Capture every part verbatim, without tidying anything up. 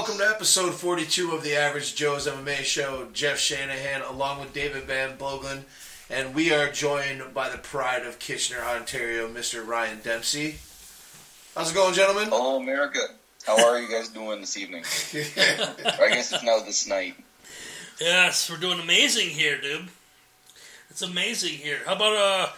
welcome to episode forty-two of the Average Joe's M M A show. Jeff Shanahan along with David Van Bloglin, and we are joined by the pride of Kitchener, Ontario, Mister Ryan Dempsey. How's it going, gentlemen? Hello, America. How are you guys doing this evening? Or I guess it's now this night. Yes, we're doing amazing here, dude. It's amazing here. How about uh,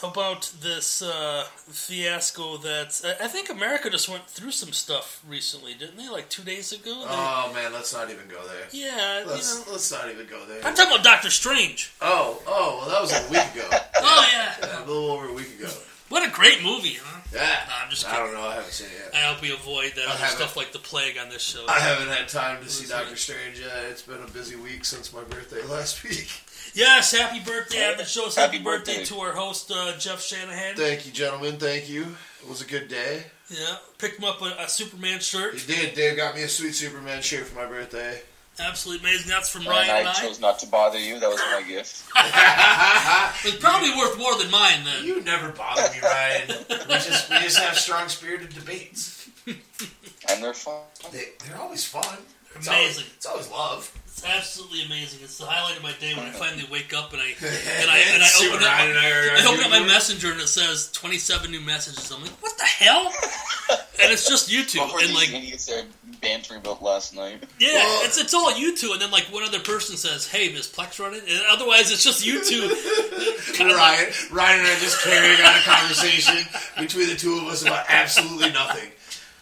how about this uh, fiasco that's... I, I think America just went through some stuff recently, didn't they? Like two days ago? They, oh, man, let's not even go there. Yeah, let's, you know, let's not even go there. I'm talking about Doctor Strange. Oh, oh, well, that was a week ago. Oh, yeah. yeah. A little over a week ago. What a great movie, huh? Yeah. No, I'm just kidding. I don't know. I haven't seen it yet. I hope we avoid that other stuff like the plague on this show. I haven't had time to see Doctor Strange yet. It's been a busy week since my birthday last week. Yes, happy birthday on the show. Happy birthday to our host, uh, Jeff Shanahan. Thank you, gentlemen. Thank you. It was a good day. Yeah. Picked him up a, a Superman shirt. He did. Dave got me a sweet Superman shirt for my birthday. Absolutely amazing. That's from Ryan and I. I chose not to bother you. That was my gift. It's probably worth more than mine, then. You never bother me, Ryan. We just, we just have strong-spirited debates. And they're fun. They, they're always fun. It's amazing. Always, it's always love. It's absolutely amazing. It's the highlight of my day when I finally wake up and I and I and I open up Ryan my, I, I open up my messenger and it says twenty-seven new messages. I'm like, what the hell? And it's just you two. What were and these like idiots there bantering about last night? Yeah, well, it's it's all you two, and then like one other person says, "Hey, is Plex running?" And otherwise, it's just you two. Ryan, like, Ryan and I just carrying on a conversation between the two of us about absolutely nothing.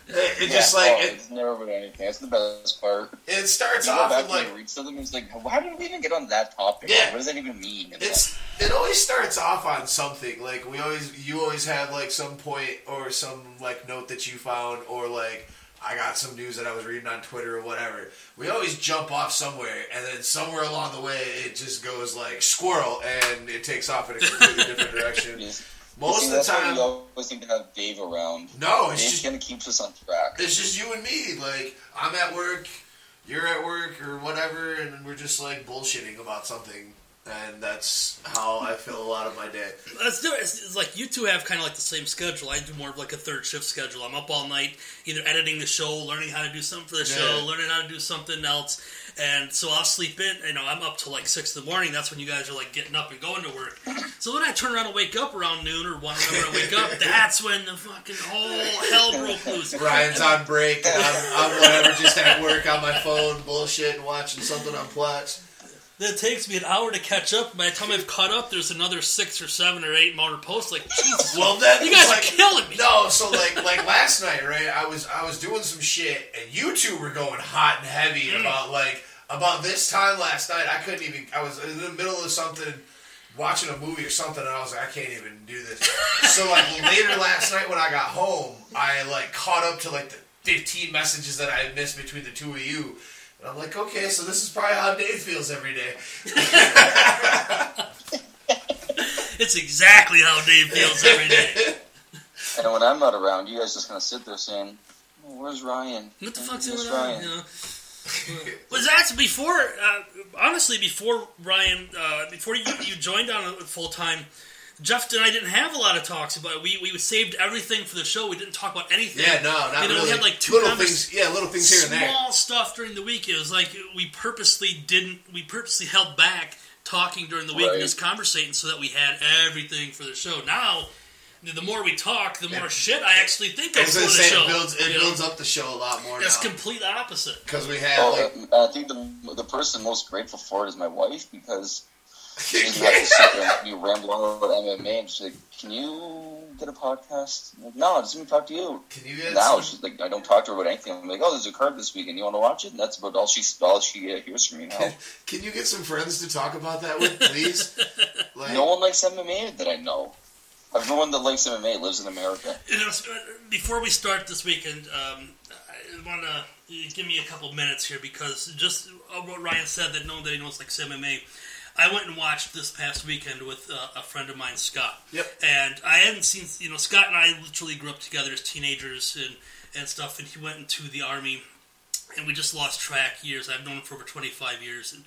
It, it yeah, just like oh, it, it's never been anything. That's the best part. It starts you off with like read something. It's like, how did we even get on that topic? Yeah. Like, what does that even mean? And it's like, it always starts off on something. Like we always, you always have like some point or some like note that you found or like I got some news that I was reading on Twitter or whatever. We always jump off somewhere, and then somewhere along the way, it just goes like squirrel, and it takes off in a completely different direction. Yeah. Most see, of the that's time, why we always need to have Dave around. No, it's Dave's just gonna keep us on track. It's just you and me. Like I'm at work, you're at work, or whatever, and we're just like bullshitting about something. And that's how I feel a lot of my day. It's, it's like you two have kind of like the same schedule. I do more of like a third shift schedule. I'm up all night either editing the show, learning how to do something for the yeah. show, learning how to do something else. And so I'll sleep in. You know, I'm up till like six in the morning. That's when you guys are like getting up and going to work. So when I turn around and wake up around noon or one whenever I wake up, that's when the fucking whole hell broke loose. Ryan's on break and I'm, I'm whatever, just at work on my phone, bullshit, and watching something on Plex. That takes me an hour to catch up. By the time I've caught up, there's another six or seven or eight more posts. Like, Jesus, well, that you guys like, are killing me. No, so like, like last night, right? I was I was doing some shit, and you two were going hot and heavy mm. about like about this time last night. I couldn't even. I was in the middle of something, watching a movie or something, and I was like, I can't even do this. So like later last night when I got home, I like caught up to like the fifteen messages that I had missed between the two of you. And I'm like, okay, so this is probably how Dave feels every day. It's exactly how Dave feels every day. And when I'm not around, you guys just gonna sit there saying, oh, "Where's Ryan? What the fuck's going on?" You know? Was that before? Uh, honestly, before Ryan, uh, before you, you joined on full time. Jeff and I didn't have a lot of talks about it. We we saved everything for the show. We didn't talk about anything. Yeah, no, not you know, really. We had like two little things, yeah, little things here and there. Small stuff during the week. It was like we purposely didn't. We purposely held back talking during the week right. and just conversating so that we had everything for the show. Now, the more we talk, the more yeah. shit I actually think of for the show. It builds, it builds up the show a lot more. It's now. complete opposite because we had. Oh, like, uh, I think the the person most grateful for it is my wife because. She's like, you ramble on about M M A, and she's like, "Can you get a podcast?" I'm like, no, just let me talk to you. Can you get now? Some... She's like, "I don't talk to her about anything." I'm like, "Oh, there's a card this weekend. You want to watch it?" And that's about all she all she uh, hears from me now. Can, can you get some friends to talk about that with, please? Like... No one likes M M A that I know. Everyone that likes M M A lives in America. You know, before we start this weekend, um, I want to give me a couple minutes here because just what Ryan said that no one that he knows likes M M A. I went and watched this past weekend with uh, a friend of mine, Scott. Yep. And I hadn't seen, you know, Scott and I literally grew up together as teenagers and, and stuff, and he went into the Army, and we just lost track years. I've known him for over twenty-five years. And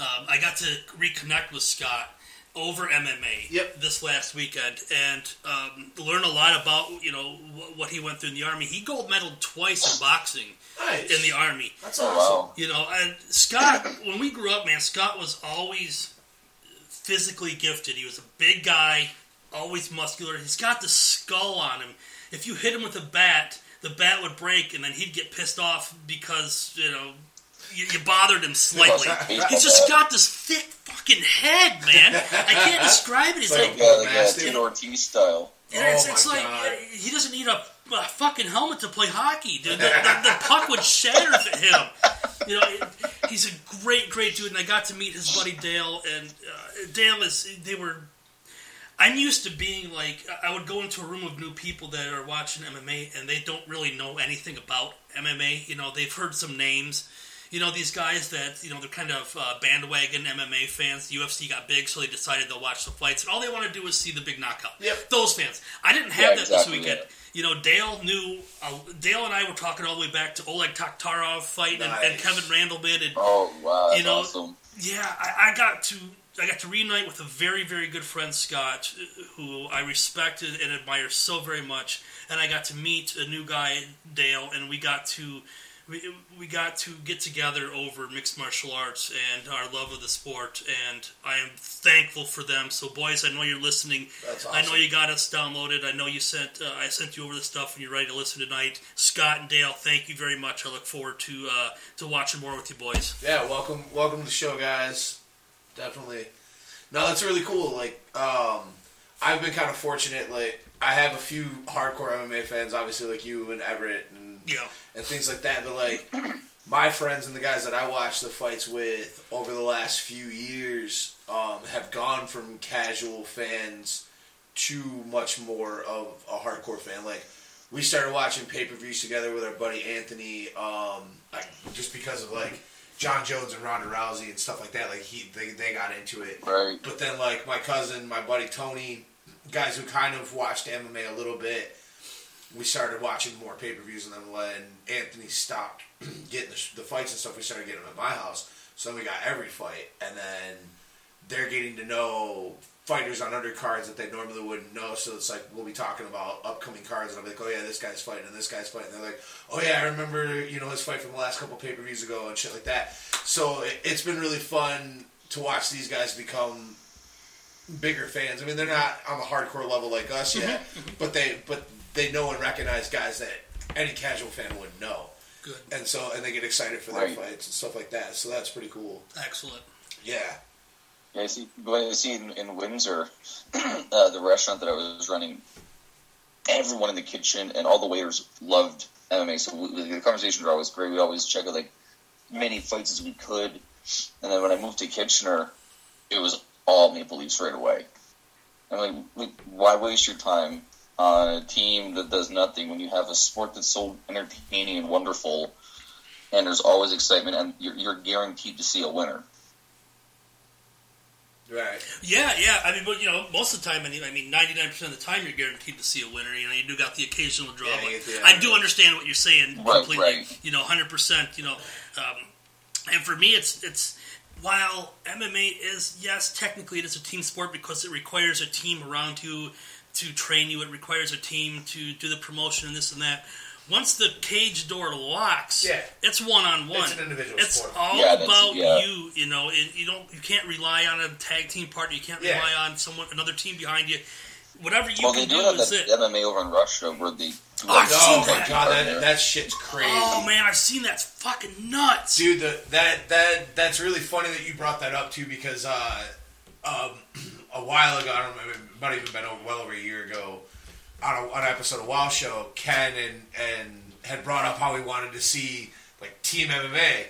um, I got to reconnect with Scott over M M A yep. this last weekend, and um, learn a lot about, you know, wh- what he went through in the Army. He gold medaled twice in boxing nice. in the Army. That's awesome. You know, and Scott, when we grew up, man, Scott was always physically gifted. He was a big guy, always muscular. He's got the skull on him. If you hit him with a bat, the bat would break, and then he'd get pissed off because, you know, You, you bothered him slightly. He's just got this thick fucking head, man. I can't describe it. He's like, like uh, David Ortiz style. And it's, oh it's like God. He doesn't need a, a fucking helmet to play hockey, dude. The, the, the puck would shatter at him. You know, it, he's a great, great dude. And I got to meet his buddy Dale, and uh, Dale is. They were. I'm used to being like, I would go into a room of new people that are watching M M A, and they don't really know anything about M M A. You know, they've heard some names. You know, these guys that, you know, they're kind of uh, bandwagon M M A fans. The U F C got big, so they decided they'll watch the fights. And all they want to do is see the big knockout. Yep. Those fans. I didn't have yeah, that exactly, this weekend. Yeah. You know, Dale knew... Uh, Dale and I were talking all the way back to Oleg Taktarov fight nice. and, and Kevin Randleman. And, oh, wow. That's you know, awesome. Yeah, I, I got to... I got to reunite with a very, very good friend, Scott, who I respected and admire so very much. And I got to meet a new guy, Dale, and we got to... We we got to get together over mixed martial arts and our love of the sport, and I am thankful for them. So, boys, I know you're listening. That's awesome. I know you got us downloaded. I know you sent. Uh, I sent you over the stuff, and you're ready to listen tonight. Scott and Dale, thank you very much. I look forward to uh, to watching more with you, boys. Yeah, welcome, welcome to the show, guys. Definitely. No, that's really cool. Like, um, I've been kind of fortunate. Like, I have a few hardcore M M A fans, obviously, like you and Everett and. Yeah. And things like that, but like my friends and the guys that I watch the fights with over the last few years um, have gone from casual fans to much more of a hardcore fan. Like we started watching pay-per-views together with our buddy Anthony, um, like just because of like John Jones and Ronda Rousey and stuff like that. Like he, they, they got into it. Right. But then like my cousin, my buddy Tony, guys who kind of watched M M A a little bit. We started watching more pay-per-views, and then when Anthony stopped getting the, the fights and stuff, we started getting them at my house. So then we got every fight, and then they're getting to know fighters on undercards that they normally wouldn't know. So it's like we'll be talking about upcoming cards, and I'll be like, oh yeah, this guy's fighting, and this guy's fighting. And they're like, oh yeah, I remember you know his fight from the last couple pay-per-views ago and shit like that. So it, it's been really fun to watch these guys become bigger fans. I mean, they're not on the hardcore level like us yet, but they but. They know and recognize guys that any casual fan would know. Good. And so, and they get excited for their right. fights and stuff like that. So that's pretty cool. Excellent. Yeah. Yeah, I see, I see in, in Windsor, uh, the restaurant that I was running, everyone in the kitchen and all the waiters loved M M A. So we, the conversations were always great. We always check out like many fights as we could. And then when I moved to Kitchener, it was all Maple Leafs right away. I'm like, why waste your time on a team that does nothing when you have a sport that's so entertaining and wonderful, and there's always excitement, and you're, you're guaranteed to see a winner. Right. Yeah, yeah. I mean, but you know, most of the time, I mean, I mean, ninety-nine percent of the time, you're guaranteed to see a winner. You know, you do got the occasional draw. Yeah, like, yeah. I do understand what you're saying right, completely. Right. You know, one hundred percent. You know, um, and for me, it's it's. While M M A is yes, technically it is a team sport because it requires a team around you. To train you, it requires a team to do the promotion and this and that. Once the cage door locks, yeah. it's one on one. It's an individual it's sport. It's all yeah, about yeah. you. You know, it, you don't, you can't rely on a tag team partner. You can't yeah. rely on someone, another team behind you. Whatever you well, can do, do is that it. M M A over in Russia, where the oh, like, oh my god, that, that shit's crazy. Oh man, I've seen that. It's fucking nuts, dude. The, that that that's really funny that you brought that up too, because uh, um. a while ago, I don't remember, it might have even been over, well over a year ago, on, a, on an episode of Wild Show, Ken and, and had brought up how he wanted to see like Team M M A,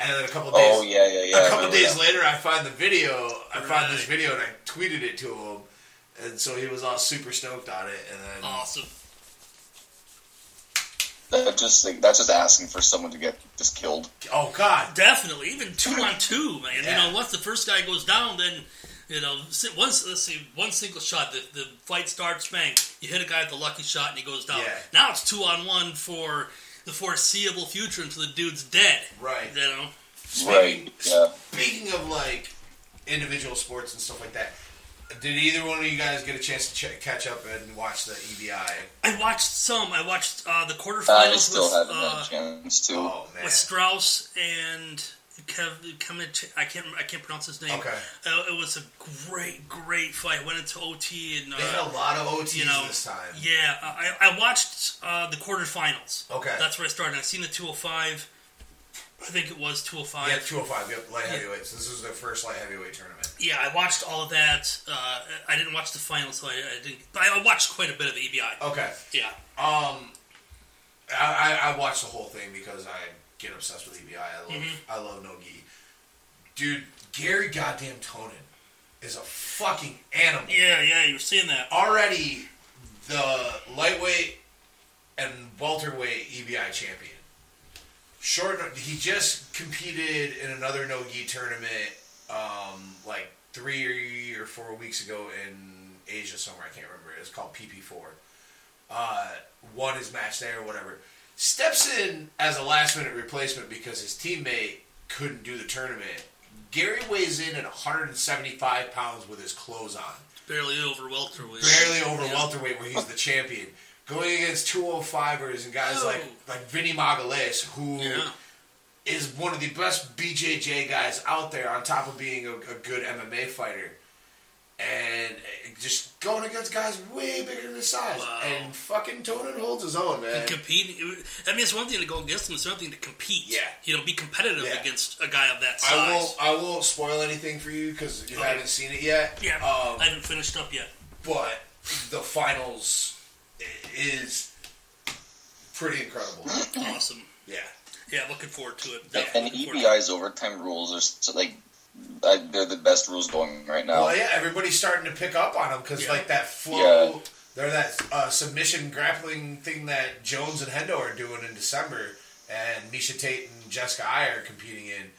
and then a couple of days, oh, yeah, yeah, yeah, a couple days that. later, I find the video, I really? found this video, and I tweeted it to him, and so he was all super stoked on it, and then awesome. That just like, that's just asking for someone to get just killed. Oh God, definitely, even two on two, man. Yeah. You know, once the first guy goes down, then. You know, once let's see, one single shot, the, the fight starts, bang, you hit a guy with the lucky shot and he goes down. Yeah. Now it's two on one for the foreseeable future until the dude's dead. Right. You know? Speaking, right. Yeah. Speaking of, like, individual sports and stuff like that, Did either one of you guys get a chance to ch- catch up and watch the E B I? I watched some. I watched uh, the quarterfinals. Uh, I still with, haven't uh, had a chance to. Oh, man. With Strauss and Kevin. I can't. I can't pronounce his name. Okay. Uh, it was a great, great fight. Went into O T and uh, they had a lot of O Ts you know, this time. Yeah. I, I watched uh, the quarterfinals. Okay. That's where I started. I seen the two oh five. I think it was two oh five. Yeah, two oh five, yep, light heavyweight. Yeah. So this was their first light heavyweight tournament. Yeah, I watched all of that. Uh, I didn't watch the finals, so I, I didn't. But I watched quite a bit of the E B I. Okay. Yeah. Um, I, I watched the whole thing because I get obsessed with E B I. I love, mm-hmm. I love no-gi. Dude, Gary goddamn Tonin is a fucking animal. Yeah, yeah, you were seeing that. Already the lightweight and welterweight E B I champion. Short, he just competed in another no-gi tournament um, like three or four weeks ago in Asia somewhere. I can't remember. It was called P P four. Uh, won his match there or whatever. Steps in as a last-minute replacement because his teammate couldn't do the tournament. Gary weighs in at one seventy-five pounds with his clothes on. Barely over welterweight. Barely over yeah. welterweight where he's the champion. Going against two oh fivers and guys oh. like, like Vinny Magalhaes, who yeah. is one of the best B J J guys out there on top of being a, a good M M A fighter. And just going against guys way bigger than his size. Wow. And fucking Tonin holds his own, man. And competing. I mean, it's one thing to go against him. It's another thing to compete. Yeah. You know, be competitive yeah. against a guy of that size. I won't, I won't spoil anything for you because you okay. haven't seen it yet. Yeah, um, I haven't finished up yet. But the finals... is pretty incredible. Awesome. Yeah. Yeah, looking forward to it. Yeah, and E B I's overtime rules are so, like they're the best rules going right now. Well, yeah, everybody's starting to pick up on them because yeah. like that flow, yeah. they're that uh, submission grappling thing that Jones and Hendo are doing in December, and Miesha Tate and Jessica I are competing in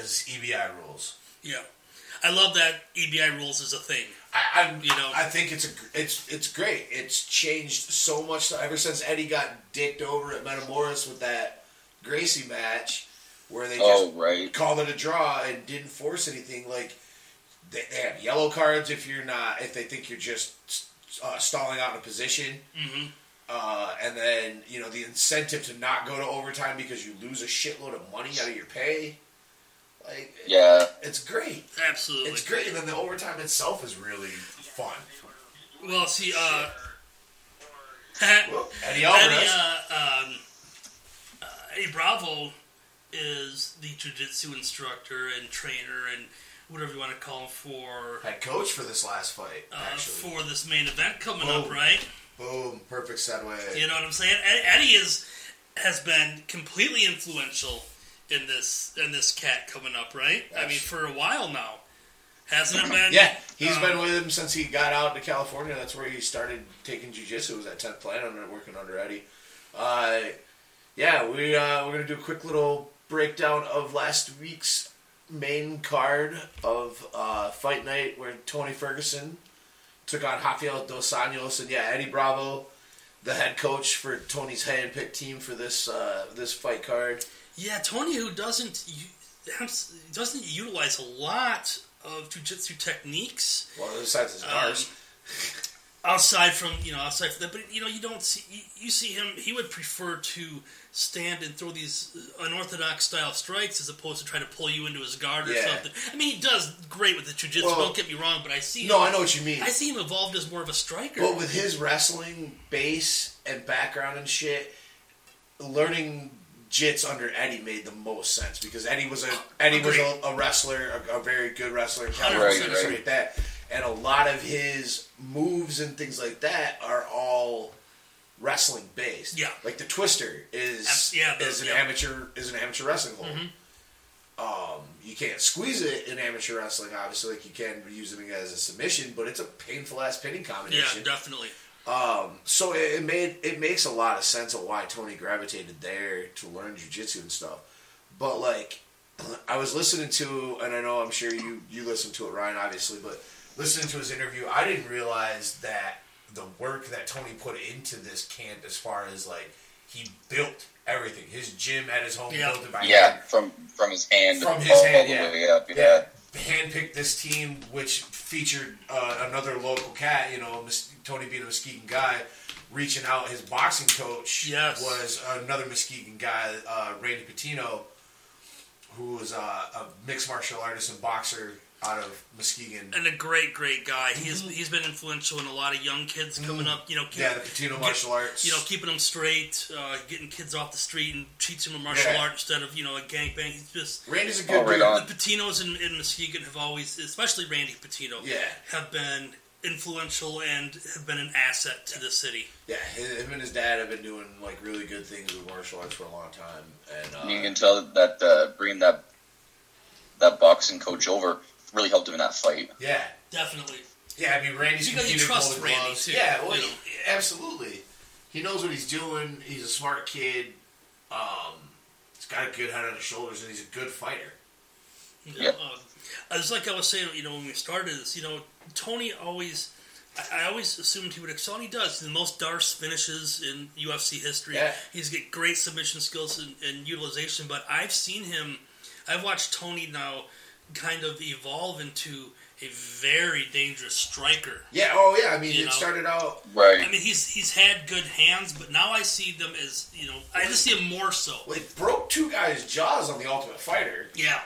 is E B I rules. Yeah. I love that E B I rules is a thing. I, I you know I think it's a it's it's great. It's changed so much ever since Eddie got dicked over at Metamoris with that Gracie match, where they just oh, right. called it a draw and didn't force anything. Like they, they have yellow cards if you're not if they think you're just uh, stalling out in a position, mm-hmm. uh, and then you know the incentive to not go to overtime because you lose a shitload of money out of your pay. Like, yeah, it's great. Absolutely, it's great. And then the overtime itself is really fun. Well, see, uh, well, Eddie Alvarez, Eddie, uh, um, uh, Eddie Bravo is the jiu-jitsu instructor and trainer and whatever you want to call him for head coach for this last fight. Uh, actually, for this main event coming Boom. up, right? Boom! Perfect segue. You know what I'm saying? Eddie is has been completely influential. In this in this cat coming up, right? Gosh. I mean, for a while now, hasn't it been? Yeah, he's um, been with him since he got out to California. That's where he started taking jiu-jitsu. Was at tenth Planet and working under Eddie. Uh, yeah, we uh, we're gonna do a quick little breakdown of last week's main card of uh, Fight Night, where Tony Ferguson took on Rafael Dos Anjos, and yeah, Eddie Bravo, the head coach for Tony's hand-picked team for this uh, this fight card. Yeah, Tony, who doesn't doesn't utilize a lot of jiu-jitsu techniques. Well, besides his bars, um, outside from you know outside from that, but you know you don't see you, you see him. He would prefer to stand and throw these unorthodox style strikes as opposed to trying to pull you into his guard or yeah. something. I mean, he does great with the jiu-jitsu. Well, don't get me wrong, but I see. No, him, I know what you mean. I see him evolved as more of a striker. But with his wrestling base and background and shit, learning. Jits under Eddie made the most sense because Eddie was a Eddie was a, a wrestler, a, a very good wrestler, kind of right, right. that, and a lot of his moves and things like that are all wrestling based. Yeah, like the Twister is yeah, is an yeah. amateur is an amateur wrestling hold. Mm-hmm. Um, you can't squeeze it in amateur wrestling, obviously. Like you can use it as a submission, but it's a painful ass pinning combination. Yeah, definitely. Um, so it, it made it makes a lot of sense of why Tony gravitated there to learn jiu-jitsu and stuff. But like, I was listening to, and I know I'm sure you you listened to it, Ryan, obviously, but listening to his interview, I didn't realize that the work that Tony put into this camp, as far as like He built everything. His gym at his home, yeah. built it by yeah, hand. From, from his hand. From his hand, yeah. yeah. yeah. Handpicked this team, which featured uh, another local cat, you know, Tony being a Muskegon guy, reaching out. His boxing coach yes. was another Muskegon guy, uh, Randy Patino, who was uh, a mixed martial artist and boxer out of Muskegon. And a great, great guy. Mm-hmm. He's he's been influential in a lot of young kids coming mm-hmm. up. You know, keep, yeah, the Patino get, martial arts. You know, keeping them straight, uh, getting kids off the street and teaching them martial yeah. art instead of, you know, a gangbang. He's just... Randy's a good oh, right dude. The Patinos in, in Muskegon have always, especially Randy Patino, yeah. have been influential and have been an asset to the city. Yeah, him and his dad have been doing, like, really good things with martial arts for a long time. And uh, you can tell that uh, bringing that that boxing coach over really helped him in that fight. Yeah, definitely. Yeah, I mean, Randy's because you trust Randy gloves. Too. Yeah, well, he, absolutely. He knows what he's doing. He's a smart kid. Um, he's got a good head on his shoulders, and he's a good fighter. Yeah. Uh, it's like I was saying, you know, when we started this, you know, Tony always. I always assumed he would excel, and he does. The most darce finishes in U F C history. Yeah. He's got great submission skills and, and utilization. But I've seen him. I've watched Tony now kind of evolve into a very dangerous striker. Yeah, oh yeah, I mean, you it know? started out... Right. I mean, he's he's had good hands, but now I see them as, you know, I just see him more so. Well, it broke two guys' jaws on The Ultimate Fighter. Yeah,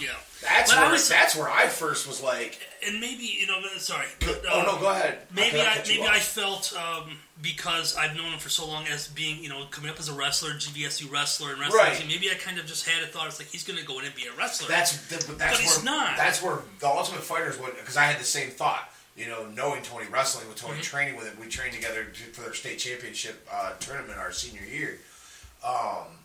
yeah. That's where, I was, that's where I first was like... And maybe, you know, sorry. But, um, oh, no, go ahead. Maybe I, I maybe I felt, um, because I've known him for so long as being, you know, coming up as a wrestler, G V S U wrestler and wrestling, right. maybe I kind of just had a thought, it's like, he's going to go in and be a wrestler. That's, the, but that's but where, he's not. That's where The Ultimate Fighters went, because I had the same thought, you know, knowing Tony wrestling with Tony, mm-hmm. training with him. We trained together for their state championship uh, tournament our senior year. Um,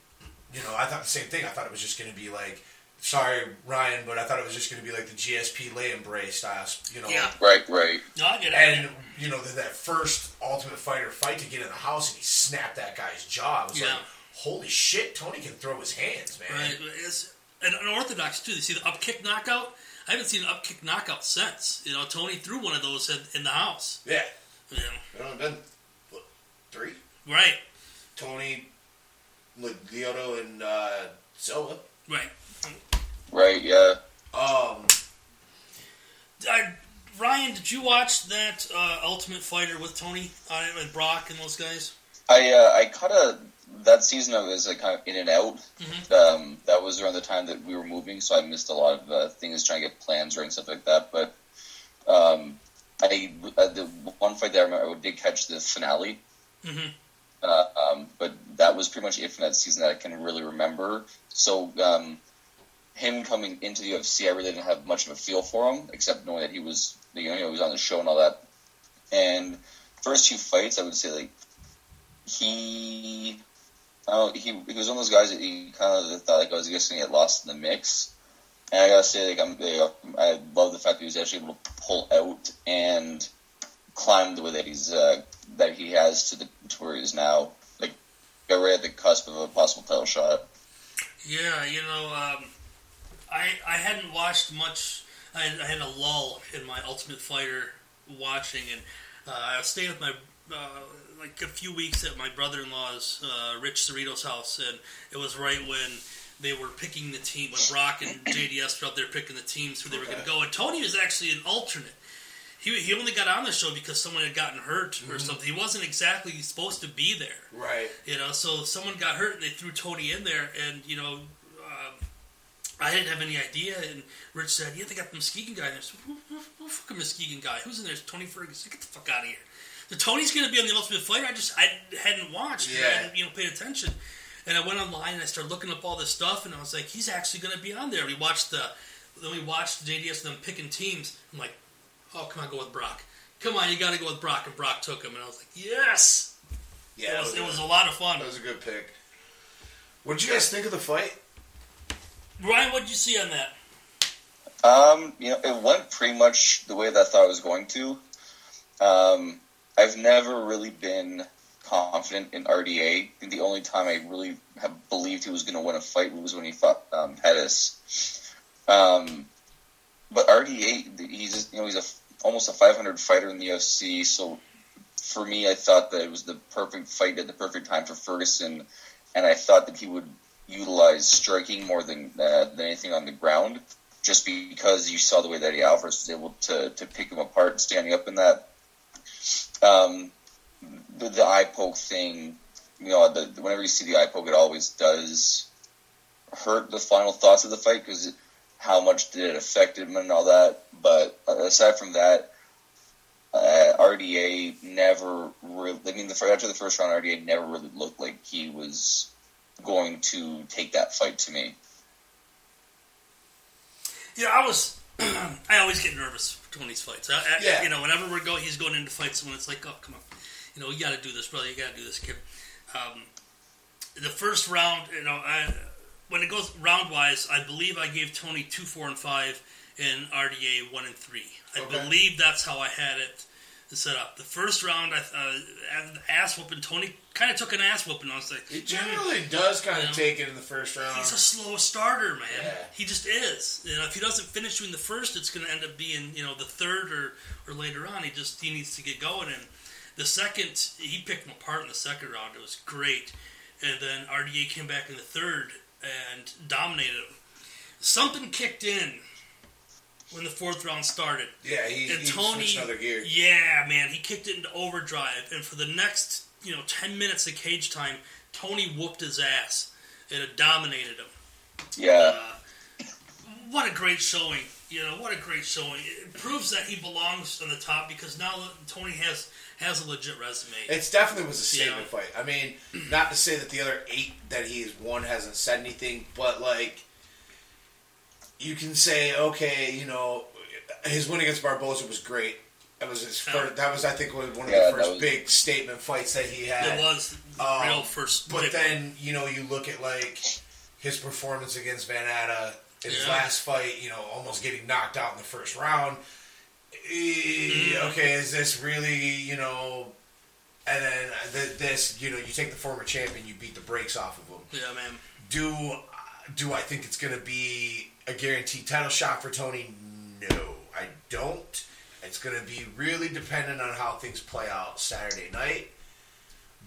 you know, I thought the same thing. I thought it was just going to be like, sorry, Ryan, but I thought it was just going to be like the G S P lay and bray style, you know. Yeah. Right, right. No, I get it. And, you know, that first Ultimate Fighter fight to get in the house and he snapped that guy's jaw. I was yeah. like, holy shit, Tony can throw his hands, man. Right. It's an unorthodox, too. You see the upkick knockout? I haven't seen an upkick knockout since. You know, Tony threw one of those in, in the house. Yeah. You know. It's been, what, three? Right. Tony, Leoto, and uh, Silva. Right. Right, yeah. Um, I, Ryan, did you watch that uh, Ultimate Fighter with Tony uh, and Brock and those guys? I uh, I caught a that season. I was like, kind of in and out. Mm-hmm. Um, that was around the time that we were moving, so I missed a lot of uh, things trying to get plans or and stuff like that. But um, I uh, the one fight that I remember, I did catch the finale. Mm-hmm. Uh, um, but that was pretty much it from that season that I can really remember. So. Um, Him coming into the U F C, I really didn't have much of a feel for him, except knowing that he was, you know, he was on the show and all that. And first few fights, I would say, like, he, uh, he, he was one of those guys that he kind of thought, like, I was just going to get lost in the mix. And I got to say, like, I'm, you know, I love the fact that he was actually able to pull out and climb the way that he's, uh, that he has to the to where he is now. Like, got right at the cusp of a possible title shot. Yeah, you know, um... I, I hadn't watched much. I, I had a lull in my Ultimate Fighter watching, and uh, I was staying with my uh, like a few weeks at my brother-in-law's uh, Rich Cerrito's house, and it was right when they were picking the team when Brock and J D S were out there picking the teams who they okay. were going to go. And Tony was actually an alternate. He he only got on the show because someone had gotten hurt or mm-hmm. something. He wasn't exactly supposed to be there, right? You know, so someone got hurt and they threw Tony in there, and you know. I didn't have any idea, and Rich said, yeah, they got the Muskegon guy in there. I said, who, who, who fucking Muskegon guy? Who's in there? It's Tony Ferguson. Get the fuck out of here. The Tony's going to be on The Ultimate Fighter. I just I hadn't watched. Yeah. I hadn't, you know, paid attention. And I went online, and I started looking up all this stuff, and I was like, he's actually going to be on there. We watched the, then we watched the J D S and them picking teams. I'm like, oh, come on, go with Brock. Come on, you got to go with Brock. And Brock took him, and I was like, yes! Yeah, it was, it was, it was a lot of fun. That was a good pick. What did you guys think of the fight? Ryan, what did you see on that? Um, you know, it went pretty much the way that I thought it was going to. Um, I've never really been confident in R D A. And the only time I really have believed he was going to win a fight was when he fought um, Pettis. Um, but R D A, he's you know he's a, almost a five hundred fighter in the U F C, so for me, I thought that it was the perfect fight at the perfect time for Ferguson, and I thought that he would utilize striking more than uh, than anything on the ground, just because you saw the way that he Alvarez was able to, to pick him apart standing up in that. Um, the, the eye poke thing, you know, the, whenever you see the eye poke, it always does hurt the final thoughts of the fight, because how much did it affect him and all that. But aside from that, uh, R D A never really, I mean, the, after the first round, R D A never really looked like he was going to take that fight to me. Yeah, I was. I always get nervous doing these fights. I, I, yeah. You know, whenever we're going, he's going into fights, someone, it's like, oh, come on, you know, you got to do this, brother. You got to do this, kid. Um, the first round, you know, I, when it goes round wise, I believe I gave Tony two, four, and five, and R D A one and three. I okay. believe that's how I had it set up. The first round, I uh, ass whooping. Tony kind of took an ass whooping. I was like, he generally does kind of know, take it in the first round. He's a slow starter, man. Yeah. He just is. You know, if he doesn't finish you in the first, it's going to end up being, you know, the third or, or later on. He just he needs to get going. And the second, he picked him apart in the second round. It was great. And then R D A came back in the third and dominated him. Something kicked in when the fourth round started. Yeah, he, and he Tony, switched another gear. Yeah, man, he kicked it into overdrive. And for the next, you know, ten minutes of cage time, Tony whooped his ass. And it dominated him. Yeah. Uh, what a great showing. You know, what a great showing. It proves that he belongs on the top, because now Tony has has a legit resume. It definitely was a statement yeah. fight. I mean, not to say that the other eight that he's won hasn't said anything, but, like, you can say, okay, you know, his win against Barboza was great. That was his first, that was, I think, one of yeah, the first was, big statement fights that he had. It was the um, real first. But then, you know, you look at, like, his performance against Vanata in yeah. his last fight, you know, almost getting knocked out in the first round. Mm. Okay, is this really, you know, and then this, you know, you take the former champion, you beat the brakes off of him. Yeah, man. Do, do I think it's going to be a guaranteed title shot for Tony? No, I don't. It's going to be really dependent on how things play out Saturday night.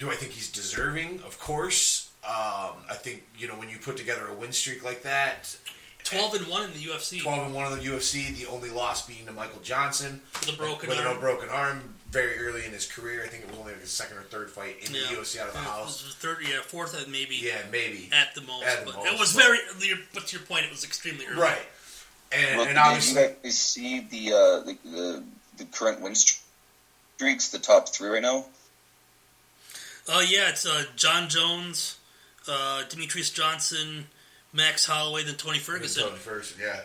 Do I think he's deserving? Of course. Um, I think, you know, when you put together a win streak like that, twelve and one in the U F C. twelve and one in the U F C, the only loss being to Michael Johnson. The broken with arm. With a broken arm very early in his career. I think it was only like his second or third fight in yeah. the U F C out of the house. It was third, yeah, fourth, maybe. Yeah, maybe. At the most. At the but most, it was but very, but to your point, it was extremely early. Right. And, well, and obviously, did you guys see the, uh, the, the, the current win streaks, the top three right now? Uh, yeah, it's uh, John Jones, uh, Demetrius Johnson, Max Holloway, then Tony Ferguson. Tony Ferguson, yeah.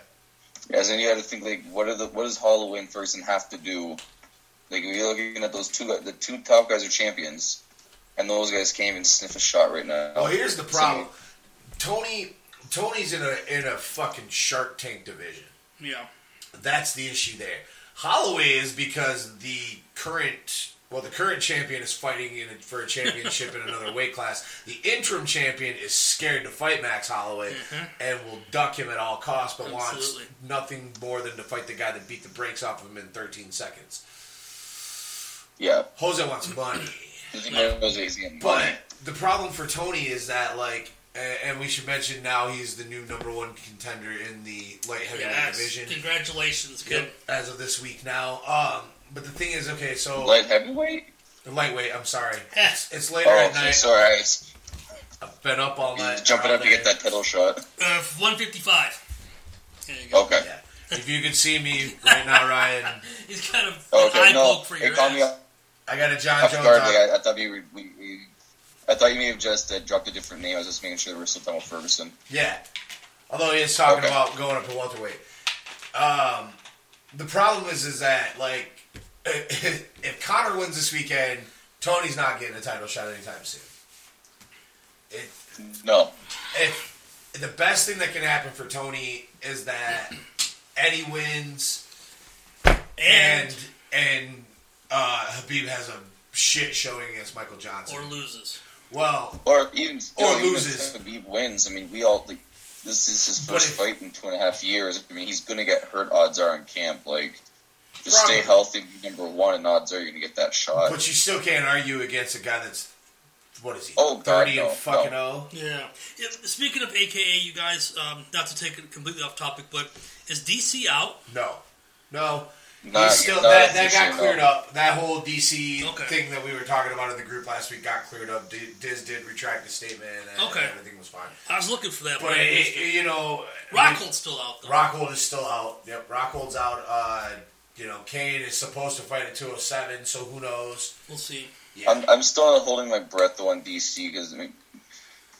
Yes, and you had to think, like, what are the what does Holloway and Ferguson have to do? Like, if you're looking at those two, the two top guys are champions, and those guys can't even sniff a shot right now. Well, here's the problem. So, Tony, Tony's in a in a fucking Shark Tank division. Yeah, that's the issue there. Holloway is because the current. Well, the current champion is fighting in a, for a championship in another weight class. The interim champion is scared to fight Max Holloway mm-hmm. and will duck him at all costs, but Absolutely. wants nothing more than to fight the guy that beat the brakes off of him in thirteen seconds. Yeah. Jose wants money. But the problem for Tony is that, like, and we should mention now he's the new number one contender in the light heavyweight yes. division. Congratulations, kid. Yep. As of this week now. Um, But the thing is, okay, so light heavyweight, lightweight. I'm sorry, it's, it's later oh, at night. Sorry, I've been up all night. He's jumping all up day. To get that title shot. Uh, one fifty-five. There you go. Okay. Yeah. If you could see me right now, Ryan, he's got a okay, eye no, poke for your ass. Me up. I got a John Jones. I, I thought you were, we, we, I thought you may have just uh, dropped a different name. I was just making sure there was still talking about Ferguson. Yeah. Although he is talking okay. about going up to welterweight. Um, the problem is, is that like. If Connor wins this weekend, Tony's not getting a title shot anytime soon. It, no. If, the best thing that can happen for Tony is that Eddie wins and and, and uh, Habib has a shit showing against Michael Johnson. Or loses. Well, or even still, or loses. Even if Habib wins, I mean, we all think this is his first if, fight in two and a half years. I mean, he's going to get hurt, odds are, in camp, like. Just Probably. Stay healthy, be number one, and odds are you're going to get that shot. But you still can't argue against a guy that's, what is he, oh, God, thirty no, and fucking no. oh? Yeah. yeah. Speaking of A K A, you guys, um, not to take it completely off topic, but is D C out? No. No. Not, still, that that got cleared no. up. That whole D C okay. thing that we were talking about in the group last week got cleared up. D- Diz did retract the statement, and, okay. and everything was fine. I was looking for that. But, it, it, you know... Rockhold's still out, though. Rockhold is still out. Yep, Rockhold's out. Uh, you know, Kane is supposed to fight at two oh seven, so who knows? We'll see. Yeah. I'm, I'm still not holding my breath, though, on D C, because, I mean...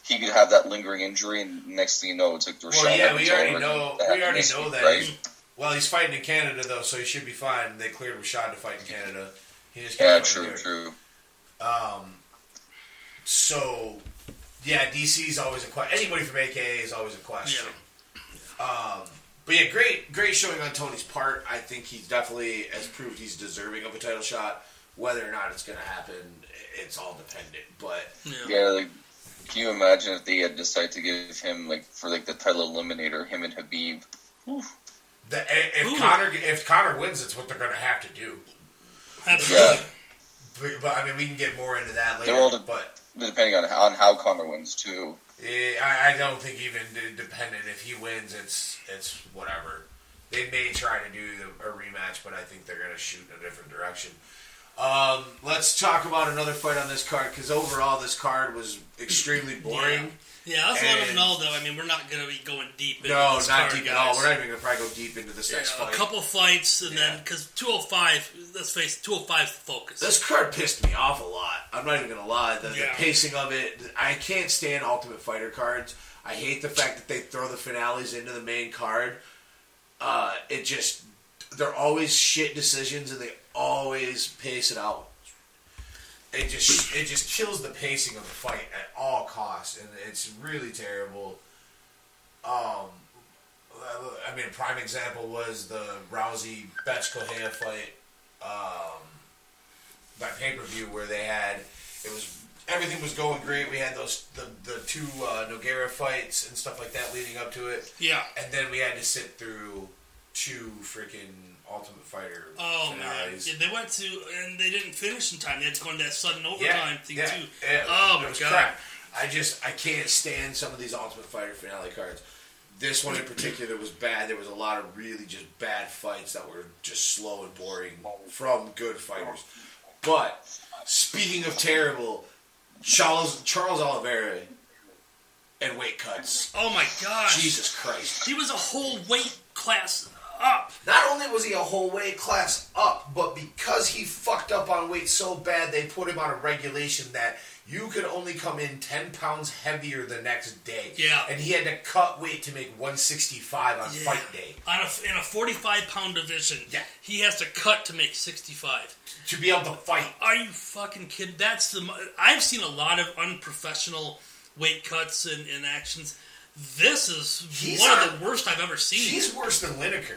He could have that lingering injury, and next thing you know, it's like Rashad. Well, yeah, we already know. We already know that. Right? Well, he's fighting in Canada though, so he should be fine. They cleared Rashad to fight in Canada. He just yeah, true, there. true. Um, so yeah, D C is always a question. Anybody from A K A is always a question. Yeah. Um, but yeah, great, great showing on Tony's part. I think he definitely has proved he's deserving of a title shot. Whether or not it's going to happen, it's all dependent. But yeah. yeah like, can you imagine if they had decided to give him, like, for, like, the title eliminator, him and Habib? Oof. The, if Ooh. Connor if Connor wins, it's what they're going to have to do. Absolutely. Yeah. But, I mean, we can get more into that later. All de- but depending on how, on how Connor wins, too. It, I, I don't think even dependent. If he wins, it's it's whatever. They may try to do a rematch, but I think they're going to shoot in a different direction. Um, let's talk about another fight on this card, because overall this card was extremely boring. Yeah, yeah that's and, let them know, though. I mean, we're not going to be going deep into no, this card, No, not deep guys. at all. We're not even going to probably go deep into this yeah, next fight. A couple fights, and yeah. then, because two oh five, let's face it, two oh five's the focus. This card pissed me off a lot. I'm not even going to lie. The, yeah. the pacing of it, I can't stand Ultimate Fighter cards. I hate the fact that they throw the finales into the main card. Uh, it just, they're always shit decisions, and they always pace it out. It just it just kills the pacing of the fight at all costs, and it's really terrible. Um, I mean, a prime example was the Rousey Betts-Kohea fight um, by pay-per-view, where they had it was everything was going great. We had those the the two uh, Nogueira fights and stuff like that leading up to it. Yeah, and then we had to sit through two freaking. Ultimate Fighter. Oh man, yeah, they went to and they didn't finish in time. They had to go into that sudden overtime yeah, thing yeah, too. Yeah, oh my god! Crap. I just I can't stand some of these Ultimate Fighter finale cards. This one in particular was bad. There was a lot of really just bad fights that were just slow and boring from good fighters. But speaking of terrible, Charles Charles Oliveira. And weight cuts. Oh my god! Jesus Christ! He was a whole weight class. Up. Not only was he a whole weight class up, but because he fucked up on weight so bad, they put him on a regulation that you could only come in ten pounds heavier the next day. Yeah. And he had to cut weight to make one sixty-five on yeah. fight day. On a, in a forty-five pound division, yeah. he has to cut to make sixty-five. To be able to fight. Are you fucking kidding? That's the. I've seen a lot of unprofessional weight cuts and, and actions. This is he's one on, of the worst I've ever seen. He's worse than Lineker.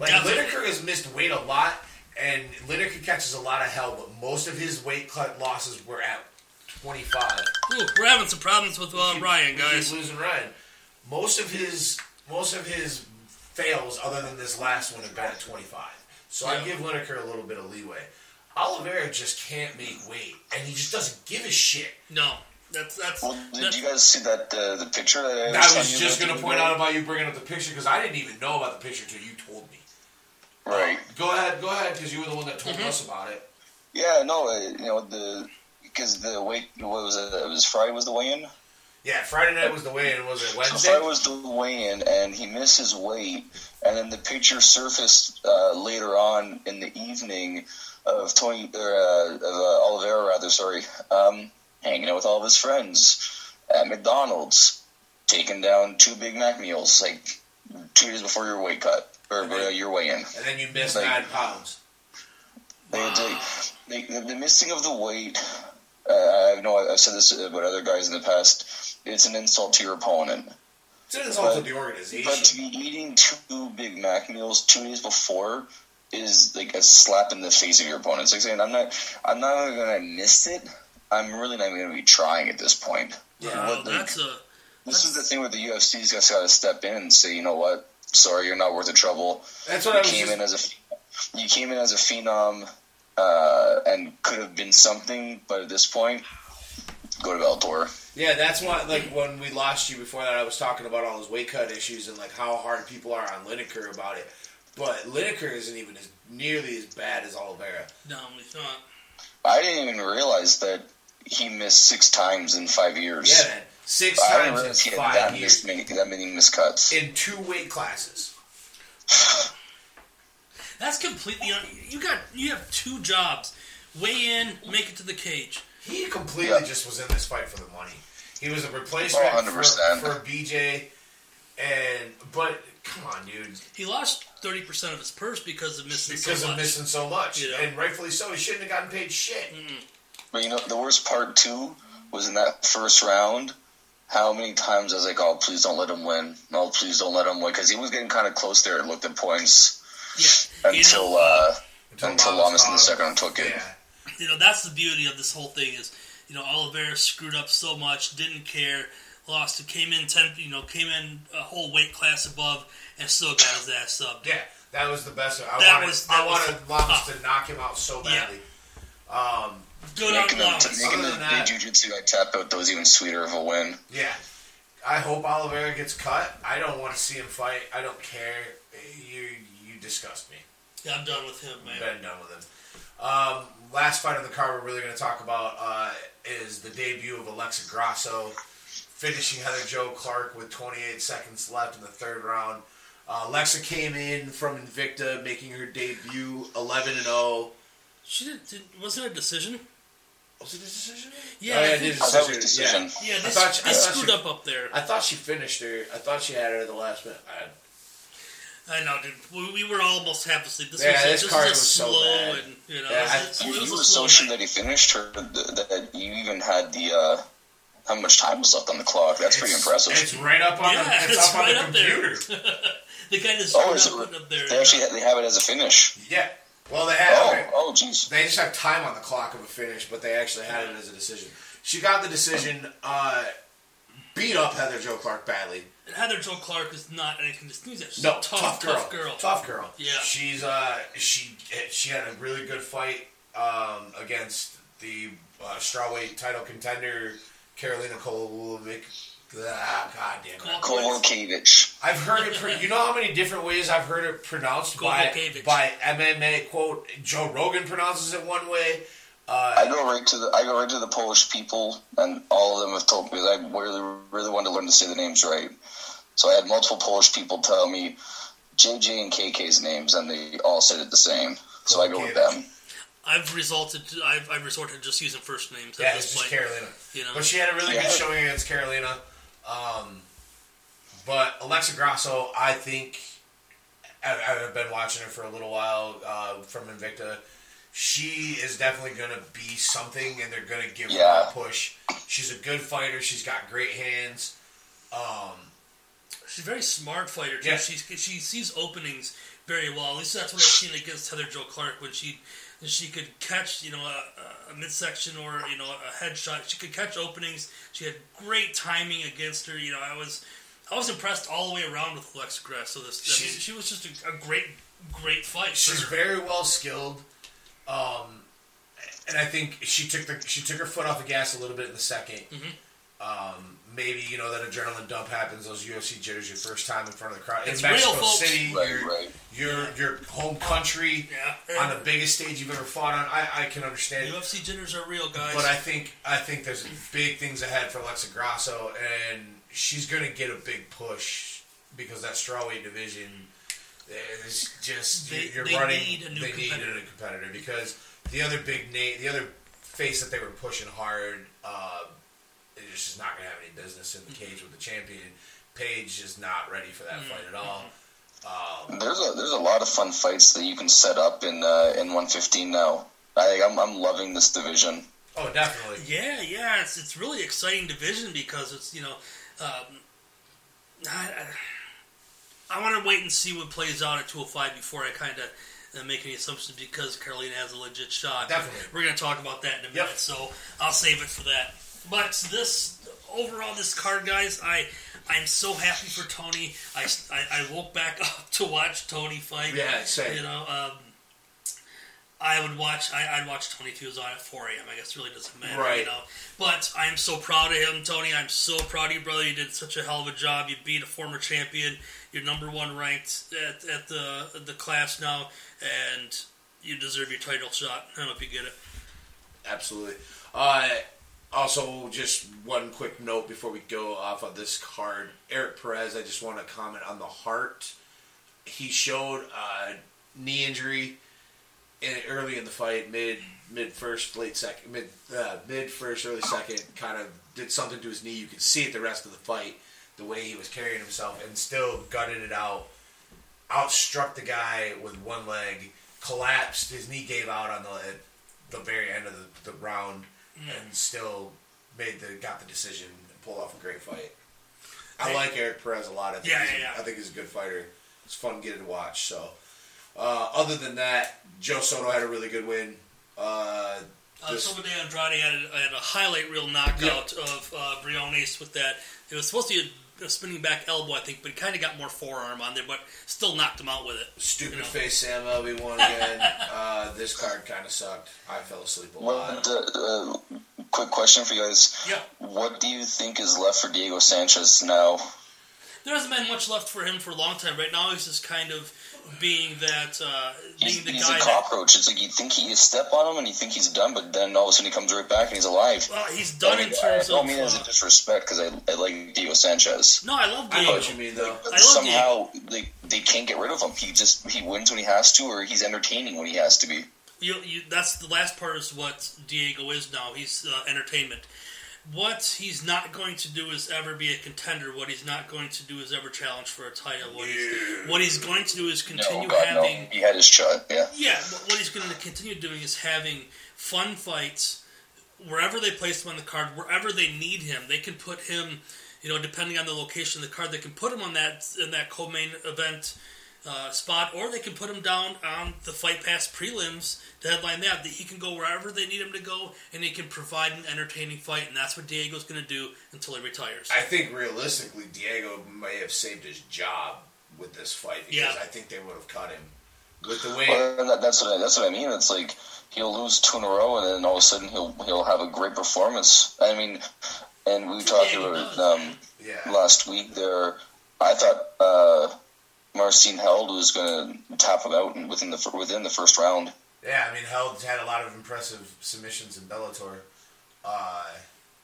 Like, Definitely. Lineker has missed weight a lot, and Lineker catches a lot of hell, but most of his weight cut losses were at twenty-five. Ooh, we're having some problems with uh, Ryan, guys. He's losing Ryan. Most of his most of his fails, other than this last one, have been at twenty-five. So yeah. I give Lineker a little bit of leeway. Oliveira just can't make weight, and he just doesn't give a shit. No. That's, that's, well, did that's, you guys see that uh, the picture? That I, I was just going to point out about you bringing up the picture because I didn't even know about the picture until you told me. Right. Um, go ahead, go ahead, because you were the one that told mm-hmm. us about it. Yeah, no, uh, you know the because the weight what was it? It was Friday was the weigh-in. Yeah, Friday night was the weigh-in. Was it Wednesday? So Friday was the weigh-in, and he missed his weight, and then the picture surfaced uh, later on in the evening of Tony or uh, of uh, Oliveira, rather. Sorry. Um, hanging out with all of his friends at McDonald's, taking down two Big Mac meals, like, two days before your weight cut, or then, uh, your weigh-in. And then you missed like, nine pounds. They, wow. they, they, the missing of the weight, uh, I know I've said this about other guys in the past, it's an insult to your opponent. It's an insult but, to the organization. But to be eating two Big Mac meals two days before is, like, a slap in the face of your opponent. It's like saying, I'm not, I'm not going to miss it, I'm really not even going to be trying at this point. Yeah, what, like, that's a... That's, this is the thing where the U F C's got to step in and say, you know what, sorry, you're not worth the trouble. That's what you I was came just, in as a you came in as a phenom uh, and could have been something, but at this point, go to Bellator. Yeah, that's why, like, when we lost you before that, I was talking about all those weight cut issues and, like, how hard people are on Lineker about it. But Lineker isn't even as nearly as bad as Oliveira. No, he's not. I didn't even realize that he missed six times in five years. Yeah, man. Six I times in he had five that years. Missed many, that many miscuts. In two weight classes. That's completely... Un- you got you have two jobs. Weigh in, make it to the cage. He completely yeah. just was in this fight for the money. He was a replacement oh, one hundred percent for, for B J. And But, come on, dude. He lost thirty percent of his purse because of missing because so much. Because of missing so much. You know? And rightfully so. He shouldn't have gotten paid shit. Mm-mm. But, you know, the worst part, too, was in that first round... How many times I was like, oh, please don't let him win. No, please don't let him win. Because he was getting kind of close there. It looked at points yeah. until, you know, uh, until until Lamas in the second round took it. Yeah. You know, that's the beauty of this whole thing is, you know, Oliveira screwed up so much, didn't care, lost. It came in ten, you know, came in a whole weight class above and still got his ass subbed. Yeah, that was the best. I that wanted, was, I wanted Lamas to knock him out so badly. Yeah. Um... Good making them, to, making the, that, the jiu-jitsu like, tap out, that was even sweeter of a win. Yeah. I hope Oliveira gets cut. I don't want to see him fight. I don't care. You you disgust me. Yeah, I'm done with him, man. I'm done with him. Um, last fight on the card we're really going to talk about uh, is the debut of Alexa Grasso, finishing Heather Joe Clark with twenty-eight seconds left in the third round. Uh, Alexa came in from Invicta, making her debut eleven and oh. She did, did, wasn't it a decision? Was it a decision? Yeah, oh, yeah, I think, I thought it was a decision. Yeah, yeah they, I thought she, they I thought screwed she, up up there. I thought she finished her. I thought she had her at the last minute. I, I know, dude. We, we were almost half asleep. This yeah, was, this, this card was, was slow so bad. And, you know, yeah, it was, I, it was, it was you were so sure that he finished her that you even had the uh, how much time was left on the clock. That's it's, pretty impressive. It's right up on yeah, the, it's it's up right on the computer. The guy just oh, is it, putting up there. They actually have, they have it as a finish. Yeah. Well, they had. Oh, okay. oh, jeez. They just have time on the clock of a finish, but they actually had it as a decision. She got the decision. Uh, beat up Heather Joe Clark badly. And Heather Joe Clark is not anything to sneeze at. She's no, a tough, tough girl. tough girl. Tough girl. Yeah. She's uh, she she had a really good fight um, against the uh, strawweight title contender Karolina Kowalkiewicz. Ah, God damn it. Kowalkiewicz. I've heard it, pro- you know how many different ways I've heard it pronounced by, by M M A, quote, Joe Rogan pronounces it one way. Uh, I go right to the I go right to the Polish people, and all of them have told me that I really, really wanted to learn to say the names right. So I had multiple Polish people tell me J J and K K's names, and they all said it the same. So I go with them. I've resulted. To, I've, I've resorted to just using first names. At yeah, this it's just point. Karolina. You know? But she had a really yeah. good showing against Karolina. Um, but Alexa Grasso, I think, I've been watching her for a little while uh, from Invicta. She is definitely going to be something, and they're going to give yeah. her a push. She's a good fighter. She's got great hands. Um, she's a very smart fighter, too. Yeah. She, she sees openings very well. At least that's what I've seen against Heather Joe Clark when she... She could catch, you know, a, a midsection or, you know, a headshot. She could catch openings. She had great timing against her. You know, I was I was impressed all the way around with Alexa Grasso. So this, I mean, she was just a, a great, great fight. She's very well skilled, um, and I think she took the she took her foot off the gas a little bit in the second. Mm-hmm. Um, maybe you know that adrenaline dump happens. Those U F C jitters, your first time in front of the crowd. It's in Mexico real, folks. City, right, your, right. your your home country, yeah. on the biggest stage you've ever fought on. I, I can understand. U F C jitters are real, guys. But I think I think there's big things ahead for Alexa Grasso, and she's going to get a big push because that strawweight division is just they, you're they running. Need a new they competitor. need a new competitor because the other big name, the other face that they were pushing hard. Uh, It's just not going to have any business in the cage with the champion. Paige is not ready for that fight at all. Um, there's a there's a lot of fun fights that you can set up in uh, in one fifteen now. I, I'm I'm loving this division. Oh, definitely. Yeah, yeah. It's it's really exciting division because it's you know, um, I I, I want to wait and see what plays out at two oh five before I kind of. And make any assumptions because Karolina has a legit shot. Definitely. We're going to talk about that in a minute, yep. So I'll save it for that. But this overall, this card, guys, I I'm so happy for Tony. I, I, I woke back up to watch Tony fight. Yeah, same. You know, um, I would watch. I, I'd watch Tony Tuesday at four a.m. I guess it really doesn't matter, right. you know. But I am so proud of him, Tony. I'm so proud of you, brother. You did such a hell of a job. You beat a former champion. You're number one ranked at, at the the class now, and you deserve your title shot. I hope you get it. Absolutely. Uh, also, just one quick note before we go off of this card. Eric Perez, I just want to comment on the heart. He showed a knee injury in, early in the fight, mid mid first, late second, mid uh, mid first, early second. Kind of did something to his knee. You could see it the rest of the fight, the way he was carrying himself, and still gutted it out. Outstruck the guy with one leg, collapsed. His knee gave out on the the very end of the, the round, mm. and still made the got the decision and pulled off a great fight. I hey. like Eric Perez a lot. I think yeah, yeah, yeah. I think he's a good fighter. It's fun getting to watch. So, uh, other than that, Joe Soto had a really good win. Uh, this... uh, so today Andrade had a, had a highlight reel knockout yeah. of uh, Briones with that. It was supposed to be a, a spinning back elbow, I think, but he kind of got more forearm on there, but still knocked him out with it. Stupid you know? face Sam Elby won again. uh, this card kind of sucked. I fell asleep a lot. Well, uh, uh, quick question for you guys. Yeah. What do you think is left for Diego Sanchez now? There hasn't been much left for him for a long time. Right now, he's just kind of being that, uh, being he's, the he's guy. He's a cockroach. That, it's like you think you step on him and you think he's done, but then all of a sudden he comes right back and he's alive. Well, he's done I mean, in terms I, I of. I don't mean uh, as a disrespect because I, I like Diego Sanchez. No, I love Diego. I know what you mean though. Like, I love somehow they, they can't get rid of him. He just he wins when he has to, or he's entertaining when he has to be. You, you that's the last part is what Diego is now. He's uh, entertainment. What he's not going to do is ever be a contender. What he's not going to do is ever challenge for a title. What, yeah. he's, what he's going to do is continue no, God, having... No. He had his shot, yeah. Yeah, what he's going to continue doing is having fun fights wherever they place him on the card, wherever they need him. They can put him, you know, depending on the location of the card, they can put him on that in that co-main event uh, spot, or they can put him down on the Fight Pass prelims to headline that, that he can go wherever they need him to go, and he can provide an entertaining fight, and that's what Diego's going to do until he retires. I think realistically, Diego may have saved his job with this fight, because yeah. I think they would have cut him. With the way well, that's what I, that's what I mean. It's like he'll lose two in a row, and then all of a sudden he'll he'll have a great performance. I mean, and we talked Diego about it um, yeah. last week. There, I thought. Uh, Marcin Held was going to tap him out within the within the first round. Yeah, I mean, Held had a lot of impressive submissions in Bellator. Uh,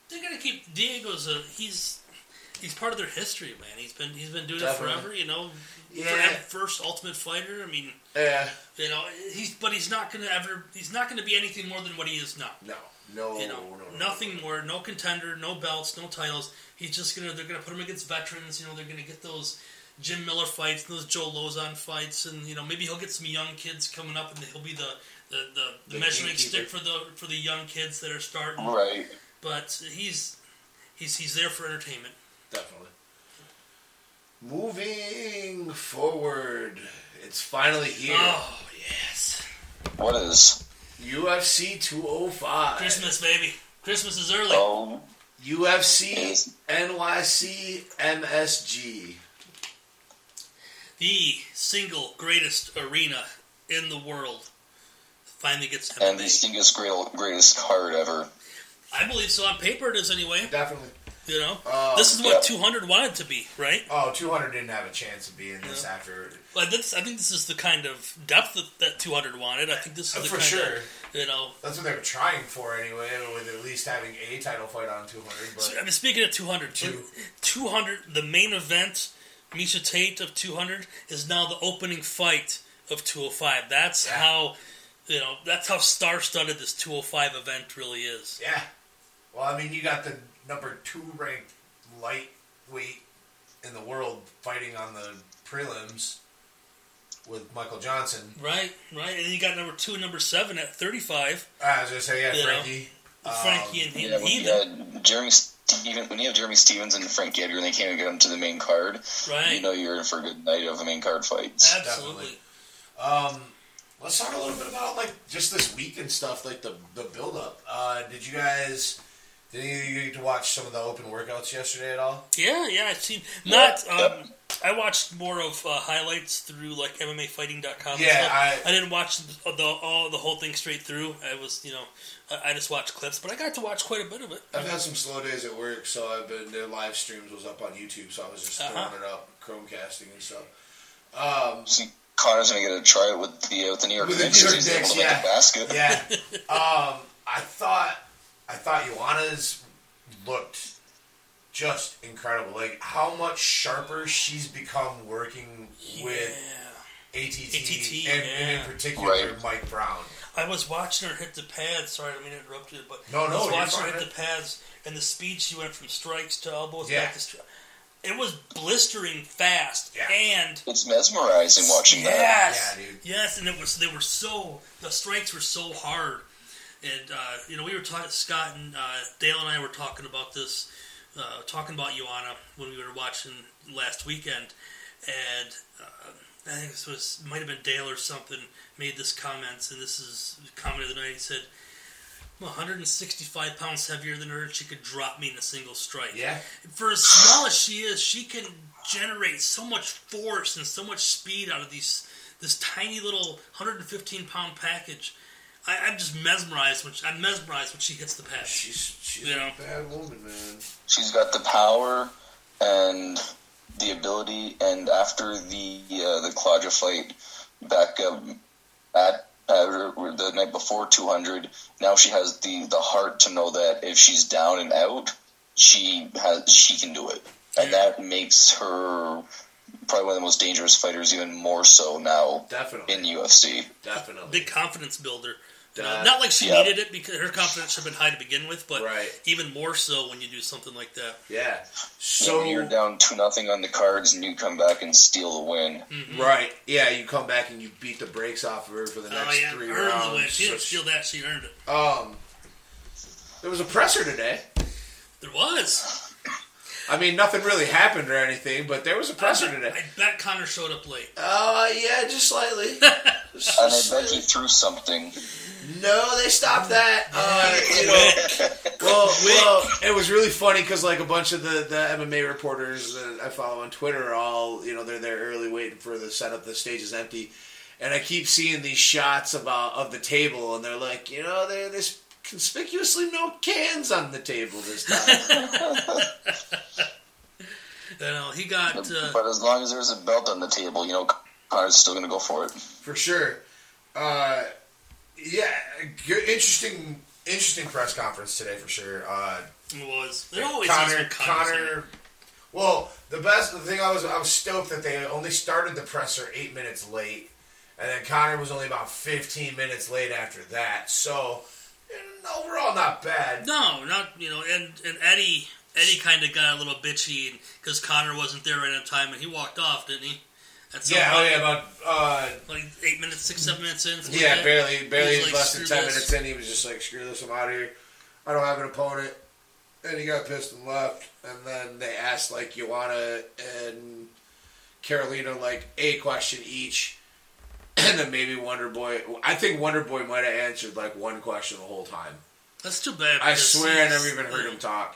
They're going to keep Diego's. A, he's he's part of their history, man. He's been he's been doing definitely. it forever. You know, yeah. first Ultimate Fighter. I mean, yeah. You know, he's but he's not going to ever. He's not going to be anything more than what he is now. No. No, you know, no, no, nothing no. more. No contender. No belts. No titles. He's just gonna. They're going to put him against veterans. You know, they're going to get those Jim Miller fights and those Joe Lozon fights, and you know maybe he'll get some young kids coming up, and he'll be the the, the, the measuring stick for the for the young kids that are starting. Right. But he's he's he's there for entertainment. Definitely. Moving forward, it's finally here. Oh yes. What is U F C two oh five? Christmas, baby. Christmas is early. Oh. U F C N Y C M S G. The single greatest arena in the world finally gets M M A. And the single great, greatest card ever. I believe so. On paper it is anyway. Definitely. You know? Uh, this is what yeah. two hundred wanted to be, right? Oh, two hundred didn't have a chance of being this yeah. after... Well, this, I think this is the kind of depth that, that two hundred wanted. I think this is uh, the for kind sure. of... You know, that's what they were trying for anyway, with at least having a title fight on two hundred. But so, I mean, speaking of two hundred, two. two hundred, the main event... Misha Tate of two hundred is now the opening fight of two oh five. That's yeah. how, you know, that's how star-studded this two oh five event really is. Yeah. Well, I mean, you got the number two ranked lightweight in the world fighting on the prelims with Michael Johnson. Right, right. And then you got number two and number seven at thirty-five. I was going to say, yeah, Frankie. Know, Frankie um, and yeah, Heathen. Yeah, Jeremy Even when you have Jeremy Stevens and Frank Edgar and they can't get him to the main card, right. you know you're in for a good night of a main card fights. Absolutely. Um, let's talk a little bit about like just this week and stuff, like the the build up. Uh, did you guys? Did any of you get to watch some of the open workouts yesterday at all? Yeah, yeah, I've seen. Not. Yeah, um, yeah. I watched more of uh, highlights through like M M A fighting dot com. Yeah, and stuff. I, I didn't watch the, the all the whole thing straight through. I was, you know, I, I just watched clips, but I got to watch quite a bit of it. I've had some slow days at work, so I've been their live streams was up on YouTube, so I was just uh-huh. throwing it up, Chromecasting and stuff. Um, so Connor's gonna get to try it with the with the New York Knicks. He's able to yeah. make a basket. Yeah. um, I thought I thought Ioana's looked just incredible. Like, how much sharper she's become working yeah. with A T T, A T T and, yeah. and in particular right. Mike Brown. I was watching her hit the pads. Sorry, I mean, I interrupted you, but no, no, I was watching her hit the pads and the speed she went from strikes to elbows yeah. back to strikes. It was blistering fast, yeah. and it's mesmerizing watching yes, that. Yeah, dude. Yes, and it was. They were so the strikes were so hard, and uh, you know we were talking. Scott and uh, Dale and I were talking about this, uh, talking about Ioana when we were watching last weekend, and uh, I think this was might have been Dale or something made this comment, and this is the comment of the night. He said, I'm one hundred sixty-five pounds heavier than her, and she could drop me in a single strike. Yeah. For as small as she is, she can generate so much force and so much speed out of these this tiny little one hundred fifteen pound package. I, I'm just mesmerized when she, I'm mesmerized when she hits the pass. She's she's you know? a bad woman, man. She's got the power and the ability. And after the uh, the Claudia fight back um, at. Uh, the night before two hundred, now she has the, the heart to know that if she's down and out, she has she can do it, and yeah. that makes her probably one of the most dangerous fighters, even more so now. Definitely. In U F C. Definitely big confidence builder. You know, not like she yeah. needed it because her confidence should have been high to begin with, but right. even more so when you do something like that. Yeah. So when you're down two nothing on the cards and you come back and steal the win. Mm-hmm. Right. Yeah, you come back and you beat the brakes off of her for the next oh, yeah. three earned rounds. The win. She didn't so steal that, she earned it. Um There was a presser today. There was. I mean, nothing really happened or anything, but there was a presser I bet, today. I bet Connor showed up late. Uh, yeah, just slightly. just and just I bet he threw something. No, they stopped that. Uh, you know, well, well, it was really funny because like a bunch of the, the M M A reporters that I follow on Twitter are all, you know, they're there early waiting for the setup. The stage is empty, and I keep seeing these shots about of the table, and they're like, you know, there, there's conspicuously no cans on the table this time. You know, he got. Uh, but as long as there's a belt on the table, you know, Connor's still going to go for it for sure. Uh, Yeah, interesting, interesting press conference today for sure. Uh, it was. It always Connor, Connor. Well, the best the thing I was I was stoked that they only started the presser eight minutes late, and then Connor was only about fifteen minutes late after that. So overall, not bad. No, not you know, and and Eddie Eddie kind of got a little bitchy because Connor wasn't there right on time, and he walked off, didn't he? Yeah, oh yeah, about uh, like eight minutes, six, seven minutes in. Yeah, like barely, barely like, less than ten this. minutes in. He was just like, "Screw this, I'm out of here. I don't have an opponent." And he got pissed and left. And then they asked like Ioana and Karolina like a question each, and then maybe Wonder Boy. I think Wonder Boy might have answered like one question the whole time. That's too bad. I swear, I never even heard him talk.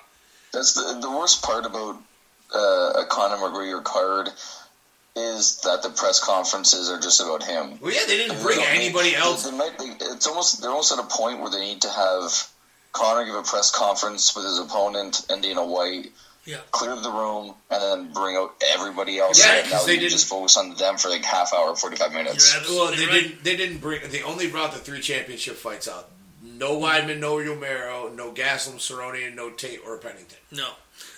That's the the worst part about uh, a Conor McGregor card. Is that the press conferences are just about him. Well, yeah, they didn't bring they anybody need, else. They might, they, it's almost, they're almost at a point where they need to have Connor give a press conference with his opponent and Dana White, yeah. clear the room, and then bring out everybody else. Yeah, because they didn't just focus on them for like half hour, forty-five minutes. Well, they right. didn't. They didn't bring. They only brought the three championship fights out. No Weidman, no Romero, no Gaslam, Cerrone, no Tate or Pennington. No,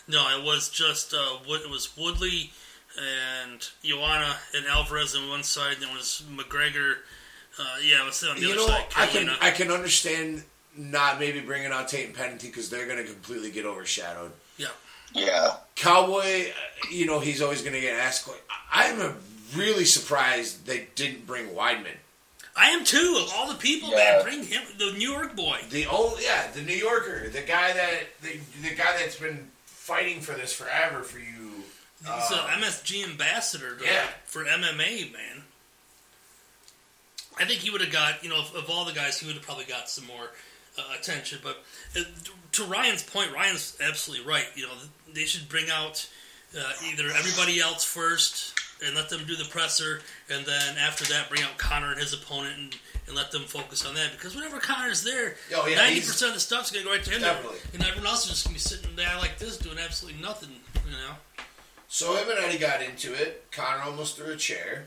no, it was just uh, it was Woodley. And Ioana and Alvarez on one side, and it was McGregor. Uh, yeah, it was on the you other know, side. Carolina. I can I can understand not maybe bringing out Tate and Pennington because they're going to completely get overshadowed. Yeah, yeah. Cowboy, you know he's always going to get asked. I'm really surprised they didn't bring Weidman. I am too. Of all the people, yeah. man, bring him. The New York boy. The old yeah, the New Yorker, the guy that the the guy that's been fighting for this forever for you. He's an M S G ambassador to, yeah. for M M A, man. I think he would have got, you know, of, of all the guys, he would have probably got some more uh, attention. But uh, to Ryan's point, Ryan's absolutely right. You know, they should bring out uh, either everybody else first and let them do the presser, and then after that bring out Connor and his opponent and, and let them focus on that. Because whenever Connor's there, oh, yeah, ninety percent of the stuff's going to go right to him. Definitely. And everyone else is just going to be sitting there like this doing absolutely nothing, you know. So him and Eddie got into it. Connor almost threw a chair.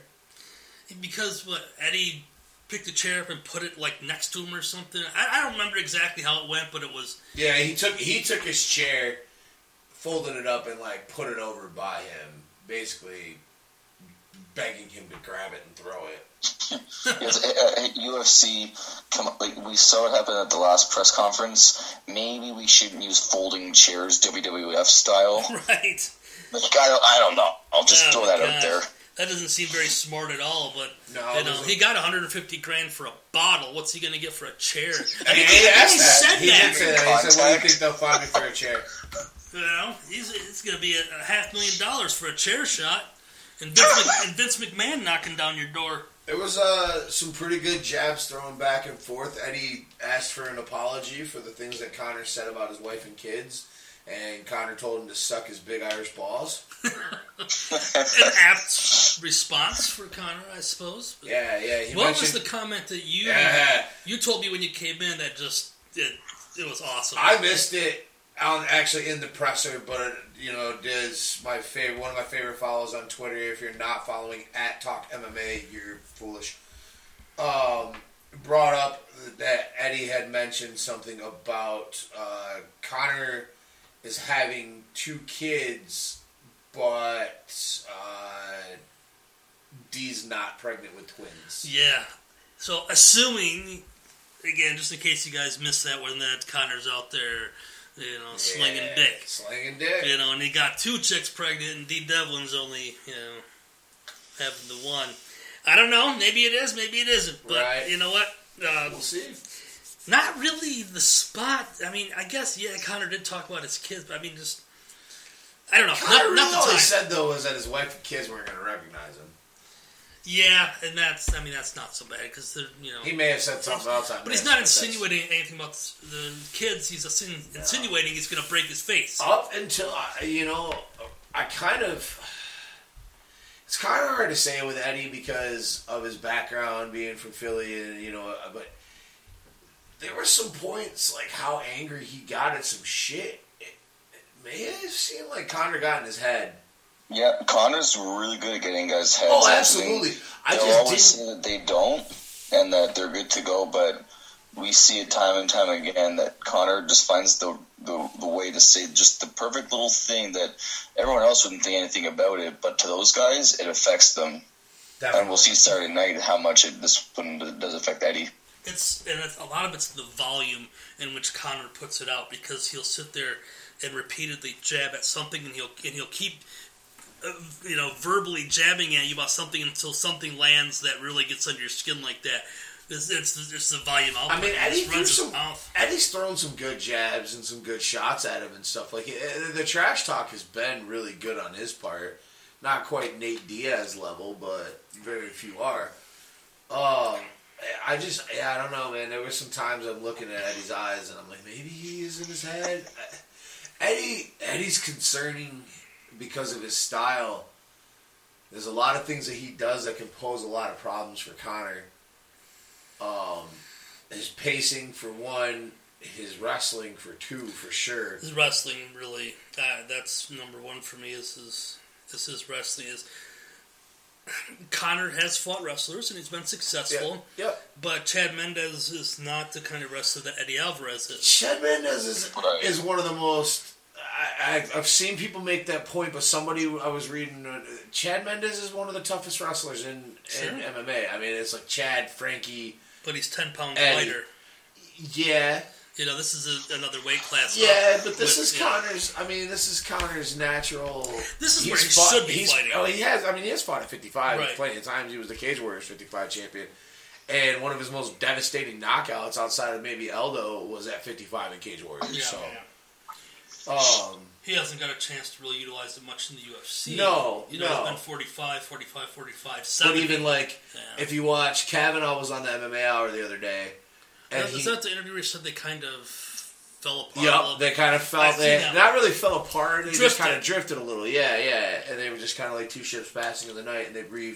Because what, Eddie picked the chair up and put it like next to him or something. I, I don't remember exactly how it went, but it was. Yeah, he took he took his chair, folded it up, and like put it over by him, basically begging him to grab it and throw it. It was a, a U F C. Come, like, we saw it happen at the last press conference. Maybe we shouldn't use folding chairs, W W F style. Right. Like, I, don't, I don't know. I'll just oh, throw that God. out there. That doesn't seem very smart at all, but no, you know, he got one hundred fifty grand for a bottle. What's he going to get for a chair? I mean, he, he, he asked said that. He did say that. He said, "What do you think they'll find me for a chair?" You know, he's, it's going to be a, a half million dollars for a chair shot, and Vince, Mc, and Vince McMahon knocking down your door. There was uh, some pretty good jabs thrown back and forth. Eddie asked for an apology for the things that Connor said about his wife and kids. And Connor told him to suck his big Irish balls. An apt response for Connor, I suppose. But yeah, yeah. He what mentioned... was the comment that you yeah. you told me when you came in that just, it, it was awesome. I missed it. I'm actually in the presser, but, you know, there's my favorite, one of my favorite follows on Twitter. If you're not following at Talk M M A, you're foolish. Um... Brought up that Eddie had mentioned something about uh, Connor is having two kids, but uh, Dee's not pregnant with twins. Yeah. So, assuming, again, just in case you guys missed that one, that Connor's out there, you know, yeah, slinging dick. Slinging dick. You know, and he got two chicks pregnant, and Dee Devlin's only, you know, having the one. I don't know. Maybe it is, maybe it isn't. But, right. You know what? Uh, we'll see. Not really the spot. I mean, I guess, yeah, Connor did talk about his kids, but I mean, just, I don't know. Connor, not, not really all he said, though, was that his wife and kids weren't going to recognize him. Yeah, and that's, I mean, that's not so bad, because they're, you know. He may have said something else. But he's not insinuating anything about the kids. He's insinuating he's going to break his face. Up until, I, you know, I kind of, it's kind of hard to say with Eddie because of his background, being from Philly, and, you know, but there were some points, like, how angry he got at some shit. It, it may have seemed like Connor got in his head. Yeah, Connor's really good at getting guys' heads. Oh, absolutely. I just They'll always didn't... say that they don't and that they're good to go, but we see it time and time again that Connor just finds the, the, the way to say just the perfect little thing that everyone else wouldn't think anything about it, but to those guys, it affects them. Definitely. And we'll see Saturday night how much it, this one does affect Eddie. It's, and it's, a lot of it's the volume in which Connor puts it out, because he'll sit there and repeatedly jab at something, and he'll and he'll keep uh, you know verbally jabbing at you about something until something lands that really gets under your skin like that. It's it's, it's the volume. Output. I mean, Eddie threw some, Eddie's thrown some good jabs and some good shots at him and stuff like it. The trash talk has been really good on his part. Not quite Nate Diaz level, but very few are. Um. I just, yeah, I don't know, man. There were some times I'm looking at Eddie's eyes and I'm like, maybe he is in his head. Eddie, Eddie's concerning because of his style. There's a lot of things that he does that can pose a lot of problems for Connor. Um, his pacing for one, his wrestling for two, for sure. His wrestling really, uh, that's number one for me. Is his, is his wrestling is. Connor has fought wrestlers and he's been successful. Yeah, yeah. But Chad Mendez is not the kind of wrestler that Eddie Alvarez is. Chad Mendez is is one of the most. I, I, I've seen people make that point, but somebody I was reading, uh, Chad Mendez is one of the toughest wrestlers in, in sure. M M A. I mean, it's like Chad, Frankie, but he's ten pounds Eddie. lighter. Yeah. You know, this is a, another weight class. Yeah, up, but this with, is Connor's. Know. I mean, this is Connor's natural. This is where he fought, should be fighting. Oh, he has. I mean, he has fought at fifty-five right. plenty of times. He was the Cage Warriors fifty-five champion, and one of his most devastating knockouts outside of maybe Eldo was at fifty-five in Cage Warriors. Yeah, so, yeah. Um, he hasn't got a chance to really utilize it much in the U F C. No, you know, no. It's been forty-five, forty-five, forty-five, seventy. But even like yeah. if you watch, Kavanaugh was on the M M A Hour the other day. And is he, that the interviewer said they kind of fell apart. Yeah, they kind of fell. They, not really fell apart. They drifted. Just kind of drifted a little. Yeah, yeah. And they were just kind of like two ships passing in the night, and they've re.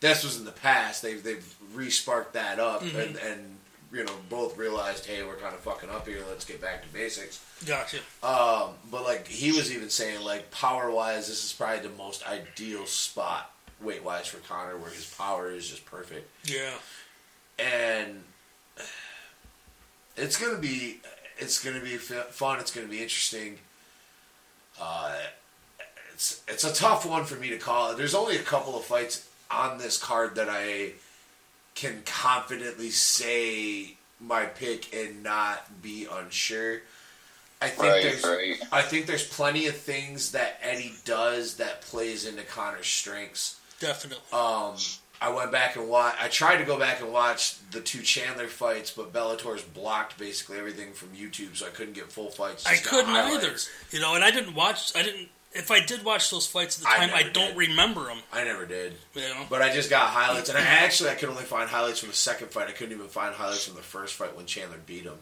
This was in the past. They've they've re-sparked that up, mm-hmm. and and you know both realized, hey, we're kind of fucking up here. Let's get back to basics. Gotcha. Um, but like he was even saying, like power wise, this is probably the most ideal spot weight wise for Conor, where his power is just perfect. Yeah. And it's gonna be it's gonna be fun. It's gonna be interesting. Uh, it's it's a tough one for me to call. There's only a couple of fights on this card that I can confidently say my pick and not be unsure. I think right, there's right. I think there's plenty of things that Eddie does that plays into Conor's strengths. Definitely. Um, I went back and watched... I tried to go back and watch the two Chandler fights, but Bellator's blocked basically everything from YouTube, so I couldn't get full fights. I couldn't highlights. either. You know, and I didn't watch... I didn't... If I did watch those fights at the time, I, I don't did. remember them. I never did. You know? But I just got highlights. And I actually, I could only find highlights from the second fight. I couldn't even find highlights from the first fight when Chandler beat him.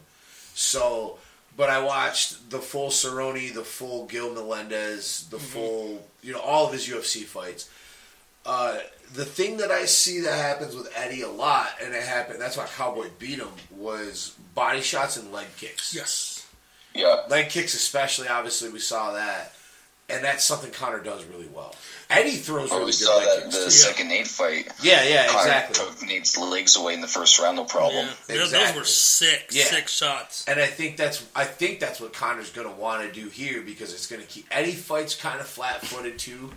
So... But I watched the full Cerrone, the full Gil Melendez, the mm-hmm. full... You know, all of his U F C fights. Uh, the thing that I see that happens with Eddie a lot, and it happened... That's why Cowboy beat him, was body shots and leg kicks. Yes. Yeah. Leg kicks especially, obviously, we saw that. And that's something Conor does really well. Eddie throws oh, really we good saw leg that kicks. The yeah. second Nate fight. Yeah, yeah, Conor exactly. took Nate's legs away in the first round, no problem. Yeah. Exactly. Those were sick, yeah. sick shots. And I think that's I think that's what Conor's going to want to do here, because it's going to keep... Eddie fights kind of flat-footed, too.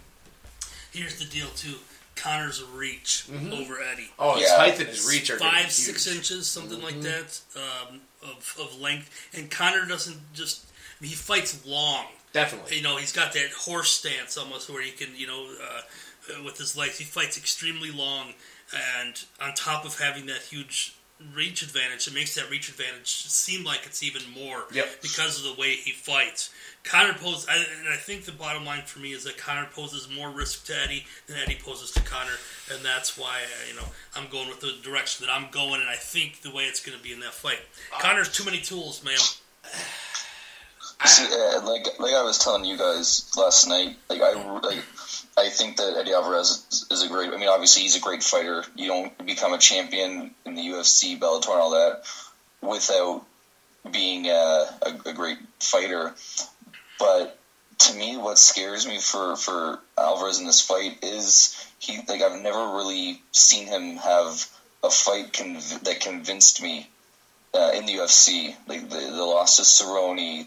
Here's the deal, too. Conor's reach mm-hmm. over Eddie. Oh, his yeah. height and his reach are Five, six huge. inches, something mm-hmm. like that, um, of, of length. And Conor doesn't just... I mean, he fights long. Definitely. You know, he's got that horse stance almost where he can, you know, uh, with his legs, he fights extremely long, and on top of having that huge reach advantage, it makes that reach advantage seem like it's even more yep. because of the way he fights. Conor poses, I, and I think the bottom line for me is that Conor poses more risk to Eddie than Eddie poses to Conor, and that's why, you know, I'm going with the direction that I'm going, and I think the way it's going to be in that fight. Uh, Conor's too many tools, man. See, uh, like like I was telling you guys last night, like I like, I think that Eddie Alvarez is, is a great. I mean, obviously he's a great fighter. You don't become a champion in the U F C, Bellator, and all that without being a, a, a great fighter. But to me, what scares me for, for Alvarez in this fight is he. Like I've never really seen him have a fight conv- that convinced me uh, in the U F C. Like the the loss to Cerrone.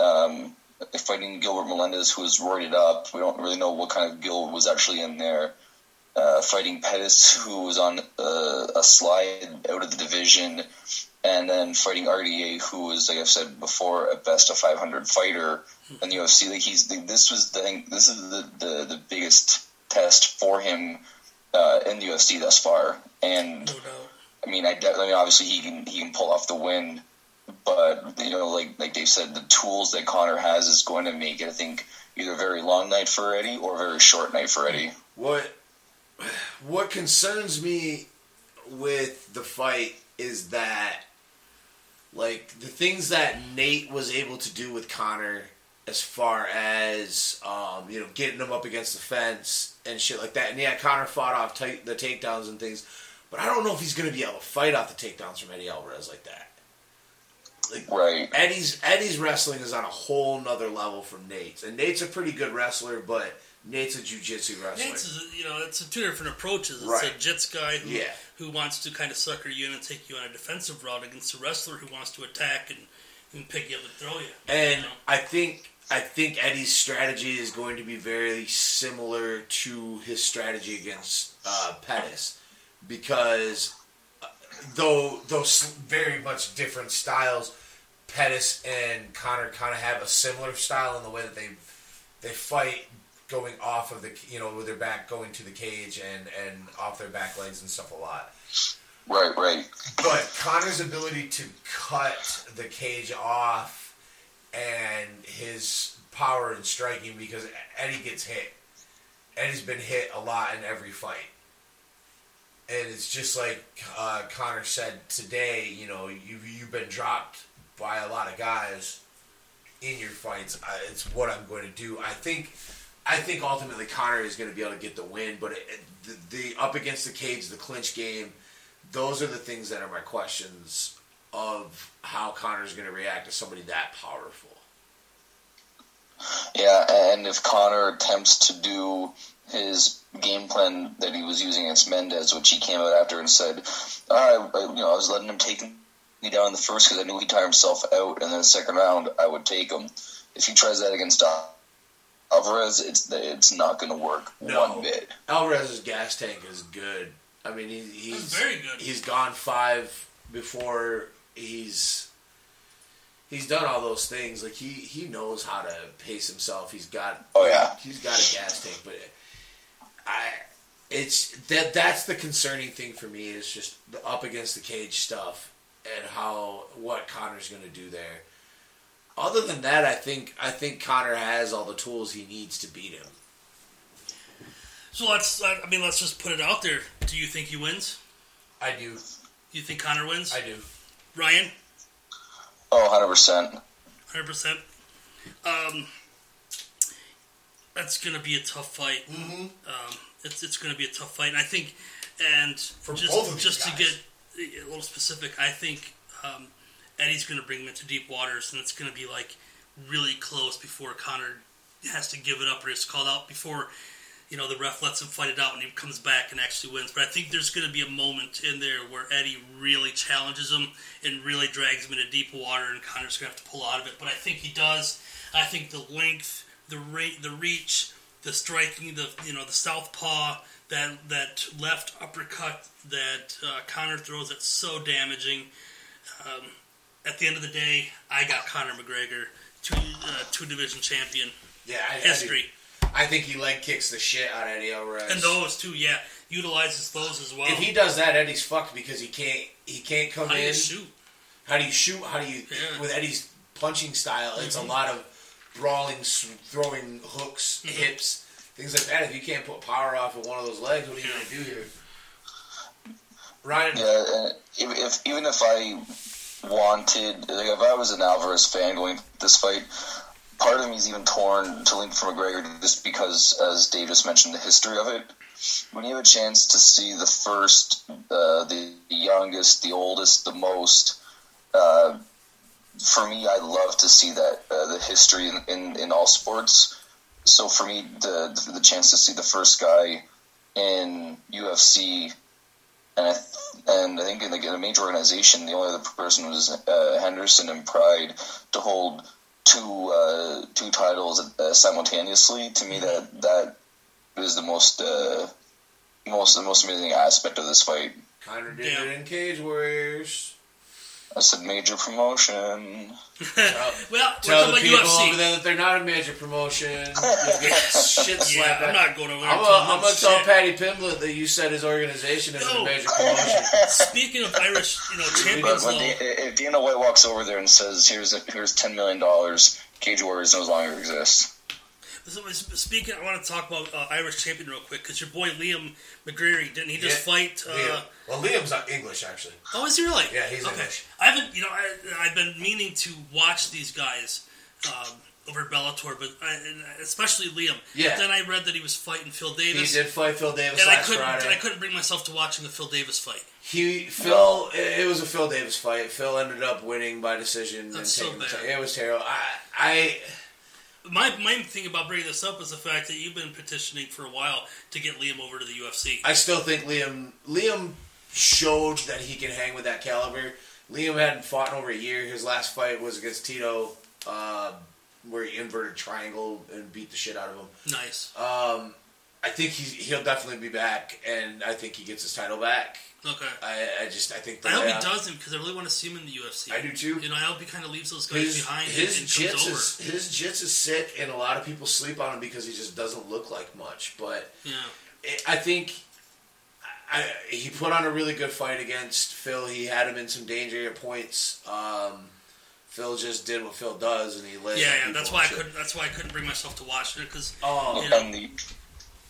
Um, fighting Gilbert Melendez, who was roided up. We don't really know what kind of Gil was actually in there. Uh, fighting Pettis, who was on uh, a slide out of the division. And then fighting R D A, who was, like I've said before, a best of five hundred fighter in the U F C. Like he's, like, this was the, this is the, the, the biggest test for him uh, in the U F C thus far. And, I mean, I, de- I mean, obviously he can, he can pull off the win. But, you know, like like Dave said, the tools that Conor has is going to make it, I think, either a very long night for Eddie or a very short night for Eddie. What, what concerns me with the fight is that, like, the things that Nate was able to do with Conor as far as, um, you know, getting him up against the fence and shit like that. And, yeah, Conor fought off t- the takedowns and things. But I don't know if he's going to be able to fight off the takedowns from Eddie Alvarez like that. Like, right. Eddie's Eddie's wrestling is on a whole nother level from Nate's, and Nate's a pretty good wrestler, but Nate's a jiu-jitsu wrestler. Nate's is a, you know, it's two different approaches. It's right. a jits guy who, yeah. who wants to kind of sucker you in and take you on a defensive route against a wrestler who wants to attack and, and pick you up and throw you. And you know? I think I think Eddie's strategy is going to be very similar to his strategy against uh, Pettis, because though those very much different styles. Pettis and Conor kind of have a similar style in the way that they they fight, going off of the, you know, with their back going to the cage and, and off their back legs and stuff a lot. Right, right. But Conor's ability to cut the cage off and his power in striking, because Eddie gets hit. Eddie's been hit a lot in every fight. And it's just like uh, Conor said today, you know, you you've been dropped by a lot of guys in your fights. I, it's what I'm going to do. I think I think ultimately Connor is going to be able to get the win, but it, it, the, the up against the cage, the clinch game, those are the things that are my questions of how Connor's going to react to somebody that powerful. Yeah, and if Connor attempts to do his game plan that he was using against Mendez, which he came out after and said, all right, you know, I was letting him take me down in the first because I knew he'd tire himself out, and then the second round I would take him. If he tries that against Alvarez, it's it's not going to work no. one bit. Alvarez's gas tank is good. I mean, he, he's That's very good. He's gone five before he's he's done all those things. Like he, he knows how to pace himself. He's got oh yeah, he's got a gas tank. But I, it's that that's the concerning thing for me is just the up against the cage stuff and how what Connor's going to do there. Other than that, I think I think Connor has all the tools he needs to beat him. So let's, I mean, let's just put it out there. Do you think he wins? I do. You think Connor wins? I do. Ryan? Oh, one hundred percent. one hundred percent. Um, that's going to be a tough fight. Mm-hmm. Um, it's it's going to be a tough fight. And I think, and For just, just to get a little specific, I think um, Eddie's going to bring him into deep waters, and it's going to be, like, really close before Connor has to give it up or is called out before... You know, the ref lets him fight it out and he comes back and actually wins. But I think there's going to be a moment in there where Eddie really challenges him and really drags him into deep water, and Connor's going to have to pull out of it. But I think he does. I think the length, the rate, the reach, the striking, the you know, the southpaw, that that left uppercut that uh, Connor throws, that's so damaging. Um, at the end of the day, I got Conor McGregor, two, uh, two-division champion. Yeah, I, history. I I think he leg kicks the shit out of Eddie Alvarez. And those too, yeah. Utilizes those as well. If he does that, Eddie's fucked because he can't he can't come in. How do you in. shoot? How do you shoot? How do you yeah. with Eddie's punching style, it's mm-hmm. a lot of brawling, throwing hooks, mm-hmm. hips, things like that. If you can't put power off of one of those legs, what are you yeah. gonna do here? Ryan? Yeah, and if, if even if I wanted like if I was an Alvarez fan going this fight, part of me is even torn to lean for McGregor just because, as Dave just mentioned, the history of it. When you have a chance to see the first, uh, the youngest, the oldest, the most, uh, for me, I love to see that, uh, the history in, in, in all sports. So for me, the, the the chance to see the first guy in U F C, and I, th- and I think in, the, in a major organization, the only other person was uh, Henderson and Pride to hold... Two uh, two titles uh, simultaneously. To me, that that is the most uh, most the most amazing aspect of this fight. Connor did yeah. it in Cage Warriors. That's a major promotion. Well, well, tell the people U F C over there that they're not a major promotion. Shit slapped. Yeah, I'm not going over there. I'm gonna tell Patty Pimblett that you said his organization is no. a major promotion. Speaking of Irish, you know, champions. But, but the, if Dana White walks over there and says, "Here's a, here's ten million dollars," Cage Warriors no longer exist. So, speaking, I want to talk about uh, Irish champion real quick because your boy Liam McGreary, didn't he just yeah. fight? Uh, Liam. Well, Liam's not English, actually. Oh, is he really? Yeah, he's okay. English. I haven't, you know, I, I've been meaning to watch these guys um, over Bellator, but I, and especially Liam. Yeah. But then I read that he was fighting Phil Davis. He did fight Phil Davis and last I couldn't, Friday. And I couldn't bring myself to watching the Phil Davis fight. He Phil, it was a Phil Davis fight. Phil ended up winning by decision. That's and so bad. It was terrible. I. I My main thing about bringing this up is the fact that you've been petitioning for a while to get Liam over to the U F C. I still think Liam Liam showed that he can hang with that caliber. Liam hadn't fought in over a year. His last fight was against Tito, uh, where he inverted triangle and beat the shit out of him. Nice. Um, I think he's, he'll definitely be back, and I think he gets his title back. Okay. I, I just, I think... I hope he doesn't, because I really want to see him in the U F C. I do, too. You know, I hope he kind of leaves those guys his, behind his and jits comes is, over. His jits is sick, and a lot of people sleep on him because he just doesn't look like much, but yeah. it, I think I, he put on a really good fight against Phil. He had him in some danger at points. Um, Phil just did what Phil does, and he let Yeah, yeah, that's why, I couldn't, that's why I couldn't bring myself to watch it, because oh. you know,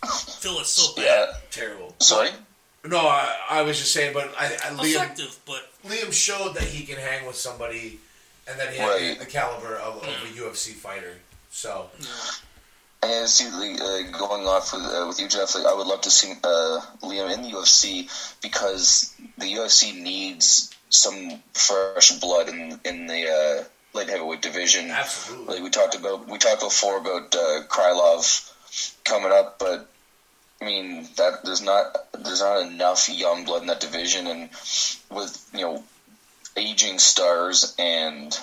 Phil is so bad. Yeah. Terrible. Sorry? No, I, I was just saying, but I, I Liam, effective, but Liam showed that he can hang with somebody, and then he had right. the, the caliber of, of a U F C fighter. So. And see, uh, going off with, uh, with you, Jeff, like, I would love to see uh, Liam in the U F C because the U F C needs some fresh blood in in the uh, light heavyweight division. Absolutely. Like we talked about, we talked before about uh, Krylov coming up, but I mean that there's not there's not enough young blood in that division, and with you know aging stars and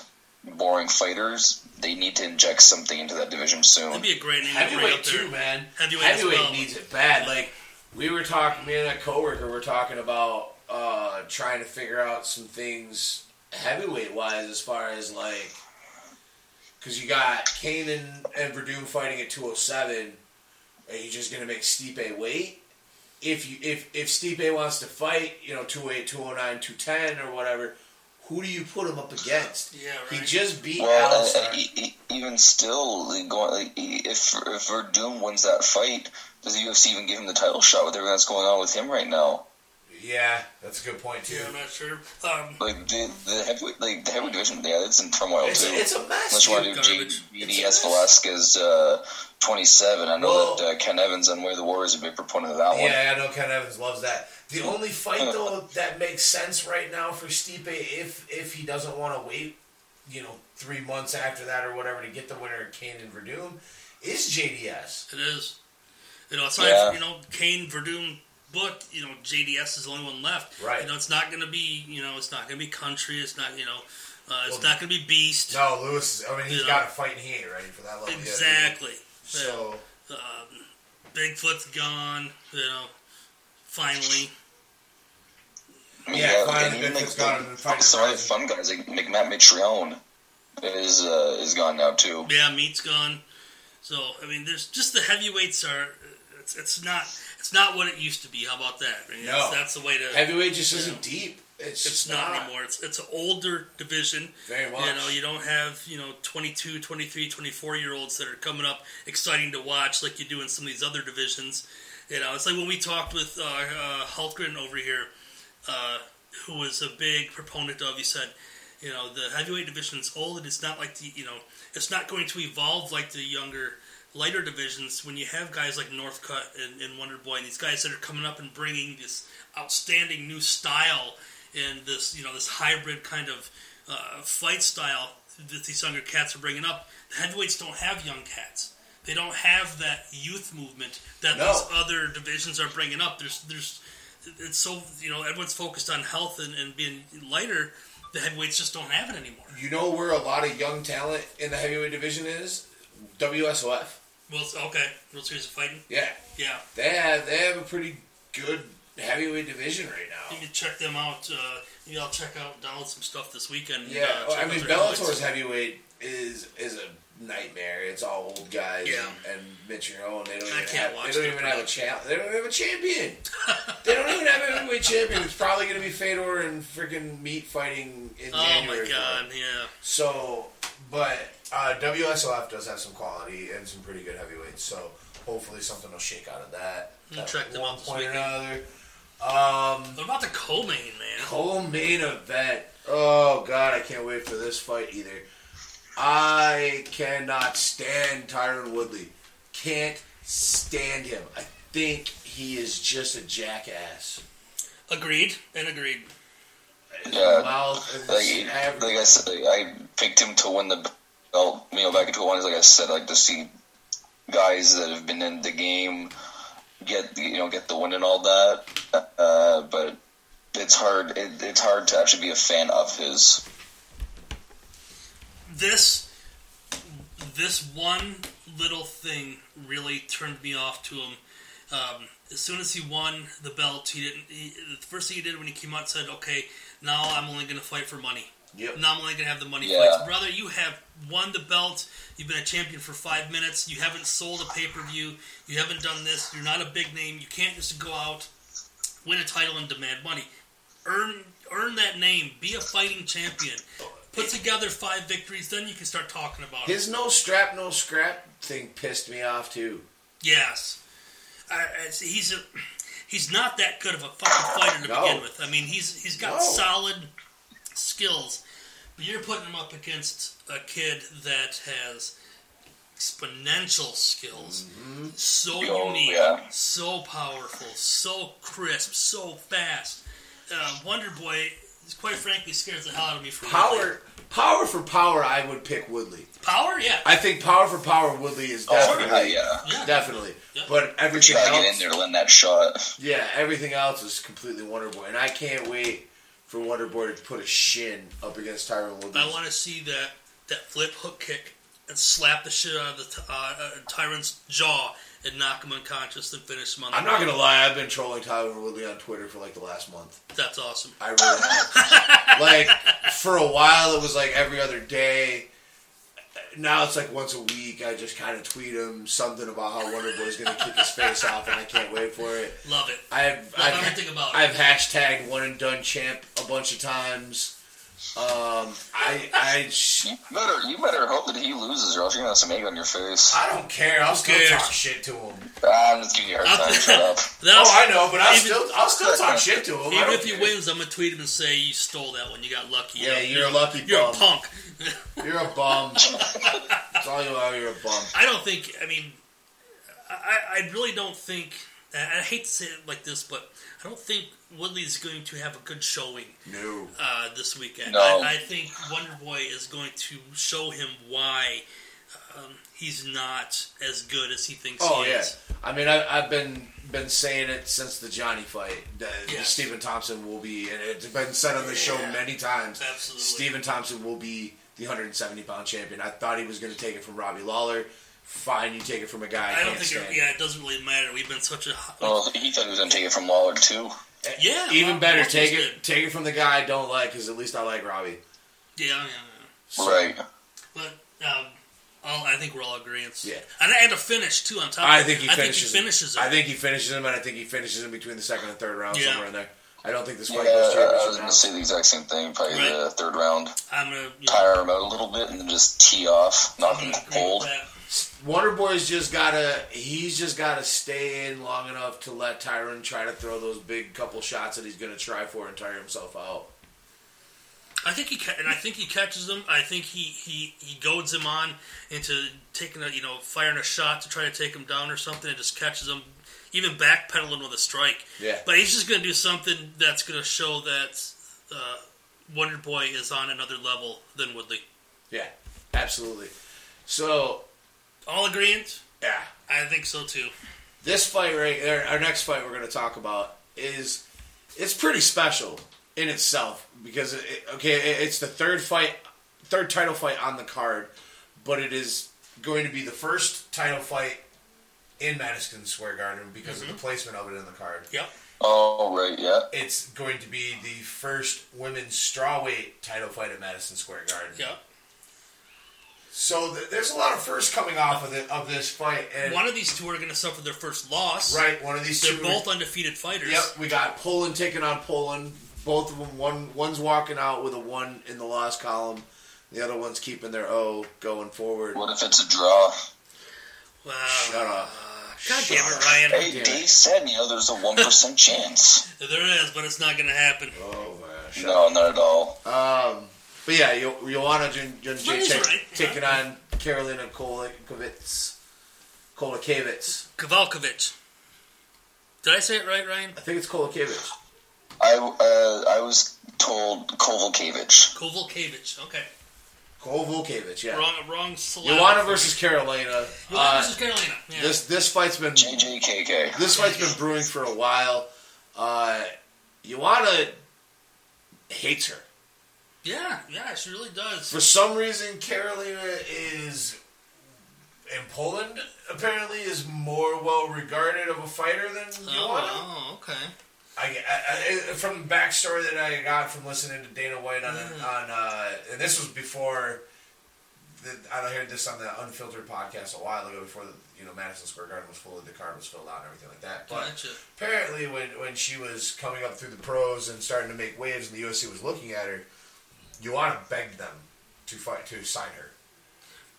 boring fighters, they need to inject something into that division soon. That'd be a great heavyweight too, man. Heavyweight, heavyweight well. needs it bad. Like we were talking, me and that coworker were talking about uh, trying to figure out some things heavyweight wise, as far as like because you got Kane and, and Verdum fighting at two oh seven. Are you just gonna make Stipe wait? If you if if Stipe wants to fight, you know, two oh eight, two oh nine, two ten or whatever. Who do you put him up against? Yeah, right. He just beat well, Alistair. Uh, even still, like, going, like, if if Verdum wins that fight, does the U F C even give him the title shot with everything that's going on with him right now? Yeah, that's a good point too. Yeah, I'm not sure. Um, like the the heavyweight, like the heavyweight division, yeah, it's in turmoil it's, too. It's a mess. Unless you want to do G D S Velasquez uh, twenty-seven, I know Whoa. that uh, Ken Evans on Way the War is a big proponent of that yeah, one. Yeah, I know Ken Evans loves that. The only fight though that makes sense right now for Stipe, if if he doesn't want to wait, you know, three months after that or whatever to get the winner of Kane and Verdum, is J D S. It is. You know, aside yeah. from, you know, Kane Verdum. Book, you know, J D S is the only one left. Right. You know, it's not going to be, you know, it's not going to be country. It's not, you know, uh, it's well, not going to be beast. No, Lewis. I mean, he's you got know. to fight, and he ain't ready for that level. Exactly. Yet, so, um, Bigfoot's gone. You know, finally. Yeah, yeah finally Bigfoot's gone. And fighting sorry, right. fun guys like Matt Mitrione is uh, is gone now too. Yeah, Meat's gone. So I mean, there's just the heavyweights are. It's, it's not. It's not what it used to be. How about that? I mean, no. That's, that's the way to... Heavyweight just you know, isn't deep. It's, it's not, not anymore. It's it's an older division. Very much. You know, you don't have, you know, twenty-two, twenty-three, twenty-four-year-olds that are coming up exciting to watch like you do in some of these other divisions. You know, it's like when we talked with uh, uh, Hultgren over here, uh, who was a big proponent of, he said, you know, the heavyweight division is old and it's not like the, you know, it's not going to evolve like the younger... lighter divisions, when you have guys like Northcutt and, and Wonder Boy, and these guys that are coming up and bringing this outstanding new style and this, you know, this hybrid kind of uh, fight style that these younger cats are bringing up, the heavyweights don't have young cats. They don't have that youth movement that no. these other divisions are bringing up. There's, there's, it's so you know, everyone's focused on health and, and being lighter. The heavyweights just don't have it anymore. You know where a lot of young talent in the heavyweight division is? W S O F. Well, okay, World Series of Fighting. Yeah, yeah. They have they have a pretty good heavyweight division right now. You can check them out. Uh, you know, I'll check out Donald some stuff this weekend. Yeah, uh, well, I mean Bellator's heavyweight is is a nightmare. It's all old guys. Yeah. and, and Mitrione. They don't I even can't have. Watch they don't even have a champ. They don't have a champion. They don't even have a heavyweight champion. It's probably going to be Fedor and freaking Meat fighting in oh January. Oh my god! Right? Yeah. So, but. Uh, W S O F does have some quality and some pretty good heavyweights, so hopefully something will shake out of that. At one point or another. Um, what about the co-main, man? Co-main event. Oh, God, I can't wait for this fight either. I cannot stand Tyron Woodley. Can't stand him. I think he is just a jackass. Agreed and agreed. Yeah, mouth, like, like I said, I picked him to win the... Well, you know, back in twenty twenty, like I said, like to see guys that have been in the game get you know get the win and all that. Uh, but it's hard. It, it's hard to actually be a fan of his. This this one little thing really turned me off to him. Um, as soon as he won the belt, he didn't. He, the first thing he did when he came out said, "Okay, now I'm only going to fight for money." Yep. Now I'm only going to have the money yeah. fights. Brother, you have won the belt. You've been a champion for five minutes. You haven't sold a pay-per-view. You haven't done this. You're not a big name. You can't just go out, win a title, and demand money. Earn earn that name. Be a fighting champion. Put together five victories. Then you can start talking about His it. His no strap, no scrap thing pissed me off, too. Yes. I, I, he's a, he's not that good of a fucking fighter to no. begin with. I mean, he's he's got no. solid... skills, But you're putting him up against a kid that has exponential skills, mm-hmm. so oh, unique, yeah. so powerful, so crisp, so fast. Uh, Wonder Boy, quite frankly, scares the hell out of me. From power, power for power, I would pick Woodley. Power, yeah. I think power for power, Woodley is definitely, oh, yeah, yeah. definitely. Yeah. But everything else, get in there, lend that shot. Yeah, everything else is completely Wonder Boy, and I can't wait for Wonder Boy to put a shin up against Tyron Woodley. I want to see that that flip hook kick and slap the shit out of the uh, uh, Tyron's jaw and knock him unconscious and finish him on the I'm not going to lie. I've been trolling Tyron Woodley on Twitter for like the last month. That's awesome. I really have. Like, for a while, it was like every other day. Now it's like once a week. I just kind of tweet him something about how Wonder Boy's going to kick his face off, and I can't wait for it. Love it. I've, Love I've, everything about it. I've hashtagged one and done champ a bunch of times. Um, I, I, sh- you better, you better hope that he loses, or else you're gonna have some egg on your face. I don't care. I'll still talk shit to him. I'm just giving you a hard time. Shut up. Oh, I know, but I'll even, still, I'll still talk shit to him. Even if he care. wins, I'm gonna tweet him and say you stole that one. You got lucky. Yeah, you're, you're a lucky. You're bum. a punk. You're a bum. That's all you are. You're a bum. I don't think. I mean, I, I really don't think. I hate to say it like this, but I don't think Woodley's going to have a good showing no. uh, this weekend. No. I, I think Wonder Boy is going to show him why um, he's not as good as he thinks oh, he yeah. is. I mean, I, I've been been saying it since the Johnny fight. That yes. Stephen Thompson will be, and it's been said on the show yeah. many times, Absolutely. Stephen Thompson will be the one seventy pound champion. I thought he was going to take it from Robbie Lawler. Fine, you take it from a guy. I don't think. It, yeah, it doesn't really matter. We've been such a. Like, well, he thought he was gonna take it from Lawler too. Yeah, even well, better. Take it. Good. Take it from the guy I don't like, because at least I like Robbie. Yeah, yeah, yeah. So, right. But um, all, I think we're all agreeing. Yeah, and I had to finish too. On top. I think he finishes. I think he finishes him. I think he finishes him, and I think he finishes him between the second and third round yeah. somewhere in there. I don't think this fight yeah, goes to I was going to say the exact same thing. Probably right. the third round. I'm gonna yeah. tire him out a little bit and then just tee off, knock him cold. Wonder Boy's just gotta he's just gotta stay in long enough to let Tyron try to throw those big couple shots that he's gonna try for and tire himself out. I think he and I think he catches them. I think he, he, he goads him on into taking a you know firing a shot to try to take him down or something, and just catches him, even backpedaling with a strike. Yeah. But he's just gonna do something that's gonna show that uh, Wonder Boy is on another level than Woodley. Yeah, absolutely. So. All agreeant? Yeah. I think so, too. This fight right there, our next fight we're going to talk about, is it's pretty special in itself. Because, it, okay, it's the third fight, third title fight on the card, but it is going to be the first title fight in Madison Square Garden because mm-hmm. of the placement of it in the card. Yep. Oh, right, yeah. It's going to be the first women's strawweight title fight at Madison Square Garden. Yep. So th- there's a lot of firsts coming off of, the, of this fight. And one of these two are going to suffer their first loss. Right, one of these They're two. They're both are... undefeated fighters. Yep, we got Poland taking on Poland. Both of them, one, one's walking out with a one in the loss column. The other one's keeping their O going forward. What if it's a draw? Wow. Shut up. God Shut damn it, Ryan. Hey, Dave said, you know, there's a one percent chance. There is, but it's not going to happen. Oh, man. Shut no, up. Not at all. Um... But yeah, Yo- Joanna Jędrzejczyk taking on Karolina Kowalkiewicz. Kowalkiewicz. Kowalkiewicz. Did I say it right, Ryan? I think it's Kowalkiewicz. I uh, I was told Kowalkiewicz. Kowalkiewicz, okay. Kowalkiewicz, yeah. Wrong, wrong syllable. Joanna versus Karolina. Joanna uh, versus Karolina, yeah. This, this fight's been... J J K K. This fight's been brewing for a while. Uh, Joanna hates her. Yeah, yeah, she really does. For some reason, Karolina is, in Poland, apparently, is more well-regarded of a fighter than Joanna. Oh, okay. I, I, I, from the backstory that I got from listening to Dana White on, mm. on uh, and this was before, the, I heard this on the Unfiltered podcast a while ago, before the, you know Madison Square Garden was full, the card was filled out and everything like that. But gotcha. Apparently, when, when she was coming up through the pros and starting to make waves and the U F C was looking at her, Joanna begged them to fight to sign her.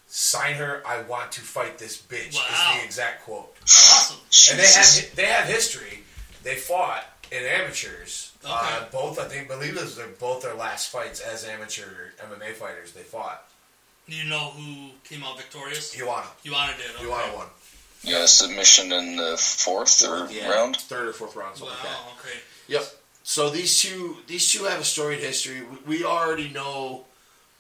Sign her. I want to fight this bitch. Wow. Is the exact quote. Awesome. And they had they had history. They fought, in amateurs. Okay. Uh, both, I think, believe this, they're both their last fights as amateur M M A fighters they fought. Do you know who came out victorious? Ioana. Ioana did. Okay. Ioana won. You got a submission in the fourth or yeah, round? Third or fourth round, something wow, like that. Okay. Yep. So these two these two have a storied history. We already know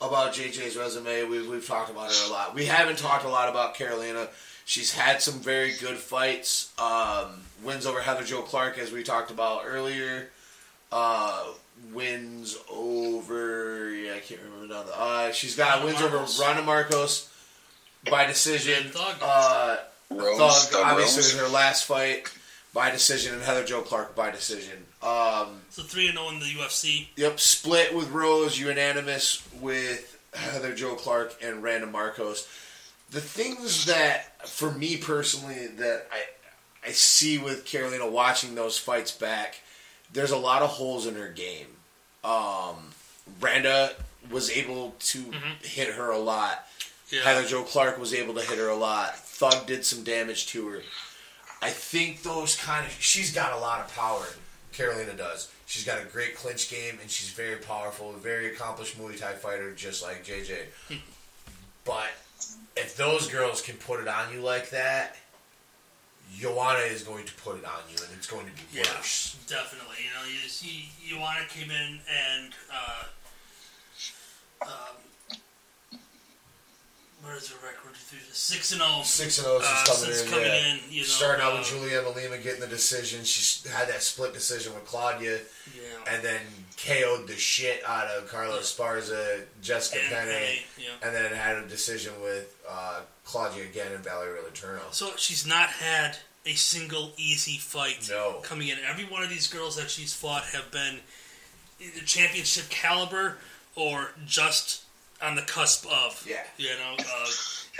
about J J's resume. We, we've talked about her a lot. We haven't talked a lot about Carolina. She's had some very good fights. Um, wins over Heather Joe Clark, as we talked about earlier. Uh, wins over... Yeah, I can't remember now. Uh, she's got Rana wins Marcos. over Rana Marcos by decision. Uh, Rose, Thug, obviously, Rose. in her last fight by decision, and Heather Joe Clark by decision. Um, so three and oh in the U F C. Yep, split with Rose, unanimous with Heather Joe Clark and Rana Marcos. The things that, for me personally, that I I see with Carolina watching those fights back, there's a lot of holes in her game. Um, Randa was able to mm-hmm. hit her a lot. Yeah. Heather Joe Clark was able to hit her a lot. Thug did some damage to her. I think those kind of... She's got a lot of power. Carolina does. She's got a great clinch game, and she's very powerful, a very accomplished Muay Thai fighter, just like J J. But if those girls can put it on you like that, Ioana is going to put it on you, and it's going to be worse. Yeah, definitely. You know, you see, Ioana came in and... Uh, um, Where is her record? six and oh. six and oh since coming uh, since in. Coming yeah. in you know, starting out uh, with Juliana Lima getting the decision. She had that split decision with Claudia. Yeah. And then K O'd the shit out of Carla Esparza, Jessica and Penne. Penne yeah. And then had a decision with uh, Claudia again and Valeria Letourneau. So she's not had a single easy fight no. coming in. Every one of these girls that she's fought have been either championship caliber or just... on the cusp of, yeah, you know, uh,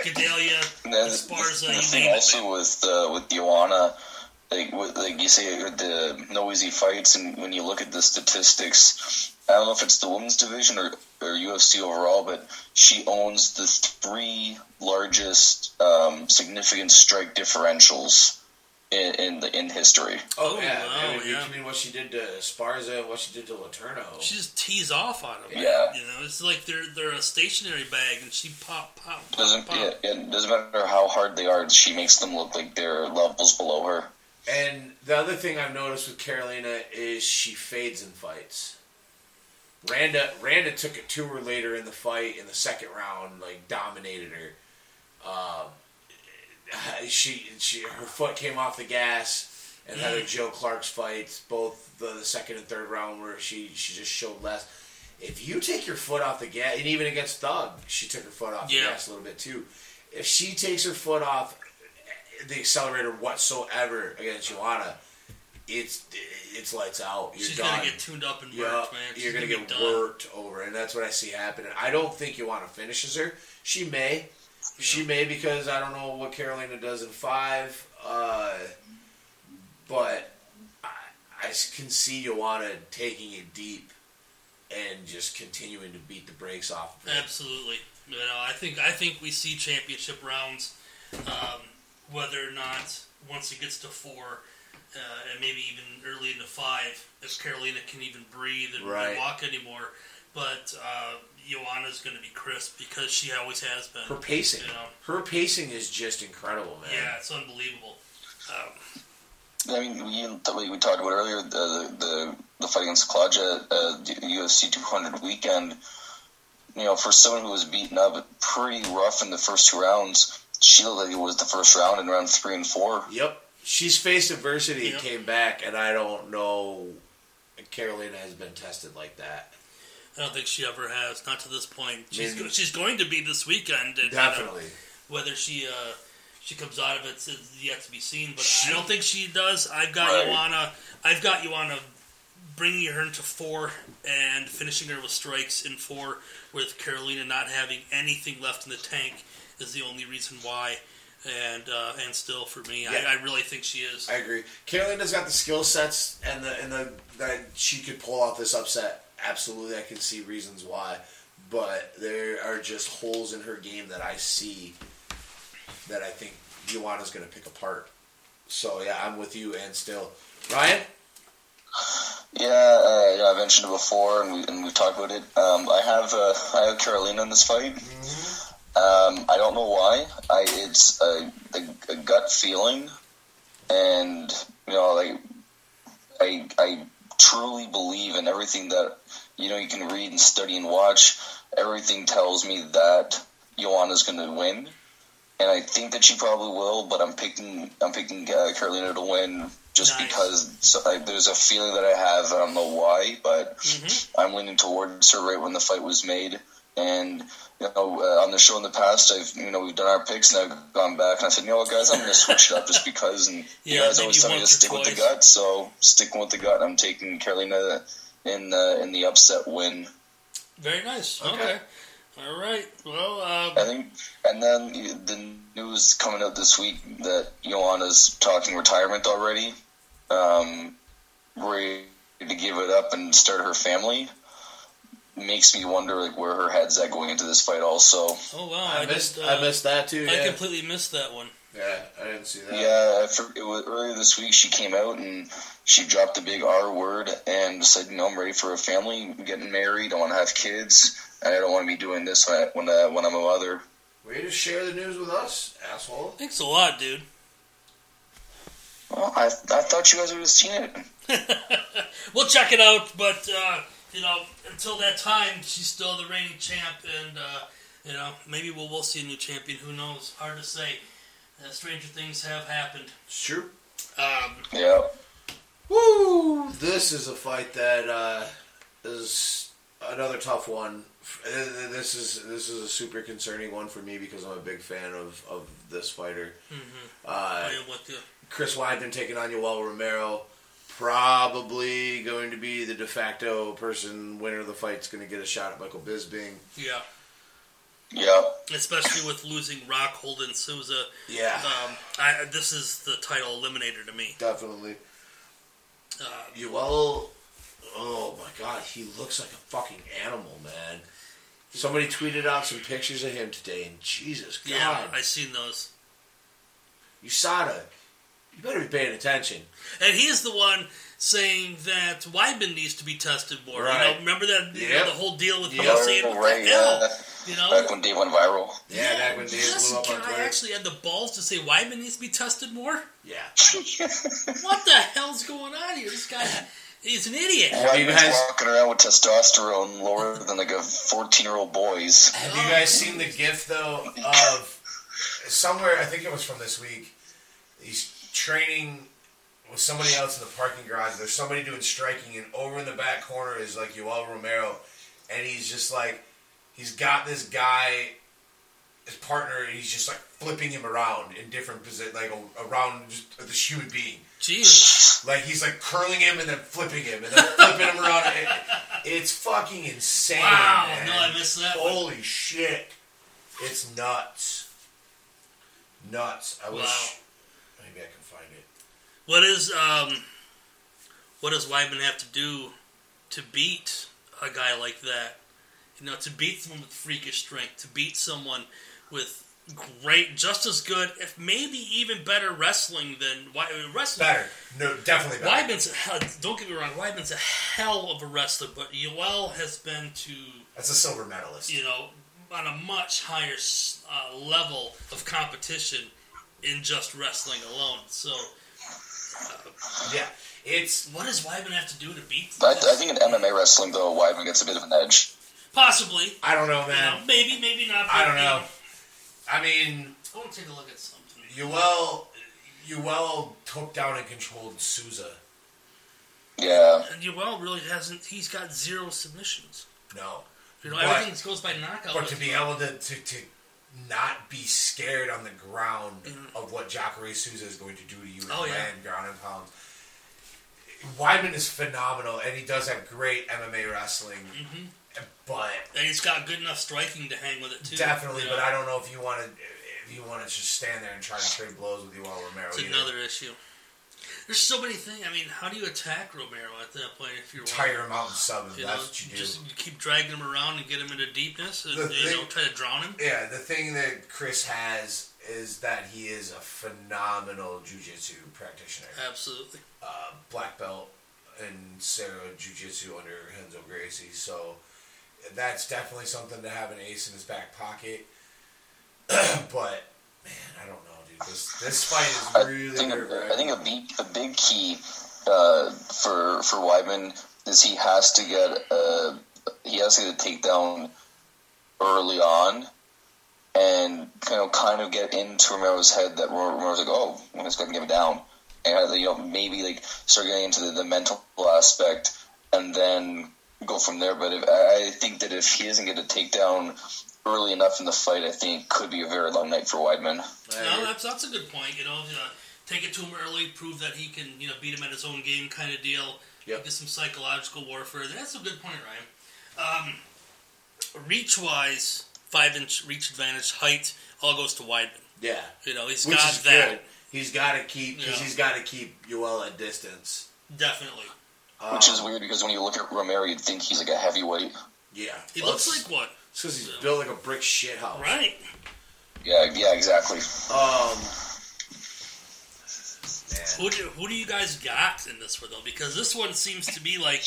Gedalia, Esparza. The, the thing also it, with uh, with Ioana, like with, like you say, the no easy fights, and when you look at the statistics, I don't know if it's the women's division or, or U F C overall, but she owns the three largest um, significant strike differentials in in, the, in history. Oh, oh yeah, wow, I mean, yeah. I mean, what she did to Esparza, what she did to Letourneau. She just tees off on him. Yeah, you know, it's like they're they're a stationary bag, and she pop pop. pop doesn't pop. It, it doesn't matter how hard they are. She makes them look like they're levels below her. And the other thing I've noticed with Carolina is she fades in fights. Randa Randa took it to her later in the fight in the second round, like dominated her. Uh, She she her foot came off the gas, and Heather Joe Clark's fights, both the, the second and third round, where she, she just showed less. If you take your foot off the gas, and even against Thug, she took her foot off yeah. the gas a little bit too. If she takes her foot off the accelerator whatsoever against Ioana, it's it's lights out. You're She's done. gonna get tuned up and worked, yep. man. She's you're gonna, gonna get worked over, and that's what I see happening. I don't think Ioana finishes her. She may. Yeah. She may, because I don't know what Carolina does in five, uh, but I, I can see Ioana taking it deep and just continuing to beat the brakes off of it. Absolutely. You know, I think I think we see championship rounds, um, whether or not once it gets to four, uh, and maybe even early into five, if Carolina can even breathe and right. walk anymore. But uh, Ioana's going to be crisp, because she always has been. Her pacing. You know? Her pacing is just incredible, man. Yeah, it's unbelievable. Um, I mean, we, we talked about earlier, the the, the fight against Claudia, uh, the U F C two hundred weekend. You know, for someone who was beaten up pretty rough in the first two rounds, she looked like it was the first round in round three and four. Yep. She's faced adversity yep. and came back, and I don't know Carolina has been tested like that. I don't think she ever has, not to this point. She's Maybe. she's going to be this weekend. And, Definitely. You know, whether she uh, she comes out of it is yet to be seen, but she, I don't think she does. I've got right. Ioana. I've got Ioana bringing her into four and finishing her with strikes in four, with Carolina not having anything left in the tank is the only reason why. And uh, and still, for me, yeah. I, I really think she is. I agree. Carolina's got the skill sets and the and the that she could pull out this upset. Absolutely, I can see reasons why, but there are just holes in her game that I see that I think Ioana's going to pick apart. So, yeah, I'm with you, and still. Ryan? Yeah, uh, yeah, I mentioned it before, and we and we talked about it. Um, I have uh, I have Carolina in this fight. Um, I don't know why. I it's a, a, a gut feeling, and you know, like I I truly believe in everything that you know you can read and study and watch. Everything tells me that Ioana's going to win, and I think that she probably will. But I'm picking I'm picking uh, Carolina to win. Just nice. Because so, like, there's a feeling that I have, I don't know why, but mm-hmm. I'm leaning towards her right when the fight was made. And you know, uh, on the show in the past, I've you know we've done our picks, and I've gone back and I said, you know what, guys, I'm going to switch it up just because. And yeah, you guys always tell me to stick toys. With the gut, so sticking with the gut, I'm taking Carolina in the in the upset win. Very nice. Okay. okay. All right. Well, um... I think, and then the news coming out this week that Ioana's talking retirement already. Um, ready to give it up and start her family makes me wonder like where her head's at going into this fight. Also, oh wow, I, I missed just, uh, I missed that too. I yeah. completely missed that one. Yeah, I didn't see that. Yeah, for, it was earlier this week she came out and she dropped the big R word and said, "No, I'm ready for a family. I'm getting married. I want to have kids, and I don't want to be doing this when I, when I, when I'm a mother." Way to share the news with us, asshole. Thanks a lot, dude. Well, I I thought you guys would have seen it. We'll check it out, but uh, you know, until that time, she's still the reigning champ, and uh, you know, maybe we'll we'll see a new champion. Who knows? Hard to say. Uh, stranger things have happened. Sure. Um, yeah. Woo! This is a fight that uh, is another tough one. This is this is a super concerning one for me because I'm a big fan of, of this fighter. Mm-hmm. Uh, I, what the... Chris Weidman taking on Yoel Romero, probably going to be the de facto person winner of the fight's going to get a shot at Michael Bisping. Yeah. Yeah. Especially with losing Rockhold and Souza. Yeah. Um, I, this is the title eliminator to me. Definitely. Uh, Yoel, oh my god, he looks like a fucking animal, man. Somebody tweeted out some pictures of him today, and Jesus God. Yeah, I seen those. U S A D A. You better be paying attention. And he's the one saying that Weidman needs to be tested more. Right. You know, remember that you yep. know, the whole deal with yep. him saying, what right, the hell? Yeah. You know? Back when Dave went viral. Yeah, yeah back when Dave yes, blew up on Twitter. I actually had the balls to say Weidman needs to be tested more? Yeah. What the hell's going on here? This guy, he's an idiot. Weidman's guys... walking around with testosterone lower than like a fourteen-year-old boy's. Have you guys seen the gif, though, of somewhere, I think it was from this week, he's training with somebody else in the parking garage. There's somebody doing striking, and over in the back corner is like Yoel Romero, and he's just like, he's got this guy, his partner, and he's just like flipping him around in different positions, like around just this human being. Jesus. Like he's like curling him and then flipping him and then flipping him around. It, it's fucking insane. Wow, man. No, I missed that. Holy one. Shit. It's nuts. Nuts. I wow. wish. Maybe I can find it. What is um, what does Weidman have to do to beat a guy like that? You know, to beat someone with freakish strength, to beat someone with great, just as good, if maybe even better wrestling than Weidman. Wrestling, better, no, definitely better. Weidman's a hell, don't get me wrong, Weidman's a hell of a wrestler, but Yoel has been to as a silver medalist, you know, on a much higher uh, level of competition. In just wrestling alone, so uh, yeah, it's what does Weidman have to do to beat? I, I think in M M A wrestling, though, Weidman gets a bit of an edge. Possibly, I don't know, man. You know, maybe, maybe not. I don't know. I mean, I want to take a look at something. Yoel, Yoel took down and controlled Souza. Yeah, and Yoel really hasn't. He's got zero submissions. No, you know, but, everything goes by knockout. But to be able to to. to not be scared on the ground mm. of what Jacare Souza is going to do to you in oh, land, yeah. ground and pound. Weidman is phenomenal, and he does have great M M A wrestling, mm-hmm. but and he's got good enough striking to hang with it too. Definitely, you know? But I don't know if you want to if you want to just stand there and try to trade blows with Yoel Romero. It's either. Another issue. There's so many things. I mean, how do you attack Romero at that point if you're tire him out and sub him? That's know, what you do. Just you keep dragging him around and get him into deepness, and the you thing, know, try to drown him. Yeah, the thing that Chris has is that he is a phenomenal jiu-jitsu practitioner. Absolutely, uh, black belt and Sarah Jiu-Jitsu under Renzo Gracie. So that's definitely something to have an ace in his back pocket. But, man, I don't know, dude. This, this fight is really weird, right? I think a big, a big key uh, for for Weidman is he has to get a, he has to get a takedown early on and kind of, kind of get into Romero's head that Romero's like, oh, I'm just going to give it down. And, you know, maybe like start getting into the, the mental aspect and then go from there. But if, I think that if he doesn't get a takedown early enough in the fight, I think it could be a very long night for Weidman. No, that's, that's a good point. You know, you know, take it to him early, prove that he can, you know, beat him at his own game, kind of deal. Yep. Get some psychological warfare. That's a good point, Ryan. Um, reach-wise, five-inch reach advantage, height, all goes to Weidman. Yeah, you know, he's Which got is that. Good. He's got to keep, because yeah. he's got to keep Yoel at distance. Definitely. Um, Which is weird, because when you look at Romero, you'd think he's like a heavyweight. Yeah. He well, looks like what? It's because he's yeah. built like a brick shithouse. Right. Yeah, yeah, exactly. Um, who do, who do you guys got in this one, though? Because this one seems to be like,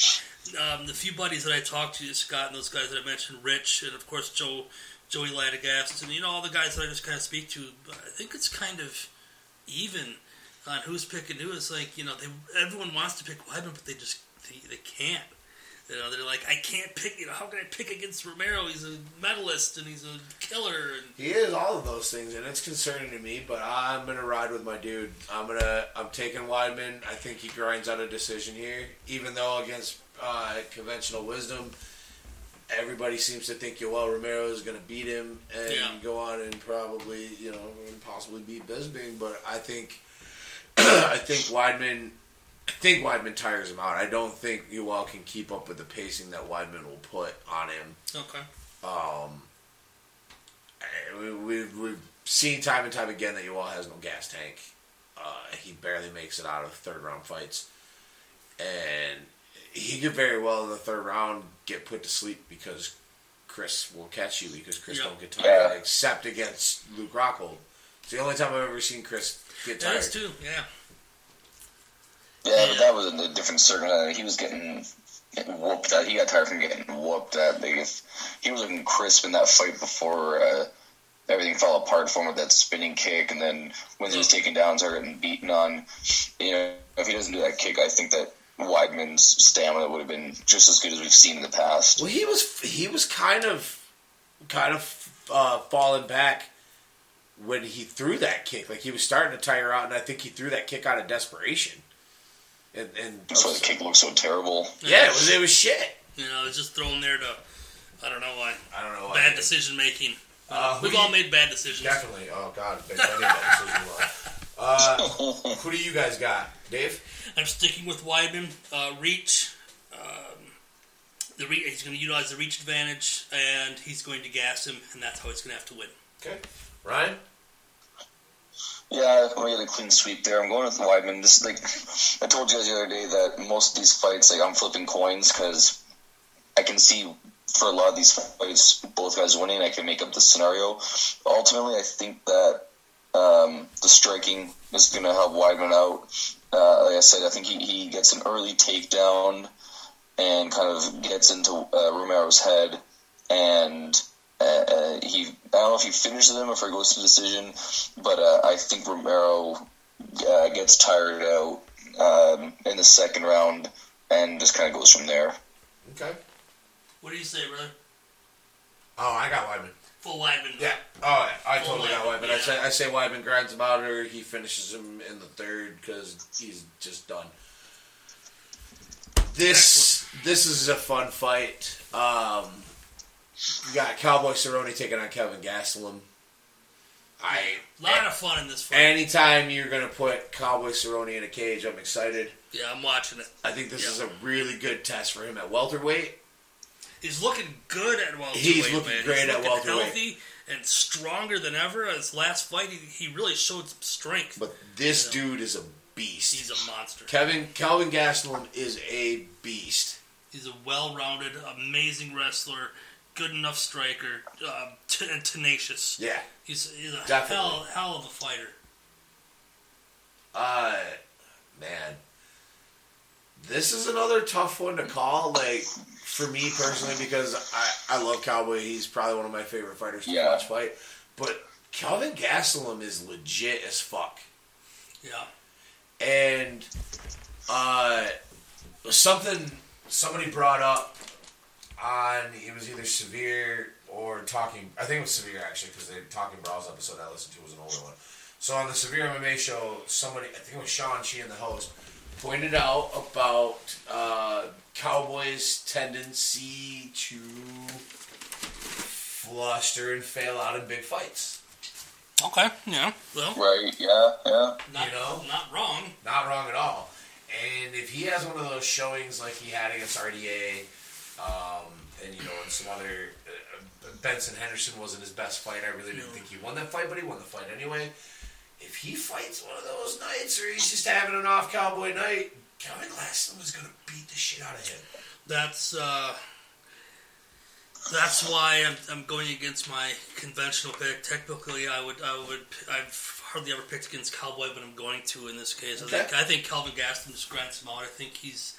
um, the few buddies that I talked to, Scott and those guys that I mentioned, Rich, and of course Joe, Joey Ladagast, and you know, all the guys that I just kind of speak to, I think it's kind of even on who's picking who. It's like, you know, they, everyone wants to pick Weidman, but they just they, they can't. You know, they're like, I can't pick, you know, how can I pick against Romero? He's a medalist and he's a killer. And he is all of those things, and it's concerning to me, but I'm going to ride with my dude. I'm going to, I'm taking Weidman. I think he grinds out a decision here, even though against uh, conventional wisdom, everybody seems to think Yoel Romero is going to beat him and yeah. go on and probably, you know, possibly beat Bisping, but I think, I think Weidman... I think Weidman tires him out. I don't think Yoel can keep up with the pacing that Weidman will put on him. Okay. Um, we, we, we've seen time and time again that Yoel has no gas tank. Uh, he barely makes it out of third round fights. And he could very well in the third round get put to sleep because Chris will catch you, because Chris yep. don't get tired, yeah. except against Luke Rockhold. It's the only time I've ever seen Chris get tired. That is too, yeah. Yeah, but that was a different circumstance. He was getting, getting whooped at. He got tired from getting whooped at. Like if, he was looking crisp in that fight before uh, everything fell apart for him with that spinning kick. And then when he was taken down, started getting beaten on. You know, if he doesn't do that kick, I think that Weidman's stamina would have been just as good as we've seen in the past. Well, he was he was kind of kind of uh, falling back when he threw that kick. Like he was starting to tire out, and I think he threw that kick out of desperation. And, and that's why the kick looked so terrible. Yeah, yeah, it was it was shit. You know, it was just thrown there to, I don't know why. I don't know why. Bad decision making. Uh, We've all you, made bad decisions. Definitely. Oh God, I made bad decisions. Uh, who do you guys got, Dave? I'm sticking with Weidman. Uh, reach. Um, the re- he's going to utilize the reach advantage, and he's going to gas him, and that's how he's going to have to win. Okay, Ryan. Yeah, we had a clean sweep there. I'm going with Weidman. This is like I told you guys the other day that most of these fights, like I'm flipping coins because I can see for a lot of these fights both guys winning. I can make up the scenario. Ultimately, I think that um, the striking is going to help Weidman out. Uh, like I said, I think he, he gets an early takedown and kind of gets into uh, Romero's head and. Uh, he, I don't know if he finishes him or if he goes to decision, but uh, I think Romero uh, gets tired out um, in the second round and just kind of goes from there. Okay. What do you say, brother? Oh, I got Weidman. Full Weidman. Yeah. Oh, I, I totally Weidman, got Weidman. Yeah. I say I say Weidman grinds him out or he finishes him in the third because he's just done. This Excellent. This is a fun fight. Um... You got Cowboy Cerrone taking on Kevin Gastelum. I a lot of fun in this fight. Anytime you're going to put Cowboy Cerrone in a cage, I'm excited. Yeah, I'm watching it. I think this yeah. is a really good test for him at welterweight. He's looking good at welterweight. He's looking man. great He's looking at welterweight. Healthy and stronger than ever. His last fight, he, he really showed some strength. But this you know, dude is a beast. He's a monster. Kevin Kelvin Gastelum is a beast. He's a well-rounded, amazing wrestler. Good enough striker, uh, t- and tenacious. Yeah, he's, he's a hell, hell of a fighter. Uh, man, This is another tough one to call, like, for me personally, because I, I love Cowboy. He's probably one of my favorite fighters to yeah. watch fight. But Kelvin Gastelum is legit as fuck. Yeah. And uh, something somebody brought up on, it was either Severe or Talking, I think it was Severe actually, because the Talking Brawls episode I listened to was an older one. So on the Severe M M A show, somebody, I think it was Sean Sheehan, the host, pointed out about uh, Cowboy's tendency to fluster and fail out in big fights. Okay, yeah. Well, right, yeah, yeah. Not, you know, not wrong. Not wrong at all. And if he has one of those showings like he had against R D A, um, and, you know, and some other... Uh, Benson Henderson wasn't his best fight. I really didn't no. think he won that fight, but he won the fight anyway. If he fights one of those nights, or he's just having an off Cowboy night, Kelvin Gastelum is going to beat the shit out of him. That's uh, that's why I'm, I'm going against my conventional pick. Technically, I would I would I've hardly ever picked against Cowboy, but I'm going to in this case. Okay. I think I think Kelvin Gastelum just grants him out. I think he's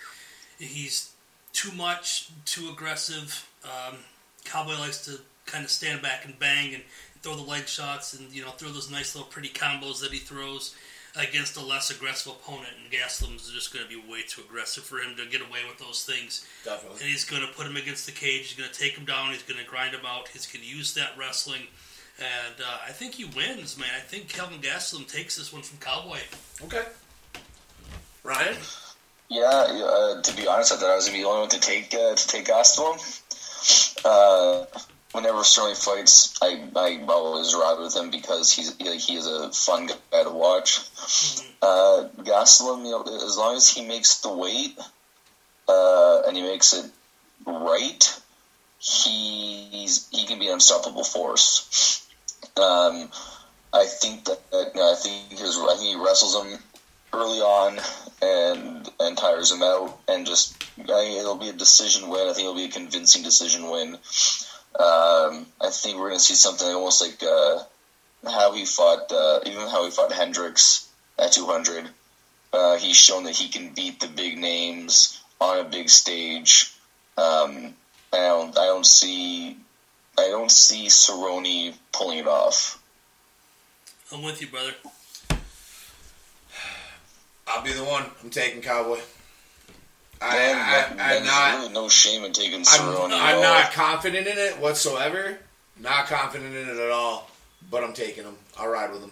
he's too much, too aggressive. Um, Cowboy likes to kind of stand back and bang and throw the leg shots and, you know, throw those nice little pretty combos that he throws against a less aggressive opponent. And Gastelum's just going to be way too aggressive for him to get away with those things. Definitely. And he's going to put him against the cage. He's going to take him down. He's going to grind him out. He's going to use that wrestling. And uh, I think he wins, man. I think Kelvin Gastelum takes this one from Cowboy. Okay. Ryan? Yeah, uh, to be honest, I thought I was going to be the only one to take, uh, to take Gastelum. Uh, whenever Sterling fights, I, I always ride with him because he's he is a fun guy to watch. Uh, Gastelum, you know, as long as he makes the weight uh, and he makes it right, he he's, he can be an unstoppable force. Um, I think that, that you know, I think his I think he wrestles him early on and and tires him out, and just I think it'll be a decision win. I think it'll be a convincing decision win. Um, I think we're going to see something almost like uh, how he fought, uh, even how he fought Hendricks at two hundred. Uh, he's shown that he can beat the big names on a big stage. Um, I don't, I don't see, I don't see Cerrone pulling it off. I'm with you, brother. I'll be the one. I'm taking Cowboy. I, Man, I, I, I'm not. Really no shame in taking Cerrone. I'm, I'm not confident in it whatsoever. Not confident in it at all. But I'm taking him. I'll ride with him.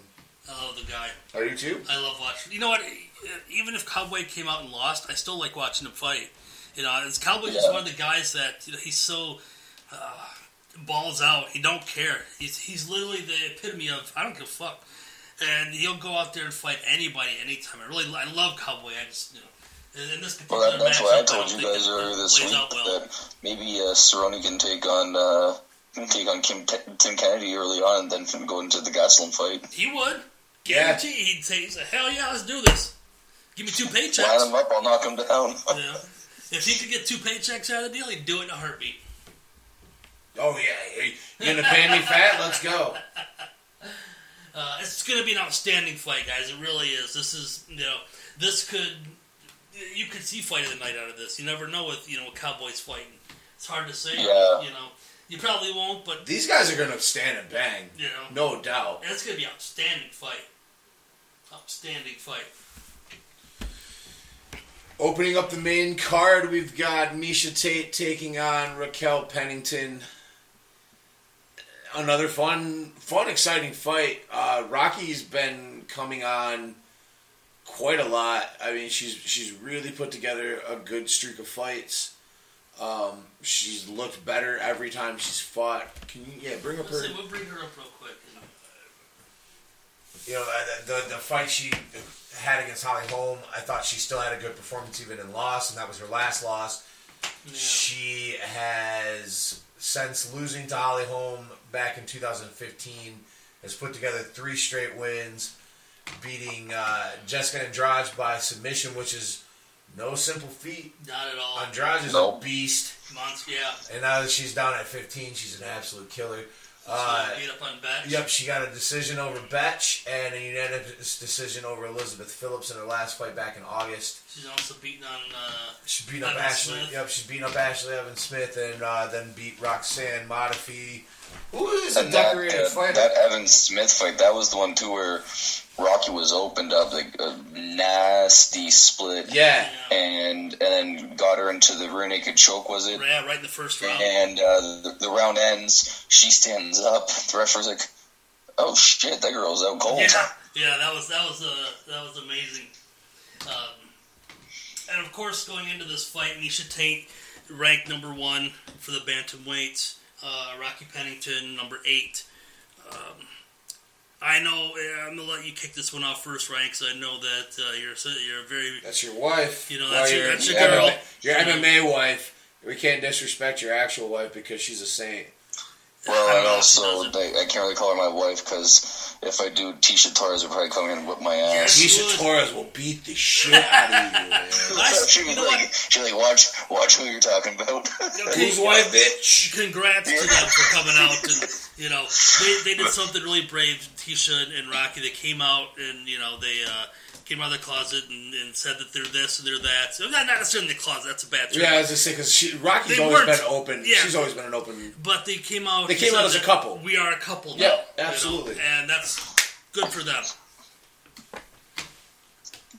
I love the guy. Are you too? I love watching. You know what? Even if Cowboy came out and lost, I still like watching him fight. You know, it's Cowboy's yeah. just one of the guys that, you know, he's so uh, balls out. He don't care. He's he's literally the epitome of I don't give a fuck. And he'll go out there and fight anybody anytime. I really, I love Cowboy. I just, you know, in this particular well, that, that's matchup, why I told I you guys earlier this week well. that maybe uh, Cerrone can take on uh, can take on Kim, Tim Kennedy early on, and then go into the Gastelum fight. He would, guarantee. Yeah. He'd say, he'd say, "Hell yeah, let's do this. Give me two paychecks. Line him up, I'll knock him down." Yeah. If he could get two paychecks out of the deal, he'd do it in a heartbeat. Oh yeah, you're gonna pay me fat? Let's go. Uh, it's going to be an outstanding fight, guys. It really is. This is, you know, this could, you could see fight of the night out of this. You never know with, you know, Cowboys fighting. It's hard to say. Yeah. You know, you probably won't, but these guys are going to stand and bang. You know, no doubt. And it's going to be an outstanding fight. Outstanding fight. Opening up the main card, we've got Miesha Tate taking on Raquel Pennington. Another fun, fun, exciting fight. Uh, Rocky's been coming on quite a lot. I mean, she's she's really put together a good streak of fights. Um, she's looked better every time she's fought. Can you, yeah, bring up her... We'll bring her up real quick. You know, the, the, the fight she had against Holly Holm, I thought she still had a good performance even in loss, and that was her last loss. Yeah. She has... Since losing to Holly Holm back in two thousand fifteen, has put together three straight wins, beating uh, Jessica Andrade by submission, which is no simple feat. Not at all. Andrade is nope. a beast. Monster, yeah. And now that she's down at fifteen, she's an absolute killer. Uh, beat up on Betch. Yep, she got a decision over Betch and a unanimous decision over Elizabeth Phillips in her last fight back in August. She's also beaten on uh, she beat up Evan Ashley. Smith. Yep, she's beaten up Ashley Evan Smith and uh, then beat Roxanne Modifi, who is a decorated that, uh, fighter. That Evan Smith fight, that was the one too where Rocky was opened up like a nasty split. Yeah, and and got her into the rear naked choke. Was it? Yeah, right in the first round. And uh, the, the round ends. She stands up. The referee's like, "Oh shit, that girl's out cold." Yeah, yeah, that was that was uh, that was amazing. Um, and of course, going into this fight, Miesha Tate ranked number one for the bantamweights. Uh, Rocky Pennington, number eight. Um, I know, I'm going to let you kick this one off first, Ryan, because I know that uh, you're you're very... That's your wife. You know, that's, well, your, that's your, your girl. M M A, your M M A know. Wife. We can't disrespect your actual wife because she's a saint. Well, and also, they, I can't really call her my wife because if I do, Tisha Torres will probably come in and whip my ass. Tisha Torres will beat the shit out of you. Man. She'll be like, she'll like, watch, watch who you're talking about. Who's wife, bitch? Congrats yeah. to them for coming out. And, you know, they, they did something really brave, Tisha and Rocky. They came out and, you know, they uh, came out of the closet and, and said that they're this and they're that. So, not necessarily in the closet. That's a bad term. Yeah, I was just saying, because Rocky's they always been open. Yeah. She's always been an open. But they came out. They came out as a couple. We are a couple now. Yeah, absolutely. You know? And that's good for them.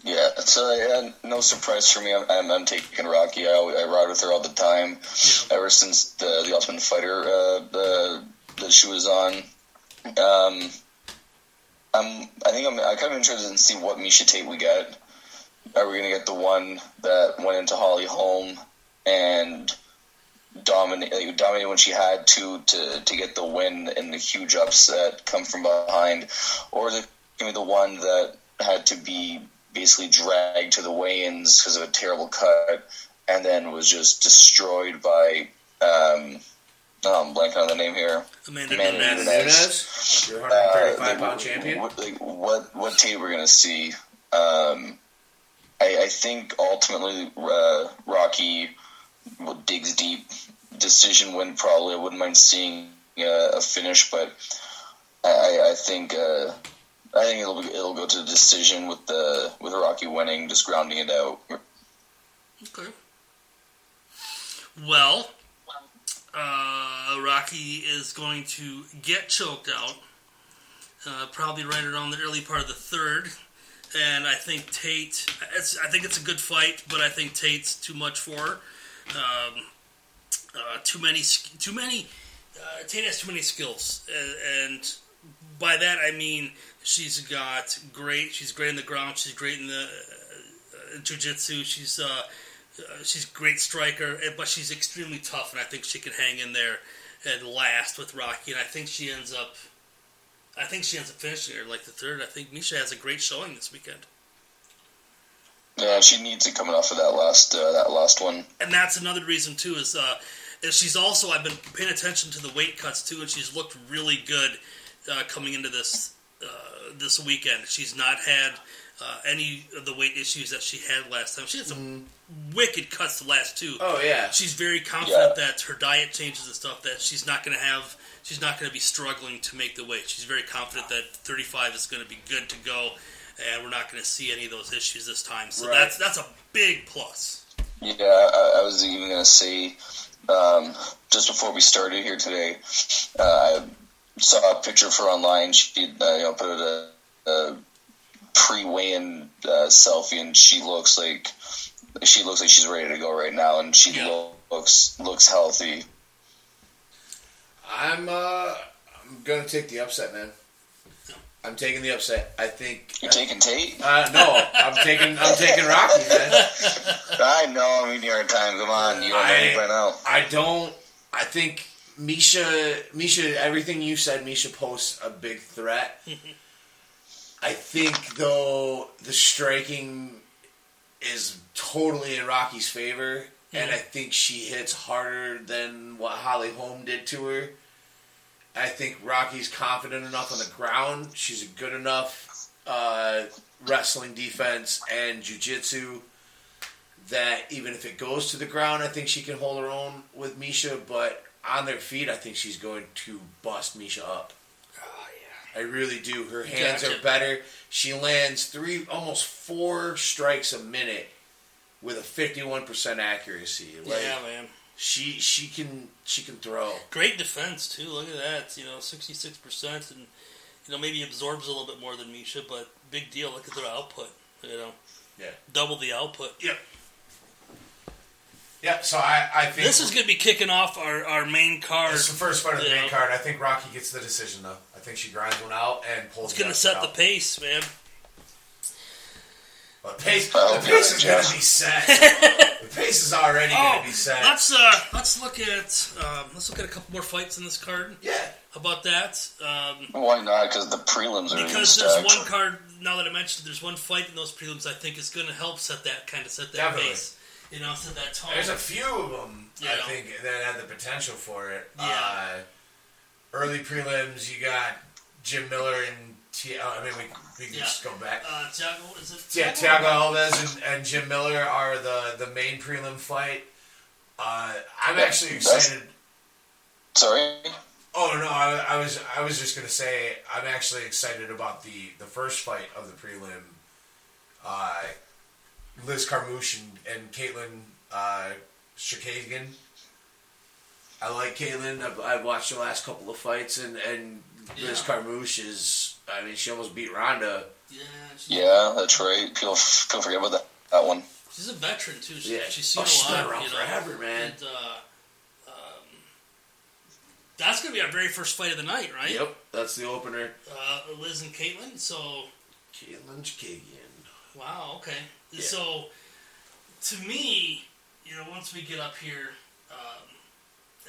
Yeah, it's uh, yeah, no surprise for me. I'm, I'm, I'm taking Rocky. I, I ride with her all the time. Yeah. Ever since the, the Ultimate Fighter uh, the, that she was on. Um, I'm, I think I'm I kind of interested in see what Miesha Tate we got. Are we going to get the one that went into Holly Holm and... Dominate, like, dominated when she had to, to to get the win and the huge upset come from behind, or the the one that had to be basically dragged to the weigh-ins because of a terrible cut, and then was just destroyed by um, oh, I'm blanking on the name here. Amanda Nunes, your one thirty-five pound champion. What, like, what what Tate we're gonna see? Um, I, I think ultimately uh, Rocky. Well, digs deep. Decision win, probably. I wouldn't mind seeing uh, a finish, but I, I think uh, I think it'll it'll go to the decision with the with Rocky winning, just grounding it out. Okay. Well, uh, Rocky is going to get choked out, uh, probably right around the early part of the third. And I think Tate. It's, I think it's a good fight, but I think Tate's too much for her. Um, uh, too many, too many. Uh, Tate has too many skills, and, and by that I mean she's got great. She's great in the ground. She's great in the uh, in jiu-jitsu. She's uh, uh, she's a great striker, but she's extremely tough, and I think she can hang in there and last with Rocky. And I think she ends up. I think she ends up finishing her like the third. I think Miesha has a great showing this weekend. Yeah, she needs it coming off of that last uh, that last one. And that's another reason, too, is, uh, is she's also, I've been paying attention to the weight cuts, too, and she's looked really good uh, coming into this uh, this weekend. She's not had uh, any of the weight issues that she had last time. She had some mm-hmm. wicked cuts the last two. Oh, yeah. She's very confident yeah. that her diet changes and stuff, that she's not going to have, she's not going to be struggling to make the weight. She's very confident that thirty-five is going to be good to go. And we're not going to see any of those issues this time. So right. that's that's a big plus. Yeah, I, I was even going to say, um, just before we started here today, uh, I saw a picture of her online. She uh, you know, put a, a pre-weigh-in uh, selfie, and she looks like she looks like she's ready to go right now, and she yeah. looks looks healthy. I'm uh, I'm going to take the upset, man. I'm taking the upset. I think you're taking Tate. Uh, no, I'm taking I'm taking Rocky, man. I know. I mean, you're in time. Come on, you don't I, know me by now. I don't. I think Miesha. Miesha. Everything you said, Miesha posts a big threat. I think though the striking is totally in Rocky's favor, mm-hmm. and I think she hits harder than what Holly Holm did to her. I think Rocky's confident enough on the ground. She's a good enough uh, wrestling defense and jiu-jitsu that even if it goes to the ground, I think she can hold her own with Miesha. But on their feet, I think she's going to bust Miesha up. Oh, yeah. I really do. Her hands gotcha. are better. She lands three, almost four strikes a minute with a fifty-one percent accuracy. Like, yeah, man. She she can she can throw. Great defense, too. Look at that. It's, you know, sixty-six percent and, you know, maybe absorbs a little bit more than Miesha, but big deal. Look at their output, you know. Yeah. Double the output. Yep. Yep, so I, I think... This is going to be kicking off our, our main card. It's the first fight of the main know. card. I think Rocky gets the decision, though. I think she grinds one out and pulls it. It's going to set out. the pace, man. But pace, oh, the pace is going to be set. The pace is already oh, going to be set. Let's uh, let's look at um, let's look at a couple more fights in this card. Yeah, how about that? Um, Why not? Because the prelims are because there's stacked. one card. Now that I mentioned, there's one fight in those prelims. I think is going to help set that kind of set that Definitely. pace. You know, set that tone. There's a few of them you I know. think that had the potential for it. Yeah. Uh, early prelims, you got Jim Miller and. Yeah, I mean, we, we can yeah. just go back. Uh, Thiago, is it Thiago? Yeah, Thiago Alves and, and Jim Miller are the, the main prelim fight. Uh, I'm yeah, actually excited. Sorry. Oh no, I, I was I was just gonna say I'm actually excited about the, the first fight of the prelim. Uh, Liz Carmouche and, and Caitlin uh, Shakagan. I like Caitlin. I've, I've watched the last couple of fights, and and yeah. Liz Carmouche is. I mean, she almost beat Ronda. Yeah, yeah, that's right. People, people forget about that, that one. She's a veteran, too. She, yeah. She's seen oh, she's a lot. Been around you know, forever, man. And, uh, um, that's going to be our very first fight of the night, right? Yep, that's the opener. Uh, Liz and Caitlin, so... Caitlin Kagan. Wow, okay. Yeah. So, to me, you know, once we get up here... Um,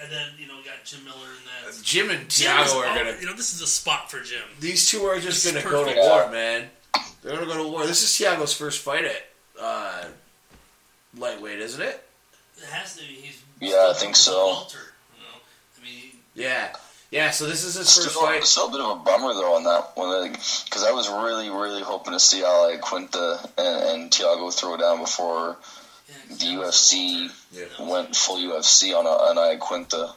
And then, you know, we got Jim Miller and that. Jim and Thiago are going to... You know, this is a spot for Jim. These two are just going to go to war, man. They're going to go to war. This is Thiago's first fight at uh, lightweight, isn't it? It has to be. He's yeah, I think so. Walter, you know? I mean, yeah. Yeah, so this is his first fight. It's still a bit of a bummer, though, on that one. Because I was really, really hoping to see Ale Quinta and, and Thiago throw down before... The U F C yeah. went full U F C on an Iaquinta.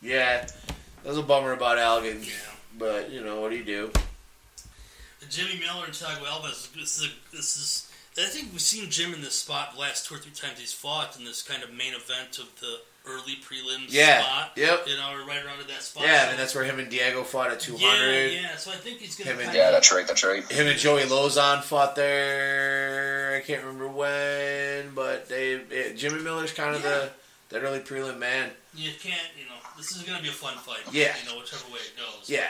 Yeah, that was a bummer about Alvin. Yeah. But, you know, what do you do? Jimmy Miller and Thiago Alves, this is, a, this is... I think we've seen Jim in this spot the last two or three times he's fought in this kind of main event of the early prelims yeah. spot. Yep. You know, right around at that spot. Yeah, so. I mean, that's where him and Diego fought at two hundred. Yeah, yeah, so I think he's going to... Yeah, that's right, that's right. Him and Joey Lozon fought there, I can't remember when, but they it, Jimmy Miller's kind of yeah. the that early prelim man. You can't, you know, this is going to be a fun fight. Yeah. You know, whichever way it goes. Yeah.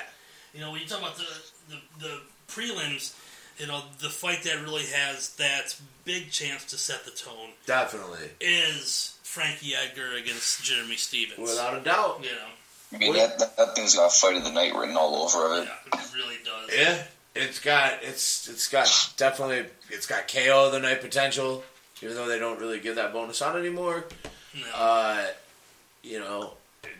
You know, when you talk about the the, the prelims... You know, the fight that really has that big chance to set the tone... Definitely. ...is Frankie Edgar against Jeremy Stevens. Without a doubt. You know. I mean, that, that thing's got Fight of the Night written all over it. Yeah, it really does. Yeah. It's got... It's It's got definitely... It's got K O of the night potential, even though they don't really give that bonus out anymore. No. Uh, you know,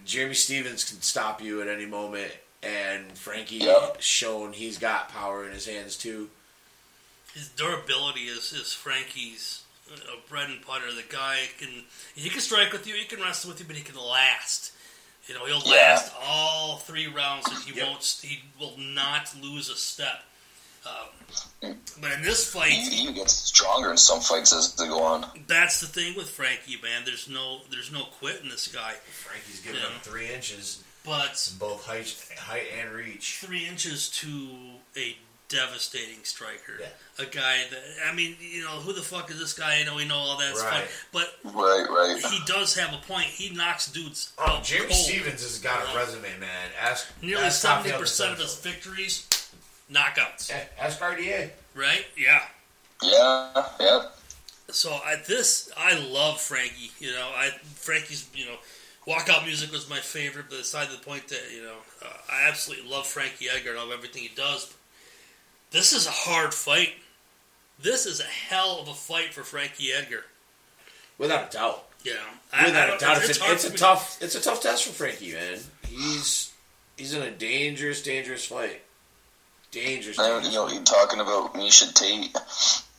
Jeremy Stevens can stop you at any moment, and Frankie yeah. shown he's got power in his hands, too. His durability is, is Frankie's you know, bread and butter. The guy can he can strike with you, he can wrestle with you, but he can last. You know, he'll last yeah. all three rounds, and he yep. won't. He will not lose a step. Um, but in this fight, he, he gets stronger in some fights as they go on. That's the thing with Frankie, man. There's no there's no quit in this guy. Frankie's giving you know? up three inches, but in both height height and reach. Three inches to a. Devastating striker, yeah. a guy that I mean, you know, who the fuck is this guy? I know we know all that's right. fun, but right, right. he does have a point. He knocks dudes. Oh, out James cold. Stevens has got a resume, man. Ask nearly seventy percent of his victories, knockouts. Yeah, ask R D A, right? Yeah, yeah, yeah. So I this I love Frankie. You know, I Frankie's you know. Walkout music was my favorite, but aside to the point that you know, uh, I absolutely love Frankie Edgar and I love everything he does. This is a hard fight. This is a hell of a fight for Frankie Edgar. Without a doubt. Yeah. I, Without I a doubt. It's, it's, it's a me. tough it's a tough test for Frankie, man. He's he's in a dangerous, dangerous fight. Dangerous, dangerous. You know, you're talking about Miesha Tate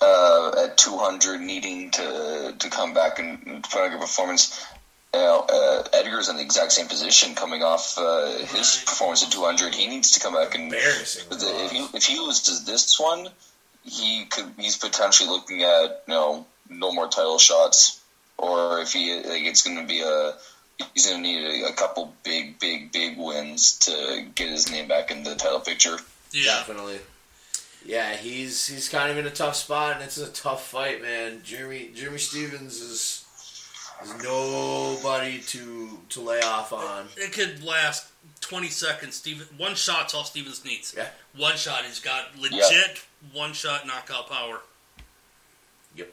uh, at two hundred needing to to come back and put on a good performance. You know, uh, Edgar's in the exact same position coming off uh, his performance at two hundred. He needs to come back and embarrassing. If he, if he loses this one, he could he's potentially looking at you know no more title shots, or if he like, it's going to be a he's going to need a, a couple big big big wins to get his name back in the title picture. Yeah. Definitely. Yeah, he's he's kind of in a tough spot, and it's a tough fight, man. Jeremy Jeremy Stevens is. There's nobody to to lay off on. It could last twenty seconds. Steven, one shot's all Stevens needs. Yeah. One shot. He's got legit yeah. one shot knockout power. Yep.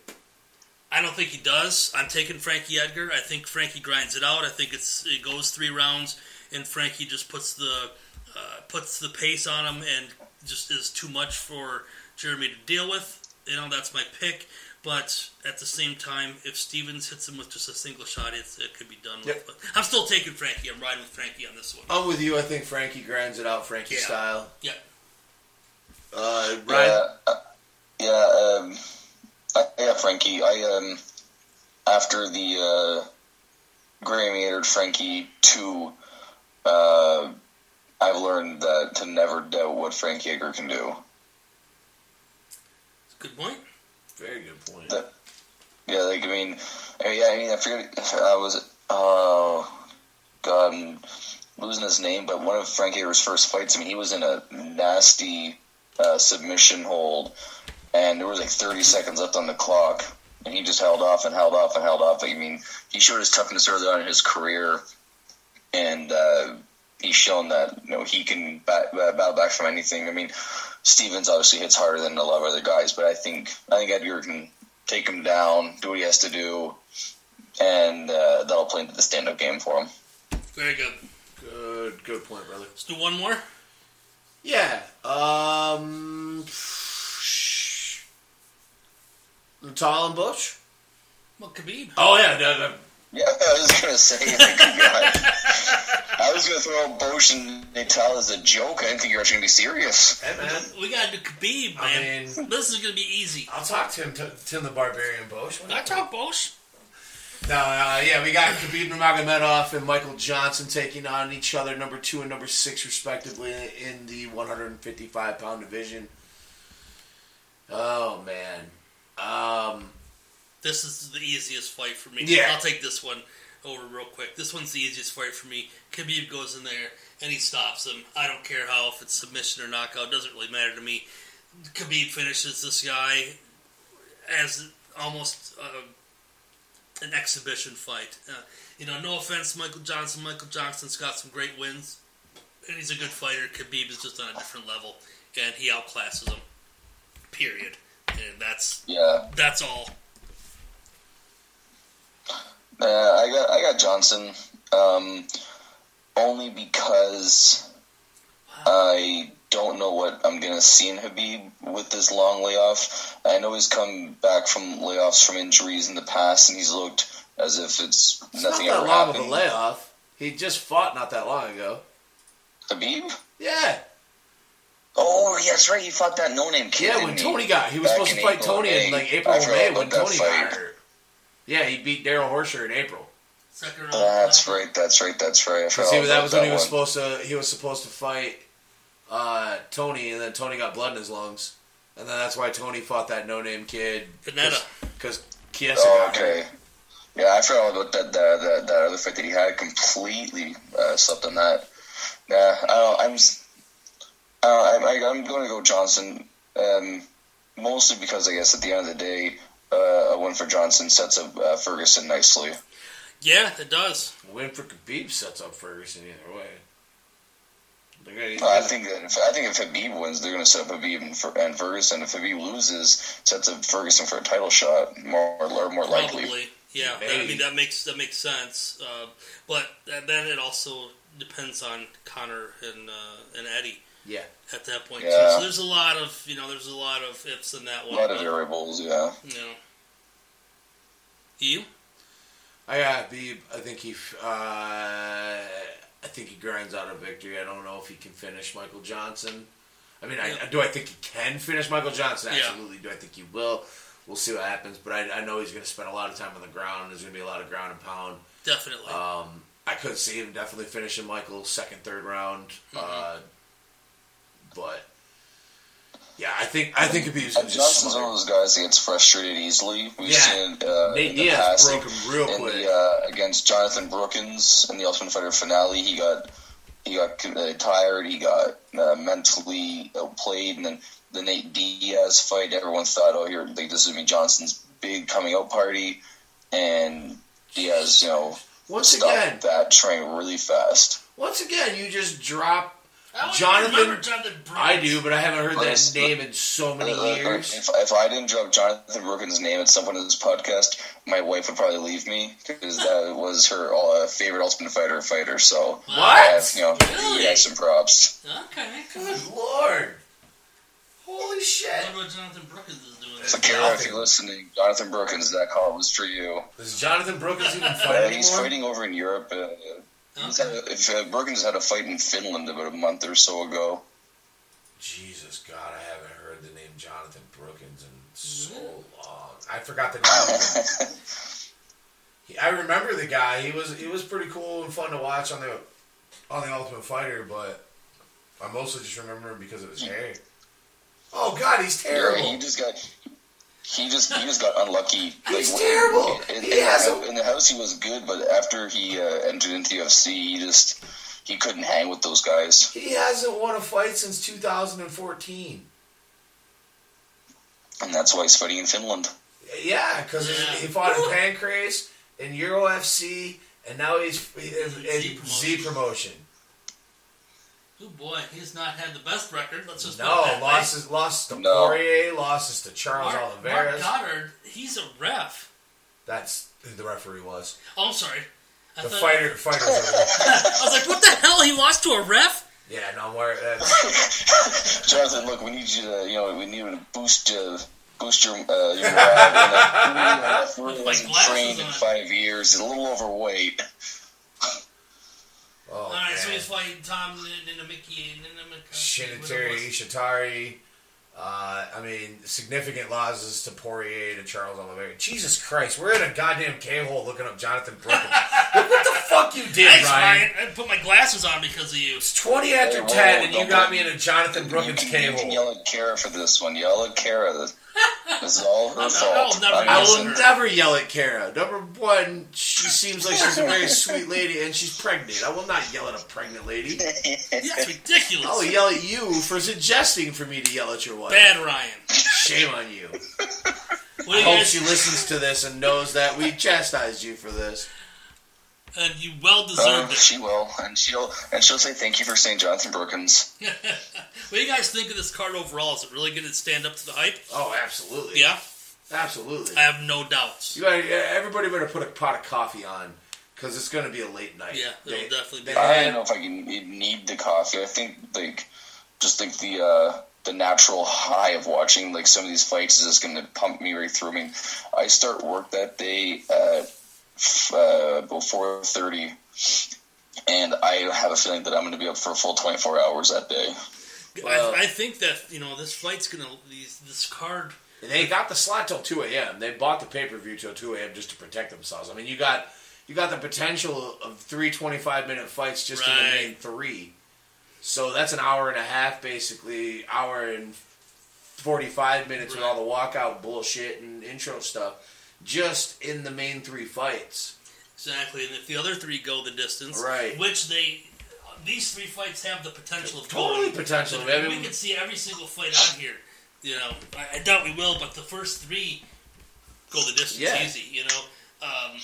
I don't think he does. I'm taking Frankie Edgar. I think Frankie grinds it out. I think it's it goes three rounds, and Frankie just puts the uh, puts the pace on him, and just is too much for Jeremy to deal with. You know, that's my pick. But at the same time, if Stevens hits him with just a single shot, it's, it could be done with. Yep. But I'm still taking Frankie. I'm riding with Frankie on this one. I'm with you. I think Frankie grinds it out, Frankie yeah. style. Yeah. Uh, Brian? Uh, yeah, um, I, yeah, Frankie. I um, after the uh, Grammy entered Frankie two, uh, I've learned that to never doubt what Frankie Edgar can do. That's a good point. Very good point. The, yeah, like I mean, I mean, I mean, I forget. I was, oh God, I'm losing his name. But one of Frank Edgar's first fights, I mean, he was in a nasty uh, submission hold, and there was like thirty seconds left on the clock, and he just held off and held off and held off. Like, I mean, he showed his toughness early on in his career, and uh, he's shown that you know he can bat, bat, battle back from anything. I mean. Stevens obviously hits harder than a lot of other guys, but I think I think Edgar can take him down, do what he has to do, and uh, that'll play into the stand-up game for him. Very good. Good, good point, brother. Let's do one more? Yeah. Um... Natal and Bush? Well, Khabib. Oh, yeah, no, no. Yeah, I was going to say, like, I was going to throw Bosch and Natal as a joke. I didn't think you were actually going to be serious. Hey, man. We got to do Khabib, man. I mean, this is going to be easy. I'll talk to him, to, Tim the Barbarian Bosch. Did I talk Bosch? No, uh, yeah, we got Khabib Nurmagomedov and Michael Johnson taking on each other, number two and number six, respectively, in the one fifty-five pound division. Oh, man. Um... This is the easiest fight for me. Yeah. I'll take this one over real quick. This one's the easiest fight for me. Khabib goes in there, and he stops him. I don't care how, if it's submission or knockout. It doesn't really matter to me. Khabib finishes this guy as almost uh, an exhibition fight. Uh, you know, no offense, Michael Johnson. Michael Johnson's got some great wins, and he's a good fighter. Khabib is just on a different level, and he outclasses him. Period. And that's yeah. that's all. Uh, I got I got Johnson, um, only because wow. I don't know what I'm going to see in Khabib with this long layoff. I know he's come back from layoffs from injuries in the past, and he's looked as if it's, it's nothing not that ever long happened. Of a layoff. He just fought not that long ago. Khabib? Yeah. Oh, yeah, that's right. He fought that no-name kid. Yeah, when Tony he, got he was supposed to fight April, Tony in like April or May when Tony fight. got hurt. Yeah, he beat Daryl Horsher in April. Second round. That's right. That's right. That's right. I see, that was when he was supposed to. He was supposed to fight uh, Tony, and then Tony got blood in his lungs, and then that's why Tony fought that no-name kid. Panetta, because Chiesa oh, got okay. hurt. Yeah, I forgot about that. That, that, that other fight that he had completely uh, slept on that. Yeah, I don't, I'm. Uh, I, I, I'm going to go Johnson, um, mostly because I guess at the end of the day. Uh, a win for Johnson sets up uh, Ferguson nicely. Yeah, it does. A win for Khabib sets up Ferguson either way. Gonna, I think that if, I think if Khabib wins, they're going to set up Khabib and, for, and Ferguson. If Khabib loses, sets up Ferguson for a title shot more or more likely. Probably, yeah. That, I mean that makes that makes sense. Uh, but then it also depends on Connor and uh, and Eddie. Yeah. At that point, yeah. too. So there's a lot of, you know, there's a lot of ifs in that one. A lot of variables, yeah. You know. You? I got Khabib. I think he, uh, I think he grinds out a victory. I don't know if he can finish Michael Johnson. I mean, yeah. I, do I think he can finish Michael Johnson? Absolutely. Yeah. Do I think he will? We'll see what happens. But I, I know he's going to spend a lot of time on the ground. There's going to be a lot of ground and pound. Definitely. Um, I could see him definitely finishing Michael second, third round. Mm-hmm. Uh, but yeah, I think I think if he was going to just Johnson's one of those guys that gets frustrated easily. We've yeah. seen uh, Nate in the Diaz past, broke him real quick. The, uh, against Jonathan Brookins in the Ultimate Fighter finale, he got he got uh, tired, he got uh, mentally played, and then the Nate Diaz fight, everyone thought, oh, here, like, this is going to be Johnson's big coming out party, and Diaz, you know, once again, that train really fast. Once again, you just drop Jonathan. Jonathan I do, but I haven't heard that uh, name in so many uh, years. If, if I didn't drop Jonathan Brookins' name at some point in this podcast, my wife would probably leave me, because that was her uh, favorite Ultimate Fighter fighter. So what? I have, you know, really? Yeah, some props. Okay, good lord. Holy shit! I wonder what Jonathan Brookins is doing. So, Carol, if you're listening, Jonathan Brookins, that call was for you. Is Jonathan Brookins even fighting anymore? He's fighting over in Europe. Uh, okay. If uh, Brookins had a fight in Finland about a month or so ago. Jesus, God, I haven't heard the name Jonathan Brookins in so long. I forgot the name. he, I remember the guy. He was he was pretty cool and fun to watch on the on the Ultimate Fighter, but I mostly just remember him because of his hair. Oh God, he's terrible. Yeah, he just got, he just, he just got unlucky. Like, he's terrible. In, in, he in, has the, a... in the house, he was good, but after he uh, entered into U F C, he just he couldn't hang with those guys. He hasn't won a fight since two thousand fourteen, and that's why he's fighting in Finland. Yeah, because yeah. he fought in Pancrase and Euro F C, and now he's in Z Promotion. Oh boy, he's not had the best record. Let's just no losses. Way. Lost to no. Poirier. Losses to Charles Mark, Oliveira. Mark Goddard. He's a ref. That's who the referee was. Oh, I'm sorry. I the fighter. Was... Fighter. I was like, what the hell? He lost to a ref? Yeah, no more. Jonathan, look, we need you to, you know, we need you to boost, uh, boost your, uh, your ride. We're like, like trained in five years. He's a little overweight. Oh, All right, man. So he's fighting Tom Ninamiki, Shinatari Ishitari. Uh, I mean, significant losses to Poirier, to Charles Oliveira. Jesus Christ, we're in a goddamn K-hole looking up Jonathan Brookins. Look what the fuck you did, Thanks, Ryan. Ryan. I put my glasses on because of you. It's twenty after hey, whoa, ten, whoa, and you got me in a Jonathan Brookins K-hole. You can yell at Kara for this one. Yell at Kara. This is all her fault. Never, I will her. never yell at Kara. Number one, she seems like she's a very sweet lady, and she's pregnant. I will not yell at a pregnant lady. That's ridiculous. I'll yell at you for suggesting for me to yell at your wife. Bad Ryan. Shame on you. What I you hope guys- she listens to this and knows that we chastised you for this. And you well deserved uh, it. She will, and she'll and she'll say thank you for saying Jonathan Brookins. What do you guys think of this card overall? Is it really going to stand up to the hype? Oh, absolutely. Yeah, absolutely. I have no doubts. You gotta, everybody better put a pot of coffee on because it's going to be a late night. Yeah, they, definitely. Be. I don't know if I can need the coffee. I think like just like the uh, the natural high of watching like some of these fights is just going to pump me right through. I mean, I start work that day at Uh, about four thirty, and I have a feeling that I'm going to be up for a full twenty-four hours that day. Well, I, I think that, you know, this flight's going to, this card... They got the slot till two a.m. They bought the pay-per-view till two a.m. just to protect themselves. I mean, you got you got the potential of three twenty-five minute fights just right. in the main three. So that's an hour and a half, basically, hour and forty-five minutes right. with all the walkout bullshit and intro stuff. Just in the main three fights. Exactly, and if the other three go the distance, right. which they, these three fights have the potential of totally going. potential. So we could see every single fight on here. You know, I, I doubt we will, but the first three go the distance yeah. easy. You know, um,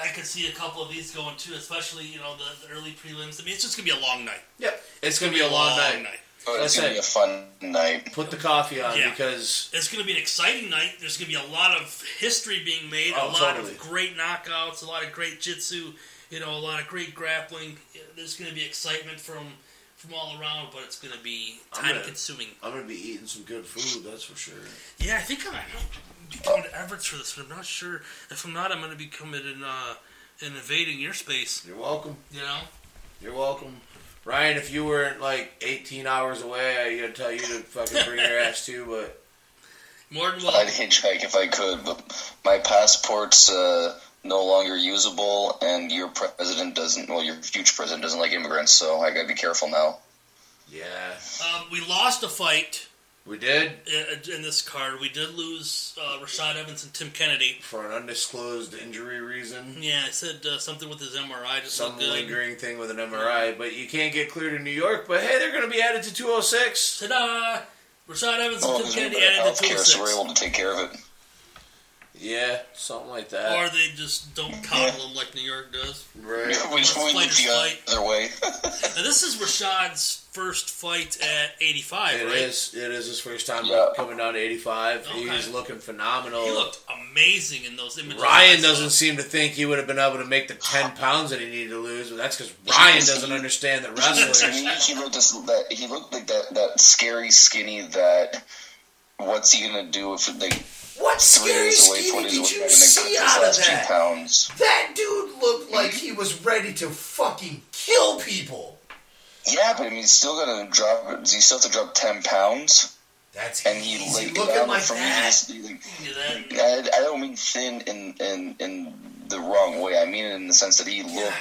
I could see a couple of these going too, especially you know the, the early prelims. I mean, it's just gonna be a long night. Yep, it's, it's gonna, gonna be, be a long, long night. night. Oh, it's going to be a fun night. Put the coffee on yeah. because... It's going to be an exciting night. There's going to be a lot of history being made, oh, a lot totally. of great knockouts, a lot of great jiu-jitsu, you know, a lot of great grappling. There's going to be excitement from, from all around, but it's going to be time-consuming. I'm going to be eating some good food, that's for sure. Yeah, I think I'm going to be going to Everett's for this, but I'm not sure. If I'm not, I'm going to be coming in uh, and invading your space. You're welcome. You know? You're welcome. Ryan, if you weren't like eighteen hours away, I'd tell you to fucking bring your ass too, but... More than well. I'd hitchhike if I could, but my passport's uh, no longer usable, and your president doesn't, well, your huge president doesn't like immigrants, so I gotta be careful now. Yeah. Um, we lost a fight. We did? In, in this card. We did lose uh, Rashad Evans and Tim Kennedy. For an undisclosed injury reason. Yeah, I said uh, something with his M R I. Just Some lingering thing with an M R I, yeah. But you can't get cleared in New York. But hey, they're going to be added to two oh six. Ta-da! Rashad Evans oh, and Tim Kennedy added to two oh six. So we're able to take care of it. Yeah, something like that. Or they just don't coddle yeah. him like New York does. Right. We just went the other way. Now, this is Rashad's first fight at eighty-five, it right? It is. It is his first time yeah. coming down to eighty-five. Okay. He's looking phenomenal. He looked amazing in those images. Ryan doesn't seem to think he would have been able to make the ten pounds that he needed to lose, but that's because Ryan doesn't understand that wrestlers. he, looked this, that, he looked like that, that scary skinny that what's he going to do if they... What scary skinny did you see out of that? Pounds. That dude looked like he was ready to fucking kill people. Yeah, but I mean, he's still gonna drop. He still have to drop ten pounds. That's and he easy. Like, looking like from that. Me, like, I, I don't mean thin in, in in the wrong way. I mean it in the sense that he looked yeah.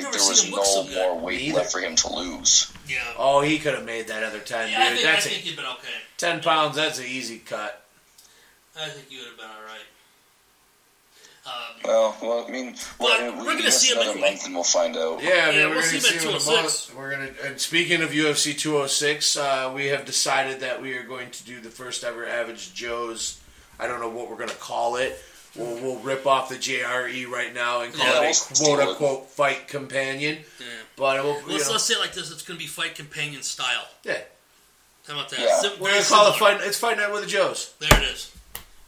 like there was no so more weight Neither. left for him to lose. Yeah. Oh, he could have made that other ten. Yeah, dude. I think, that's I think a, he'd been okay. Ten pounds. That's an easy cut. I think you would have been all right. Um, well, well, I mean, well, we're, we're going to see him another month, like, and we'll find out. Yeah, yeah, yeah, we're we'll going to see him at two oh six. We're going to. And speaking of U F C two oh six, uh, we have decided that we are going to do the first ever Average Joe's. I don't know what we're going to call it. We'll, we'll rip off the J R E right now and call yeah, it a quote unquote fight companion. Yeah. But we'll, let's, let's say it like this: it's going to be fight companion style. Yeah. How about that? Yeah. Sim- we're going to call it fight. It's Fight Night with the Joes. There it is.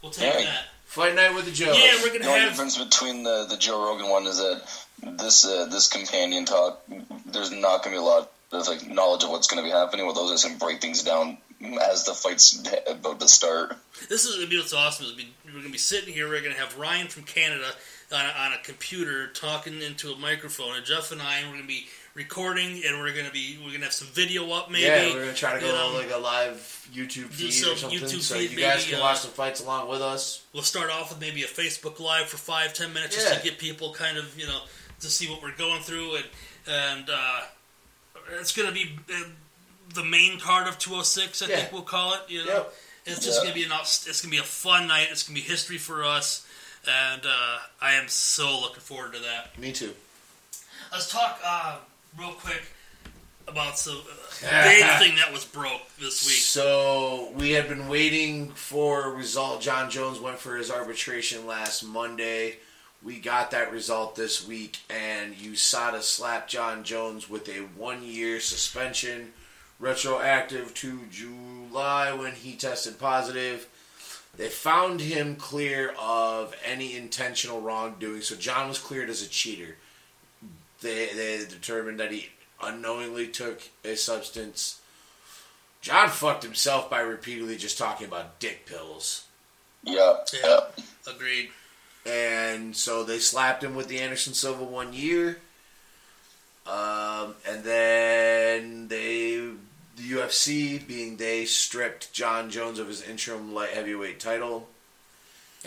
We'll take yeah. that. Fight Night with the Joes. Yeah, we're gonna the have... only difference between the, the Joe Rogan one is that this uh, this companion talk, there's not going to be a lot of like knowledge of what's going to be happening. Well, those are going to break things down as the fight's about to start. This is going to be what's awesome. Is we're going to be sitting here. We're going to have Ryan from Canada on a, on a computer talking into a microphone, and Jeff and I, and we're going to be recording, and we're gonna be we're gonna have some video up, maybe. Yeah, we're gonna try to go um, on like a live YouTube feed some or something, YouTube so feed, you guys maybe, can watch uh, the fights along with us. We'll start off with maybe a Facebook Live for five, ten minutes yeah. just to get people kind of, you know, to see what we're going through, and and uh, it's gonna be the main card of two oh six, I yeah. think we'll call it. You know, yep. it's just yep. gonna be an it's gonna be a fun night. It's gonna be history for us, and uh, I am so looking forward to that. Me too. Let's talk. Uh, Real quick about some uh, big thing that was broke this week. So we had been waiting for a result. John Jones went for his arbitration last Monday. We got that result this week, and U S A D A slapped John Jones with a one-year suspension, retroactive to July when he tested positive. They found him clear of any intentional wrongdoing, so John was cleared as a cheater. They, they determined that he unknowingly took a substance. John fucked himself by repeatedly just talking about dick pills. Yeah, yeah. Agreed. And so they slapped him with the Anderson Silva one year. Um, and then they, the U F C being they, stripped John Jones of his interim light heavyweight title.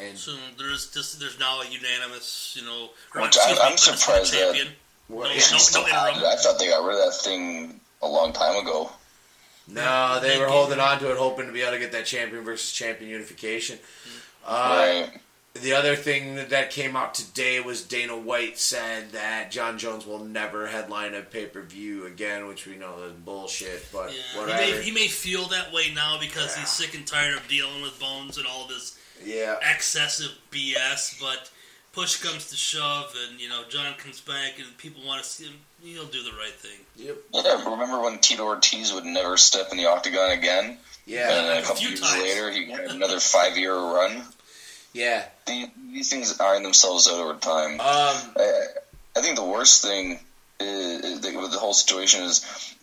And so there's this, there's now a unanimous, you know, which I, I'm surprised champion. That. No, no, no, I thought they got rid of that thing a long time ago. No, they were holding on to it, hoping to be able to get that champion versus champion unification. Uh, right. The other thing that came out today was Dana White said that John Jones will never headline a pay-per-view again, which we know is bullshit, but yeah, whatever. He may, he may feel that way now because yeah. he's sick and tired of dealing with Bones and all this yeah. excessive B S, but... push comes to shove, and, you know, John comes back, and people want to see him. He'll do the right thing. Yep. Yeah, remember when Tito Ortiz would never step in the octagon again? Yeah. And then a couple years later, he had another five-year run. Yeah. The, these things iron themselves out over time. Um, I, I think the worst thing is, is the, with the whole situation is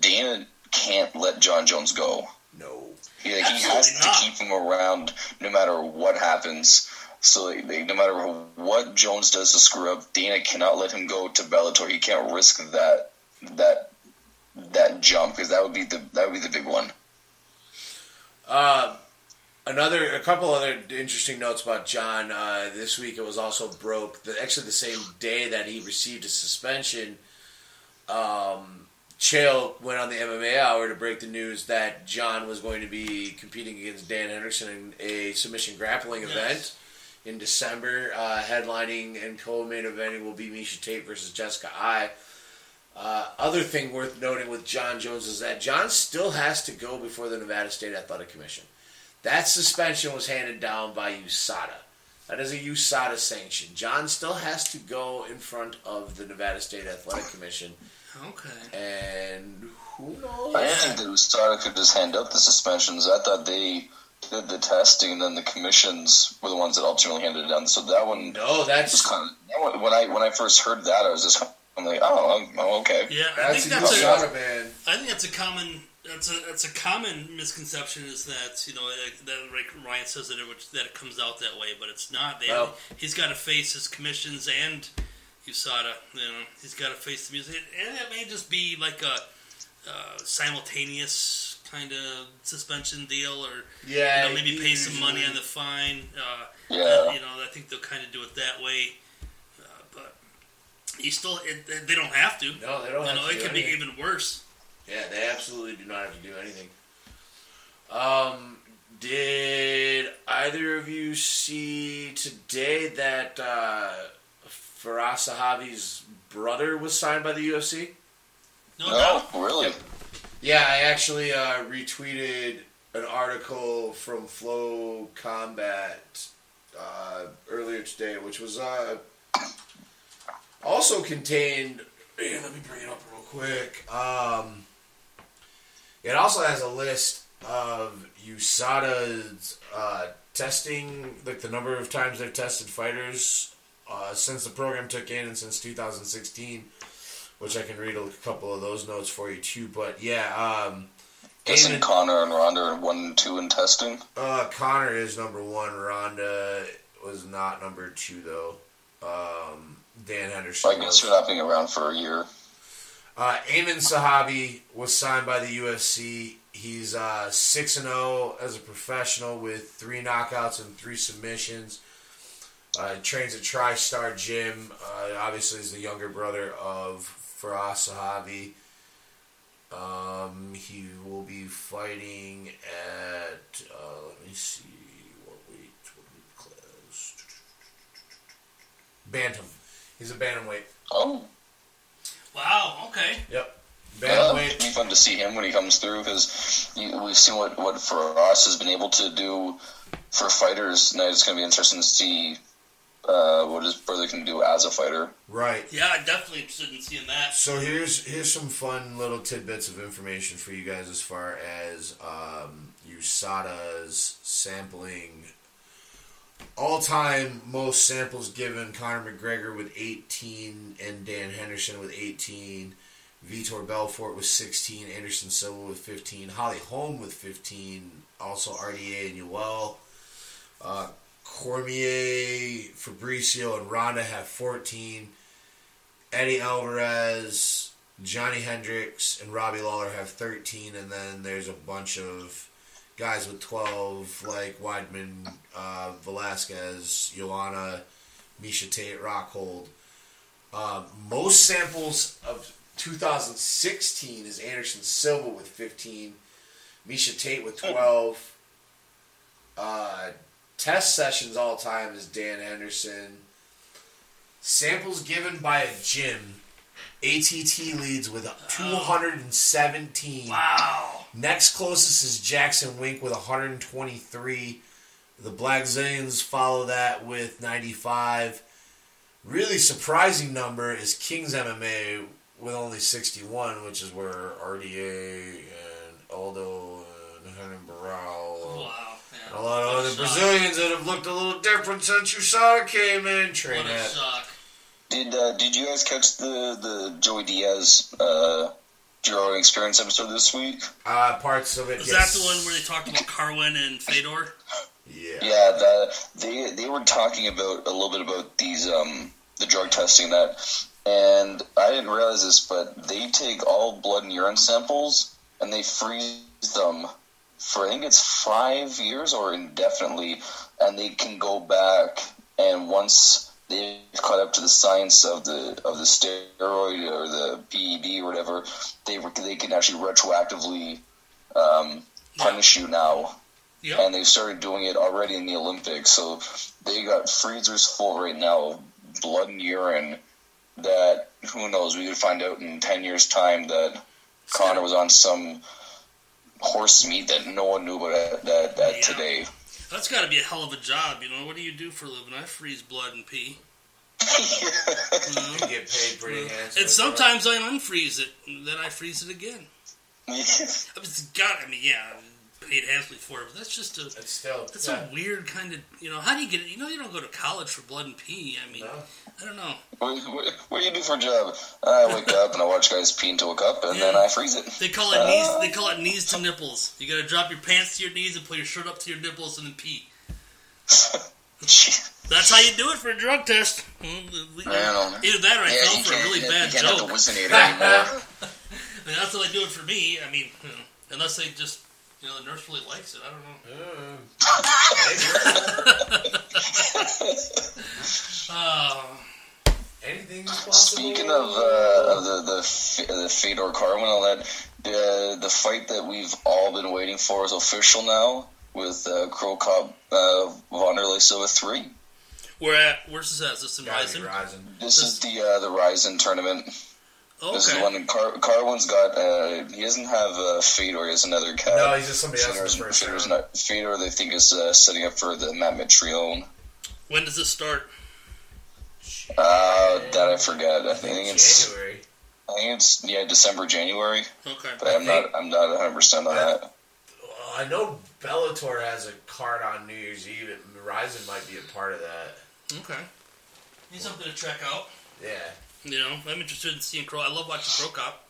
Dana can't let John Jones go. No. He, like, he has not. to keep him around no matter what happens. So like, they, no matter what Jones does to screw up, Dana cannot let him go to Bellator. He can't risk that that that jump because that would be the that would be the big one. Uh, Another, a couple other interesting notes about John. Uh, this week it was also broke. The, actually, the same day that he received a suspension, um, Chael went on the M M A Hour to break the news that John was going to be competing against Dan Henderson in a submission grappling yes. event in December. Uh, headlining and co-main eventing will be Miesha Tate versus Jessica Eye. Uh, other thing worth noting with John Jones is that John still has to go before the Nevada State Athletic Commission. That suspension was handed down by U S A D A. That is a U S A D A sanction. John still has to go in front of the Nevada State Athletic Commission. Okay. And who knows? I think the U S A D A could just hand up the suspensions. I thought they did the testing, and then the commissions were the ones that ultimately handed it down. So that one. No, that's was kind of, when I when I first heard that, I was just I'm like, oh, I'm, oh okay. Yeah, I that's think a that's U S A D A ban. I think that's a common. That's a that's a common misconception is that you know that like Ryan says that it that it comes out that way, but it's not. They, well, he's got to face his commissions and U S A D A. You know, he's got to face the music, and it may just be like a uh, simultaneous kind of suspension deal, or yeah, you know, maybe pay some money on the fine. Uh, yeah, you know, I think they'll kind of do it that way. Uh, but he still, it, they don't have to. No, they don't. You have know, to it do could anything. Be even worse. Yeah, they absolutely do not have to do anything. Um, did either of you see today that uh, Farah Sahavi's brother was signed by the U F C? No, no, no. Really? Yeah, I actually uh, retweeted an article from Flow Combat uh, earlier today, which was uh, also contained... Yeah, let me bring it up real quick. Um... It also has a list of U S A D A's uh, testing, like the number of times they've tested fighters uh, since the program took in and since two thousand sixteen, which I can read a couple of those notes for you too. But yeah, um, isn't Aiden, Connor and Ronda are one and two in testing? Uh, Connor is number one. Ronda was not number two though. Um, Dan Henderson. I guess you're not being around for a year. Uh, Amin Sahabi was signed by the U F C. He's uh, six and oh as a professional with three knockouts and three submissions. Uh, he trains at TriStar Gym. Uh, obviously, he's the younger brother of Farah Sahavi. Um, he will be fighting at, uh, let me see, what weight? What weight class? Bantam. He's a bantamweight. Oh. Wow, okay. Yep. Uh, it'd be fun to see him when he comes through because we've seen what, what Faraz has been able to do for fighters. Now it's going to be interesting to see uh, what his brother can do as a fighter. Right. Yeah, I'm definitely interested in seeing that. So here's here's some fun little tidbits of information for you guys as far as um, U S A D A's sampling. All-time most samples given, Conor McGregor with eighteen and Dan Henderson with eighteen. Vitor Belfort with sixteen. Anderson Silva with fifteen. Holly Holm with fifteen. Also R D A and Yoel. Uh, Cormier, Fabricio, and Ronda have fourteen. Eddie Alvarez, Johnny Hendricks, and Robbie Lawler have thirteen. And then there's a bunch of guys with twelve, like Weidman, uh, Velasquez, Joanna, Miesha Tate, Rockhold. Um, most samples of two thousand sixteen is Anderson Silva with fifteen, Miesha Tate with twelve. Uh, test sessions all time is Dan Henderson. Samples given by a gym. A T T leads with two hundred seventeen. Wow. Next closest is Jackson Wink with one hundred twenty-three. The Black Zillions follow that with ninety-five. Really surprising number is King's M M A with only sixty-one, which is where R D A and Aldo and Hernan Barral and wow, a lot of other Brazilians that have looked a little different since U S A D A came in. Train what a at. Shock. Did uh, did you guys catch the, the Joey Diaz uh, Joe Experience episode this week? Uh, parts of it. Was yes. that the one where they talked about Carwin and Fedor? Yeah. Yeah. The, they they were talking about a little bit about these um, the drug testing that, and I didn't realize this, but they take all blood and urine samples and they freeze them for I think it's five years or indefinitely, and they can go back, and once they've caught up to the science of the of the steroid or the P E D or whatever, they they can actually retroactively um, punish you now. Yep. And they've started doing it already in the Olympics. So they got freezers full right now of blood and urine that, who knows, we could find out in ten years' time that Connor was on some horse meat that no one knew about at, at, at yeah. today. That's got to be a hell of a job, you know? What do you do for a living? I freeze blood and pee. mm-hmm. You get paid pretty mm-hmm. handsome. And sometimes I unfreeze it, and then I freeze it again. I mean, it's got, I mean, yeah... paid handsomely for it, but that's just a that's, still, that's yeah. a weird kind of, you know, how do you get it? You know, you don't go to college for blood and pee. I mean, no. I don't know. What, what, what do you do for a job? I wake up and I watch guys pee into a cup and yeah. then I freeze it. They call it uh, knees. They call it knees to nipples. You got to drop your pants to your knees and pull your shirt up to your nipples and then pee. That's how you do it for a drug test. Well, either that or I yeah, fell for a really bad joke. You can't have the Wizinator anymore. I mean, that's how they do it for me. I mean, you know, unless they just. You know, the nurse really likes it. I don't know. Uh, anything possible? Speaking of, uh, of the, the the Fedor Carwin, that the the fight that we've all been waiting for is official now with uh, Crow Cop uh, Wanderlei Silva three. Where at? Where's this at? Is this in Ryzen? Ryzen? This is the uh, the Ryzen tournament. Okay. This is one. Car- Carwin's got. Uh, he doesn't have uh, Fedor. He has another cat. No, he's just somebody else. Fedor's, Fedor's not. Fedor, they think, is uh, setting up for the Matt Mitrione. When does this start? Uh, that I forget. I think, I think it's January. I think it's yeah, December, January. Okay, but I'm not. I'm not one hundred percent on I, that. I know Bellator has a card on New Year's Eve. Ryzen might be a part of that. Okay, need something to check out. Yeah. You know, I'm interested in seeing Crow. I love watching Crow Cop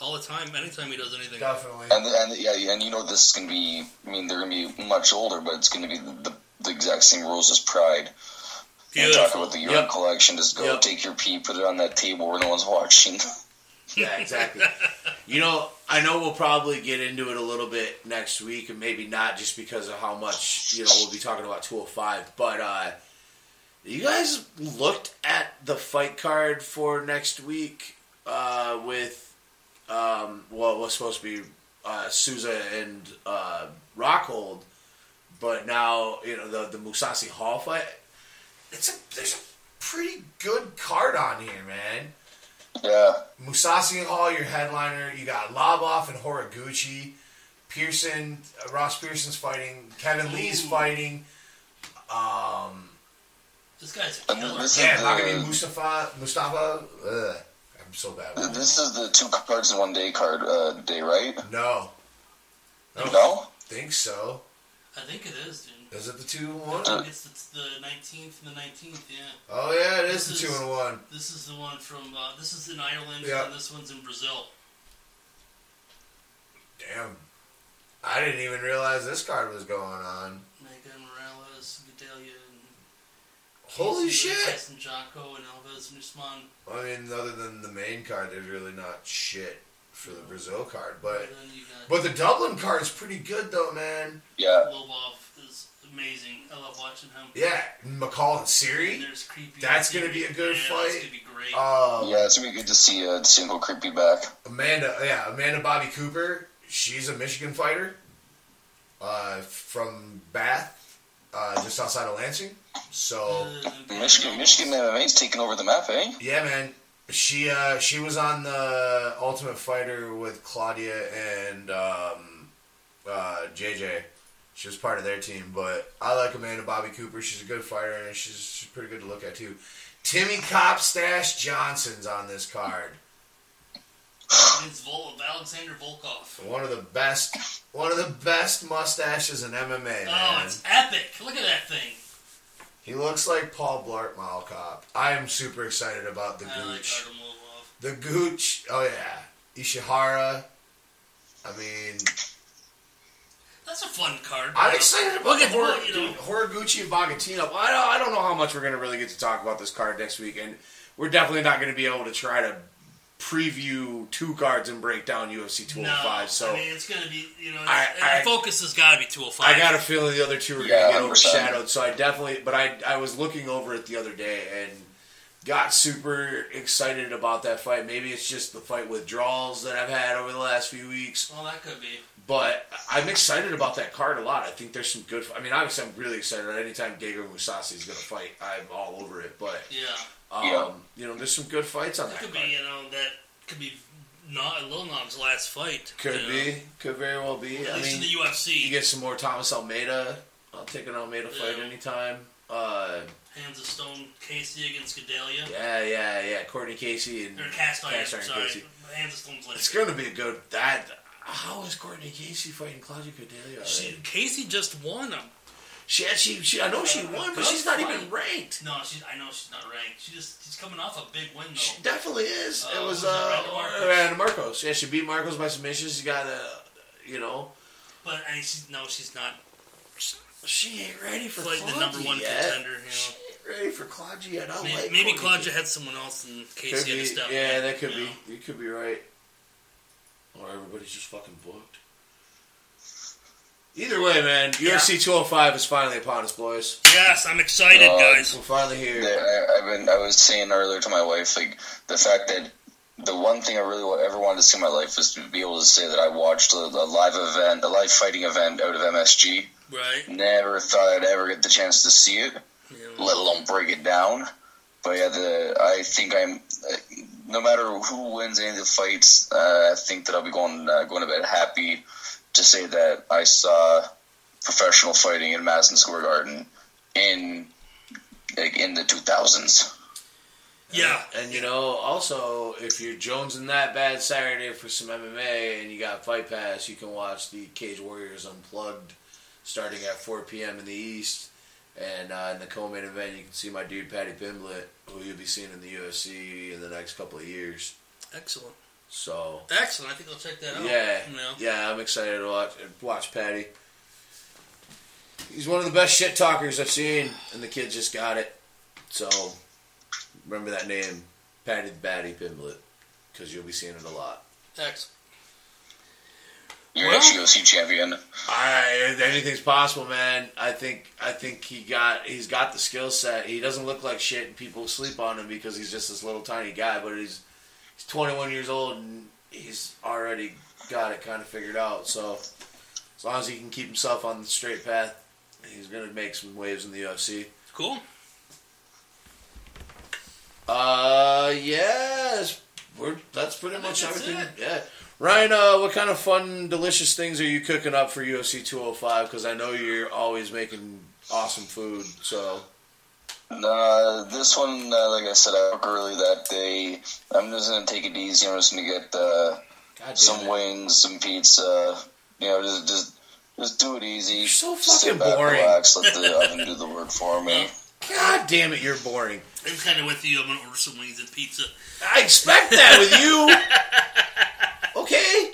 all the time, anytime he does anything. Definitely. And, and yeah, and you know this is going to be, I mean, they're going to be much older, but it's going to be the, the exact same rules as Pride. Beautiful. You talk about the urine yep. collection, just go yep. take your pee, put it on that table where no one's watching. Yeah, exactly. You know, I know we'll probably get into it a little bit next week, and maybe not just because of how much, you know, we'll be talking about two oh five, but, uh... you guys looked at the fight card for next week uh, with um, what was supposed to be uh, Souza and uh, Rockhold, but now you know the the Musasi Hall fight. It's a there's a pretty good card on here, man. Yeah, Musasi Hall, your headliner. You got Loboff and Horiguchi, Pearson, uh, Ross Pearson's fighting, Kevin Lee's fighting. Um. This guy's a killer. Yeah, Magadi Mustafa. Mustafa. Ugh, I'm so bad with this. This is the two cards in one day card uh, day, right? No. No? No? I think so. I think it is, dude. Is it the two and one? I think it's the, the nineteenth and the nineteenth, yeah. Oh, yeah, it is this the is, two and one. This is the one from, uh, this is in Ireland, yep. and this one's in Brazil. Damn. I didn't even realize this card was going on. Mega Morales, Vidalia. Holy shit! And Jocko and Alvarez and Usman. I mean, other than the main card, there's really not shit for the Brazil card. But but the Dublin card is pretty good, though, man. Yeah. Loboff is amazing. I love watching him. Yeah. McCall and Siri. And there's Creepy. That's going to be a good yeah, fight. That's going to be great. Um, yeah, it's going to be good to see a single Creepy back. Amanda, yeah, Amanda Bobby Cooper. She's a Michigan fighter uh, from Bath. Uh, just outside of Lansing, so Michigan, Michigan M M A's taking over the map, eh? Yeah, man. She uh, she was on the Ultimate Fighter with Claudia and um, uh, J J. She was part of their team, but I like Amanda Bobby Cooper. She's a good fighter, and she's, she's pretty good to look at too. Timmy Copstash Johnson's on this card. It's Vol- Alexander Volkov. One of the best, one of the best mustaches in M M A, man. Oh, it's epic! Look at that thing. He looks like Paul Blart Mall Cop. I am super excited about the I Gooch. Like the Gooch. Oh yeah, Ishihara. I mean, that's a fun card. I'm excited about the Hor- you know. Horiguchi and Bagatino. I don't, I don't know how much we're gonna really get to talk about this card next week, and we're definitely not gonna be able to try to preview two cards and break down U F C two oh five. No, so I mean, it's going to be, you know, I, I, the focus has got to be two oh five. I got a feeling the other two are yeah, going to get overshadowed. So I definitely, but I I was looking over it the other day and got super excited about that fight. Maybe it's just the fight withdrawals that I've had over the last few weeks. Well, that could be. But I'm excited about that card a lot. I think there's some good... I mean, obviously, I'm really excited. Anytime Diego Musasi is going to fight, I'm all over it. But, yeah, um, yeah. you know, there's some good fights on that, that could card. Be, you know, that could be not Lil Nam's last fight. Could be. Know. Could very well be. Well, at I least mean, in the U F C. You get some more Thomas Almeida. I'll take an Almeida yeah. fight anytime. Uh... Hands of Stone Casey against Gedalia. Yeah, yeah, yeah. Courtney Casey and... Or Cast Iron, Cast Iron sorry. Casey. Hands of Stone's later. It's going to be a good... That, how is Courtney Casey fighting Claudia Gedalia? She, Casey just won him. She, she, she, I know she won, but she's not even ranked. No, she's, I know she's not ranked. She just She's coming off a big win, though. She definitely is. Uh, it was... was uh, Randa Marcos. Marcos. Yeah, she beat Marcos by submission. She got a... You know... But, I mean, she's, no, she's not... She ain't ready for Claudia. Like the number one yet. contender, you know. She ain't ready for Claudia. I don't maybe, like maybe Claudia had someone else in case he had to step. Yeah, in, that could you know? be. You could be right. Or everybody's just fucking booked. Either way, man, yeah. U F C two oh five is finally upon us, boys. Yes, I'm excited, uh, guys. We're finally here. I, I've been. I was saying earlier to my wife, like the fact that the one thing I really ever wanted to see in my life was to be able to say that I watched a, a live event, a live fighting event out of M S G. Right. Never thought I'd ever get the chance to see it, yeah. let alone break it down. But yeah, the I think I'm. No matter who wins any of the fights, uh, I think that I'll be going uh, going to bed happy to say that I saw professional fighting in Madison Square Garden in like in the two thousands. Yeah, and, and you know, also if you're jonesing that bad Saturday for some M M A and you got Fight Pass, you can watch the Cage Warriors Unplugged. Starting at four p.m. in the East, and uh, in the co-main event, you can see my dude Patty Pimblett, who you'll be seeing in the U F C in the next couple of years. Excellent. So excellent. I think I'll check that out. Yeah, you know. yeah, I'm excited to watch watch Patty. He's one of the best shit talkers I've seen, and the kid just got it. So remember that name, Patty Batty Pimblett, because you'll be seeing it a lot. Excellent. You're well, an U F C champion. I, anything's possible, man. I think I think he got he's got the skill set. He doesn't look like shit, and people sleep on him because he's just this little tiny guy. But he's he's twenty-one years old, and he's already got it kind of figured out. So as long as he can keep himself on the straight path, he's gonna make some waves in the U F C. Cool. Uh, yeah, that's, we're, that's pretty I much that's everything. It. Yeah. Ryan, uh, what kind of fun, delicious things are you cooking up for U F C two oh five? Because I know you're always making awesome food, so... Uh, this one, uh, like I said, I work early that day. I'm just going to take it easy. I'm just going to get uh, some it. wings, some pizza. You know, just just, just do it easy. You're so fucking back, boring. Relax, let the oven do the work for me. God damn it, you're boring. I'm kind of with you. I'm going to order some wings and pizza. I expect that with you! Okay.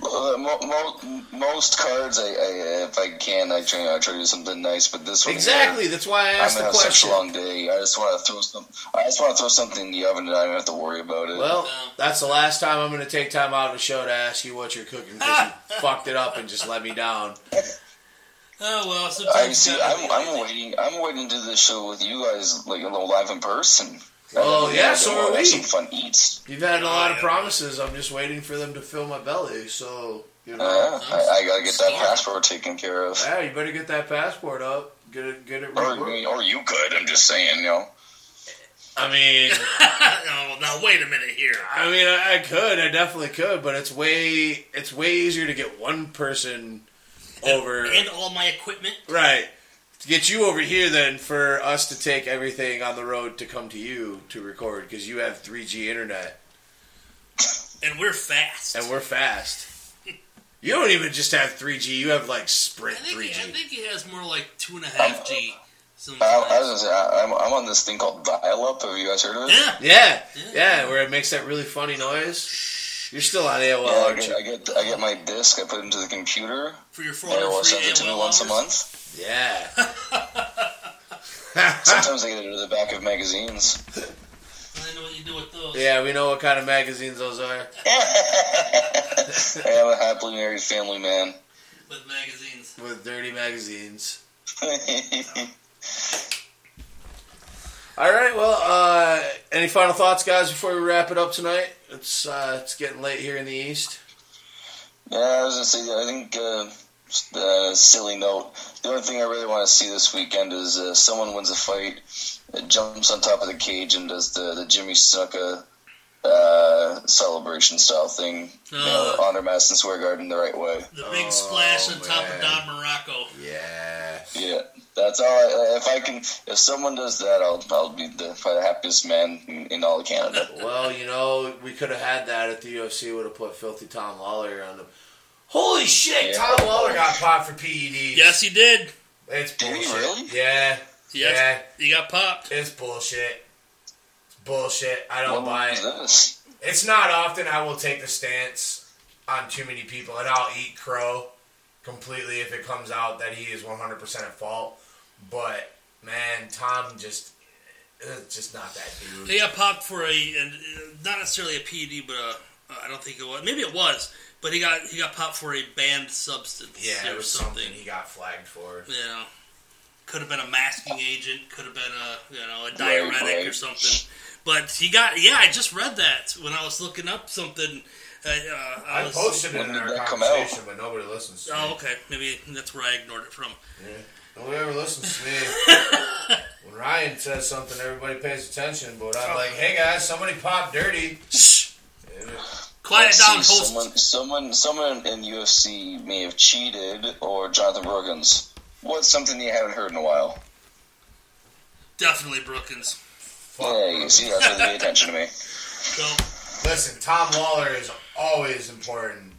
Well, mo- mo- most cards, I, I, if I can, I try, I try to do something nice. But this one, exactly. Here, that's why I asked I'm the question. I'm having such a long day. I just want to throw some. I just want to throw something in the oven, and I don't have to worry about it. Well, that's the last time I'm going to take time out of the show to ask you what you're cooking because you fucked it up and just let me down. Oh well. I see. I'm, I'm waiting. I'm waiting to do this show with you guys, like a little live in person. Oh, yeah, so are we. Some fun eats. You've had a lot of promises. I'm just waiting for them to fill my belly, so, you know. Uh, I, I gotta get that passport taken care of. Yeah, you better get that passport up. Get it, get it right. Or, or you could, I'm just saying, you know. I mean... oh, now, wait a minute here. I mean, I, I could. I definitely could, but it's way, it's way easier to get one person and, over... And all my equipment. Right. To get you over here, then, for us to take everything on the road to come to you to record, because you have three G internet. And we're fast. And we're fast. You don't even just have three G, you have, like, Sprint I think three G. He, I think he has more like two point five G. I, I was gonna say, I, I'm, I'm on this thing called dial-up, have you guys heard of it? Yeah. Yeah, yeah, yeah where it makes that really funny noise. You're still on A O L, yeah, aren't you? I get, I get my disc, I put it into the computer. For your phone, I send it to me once a month. Yeah. Sometimes I get it to the back of magazines. I know what you do with those. Yeah, we know what kind of magazines those are. I am a happily married family man. With magazines. With dirty magazines. All right, well, uh, any final thoughts, guys, before we wrap it up tonight? It's uh, it's getting late here in the East. Yeah, I was going to say, I think, uh, just a silly note, the only thing I really want to see this weekend is uh, someone wins a fight, jumps on top of the cage, and does the, the Jimmy Snuka uh, celebration-style thing, uh, you know, honor Madison Square Garden the right way. The big oh, splash on man. top of Don Morocco. Yeah. Yeah. That's all. I, if I can, if someone does that, I'll I'll be the, the happiest man in, in all of Canada. Well, you know, we could have had that if the U F C would have put Filthy Tom Lawler on the. Holy shit! Yeah. Tom Lawler got popped for P E Ds. Yes, he did. It's bullshit. Did he really? Yeah. Yes. Yeah. He got popped. It's bullshit. It's bullshit. I don't what buy it. This? It's not often I will take the stance on too many people, and I'll eat crow completely if it comes out that he is one hundred percent at fault. But, man, Tom just, just not that dude. He got popped for a, and not necessarily a P E D, but a, I don't think it was. Maybe it was, but he got he got popped for a banned substance. Yeah, it was something. something he got flagged for. You know, could have been a masking agent, could have been a, you know, a diuretic right, right. or something. But he got, yeah, I just read that when I was looking up something. I, uh, I, I was, posted it in our conversation, but nobody listens to oh, me. Oh, okay. Maybe that's where I ignored it from. Yeah. Nobody ever listens to me. When Ryan says something, everybody pays attention. But I'm oh. like, hey guys, somebody pop dirty. Shh. Yeah. Quiet Let's down, host. Someone, someone, someone in U F C may have cheated, or Jonathan Brookins. What's something you haven't heard in a while? Definitely Brookins. Fuck yeah, you Brookins. See, that's really pay attention to me. So, listen, Tom Lawler is always important.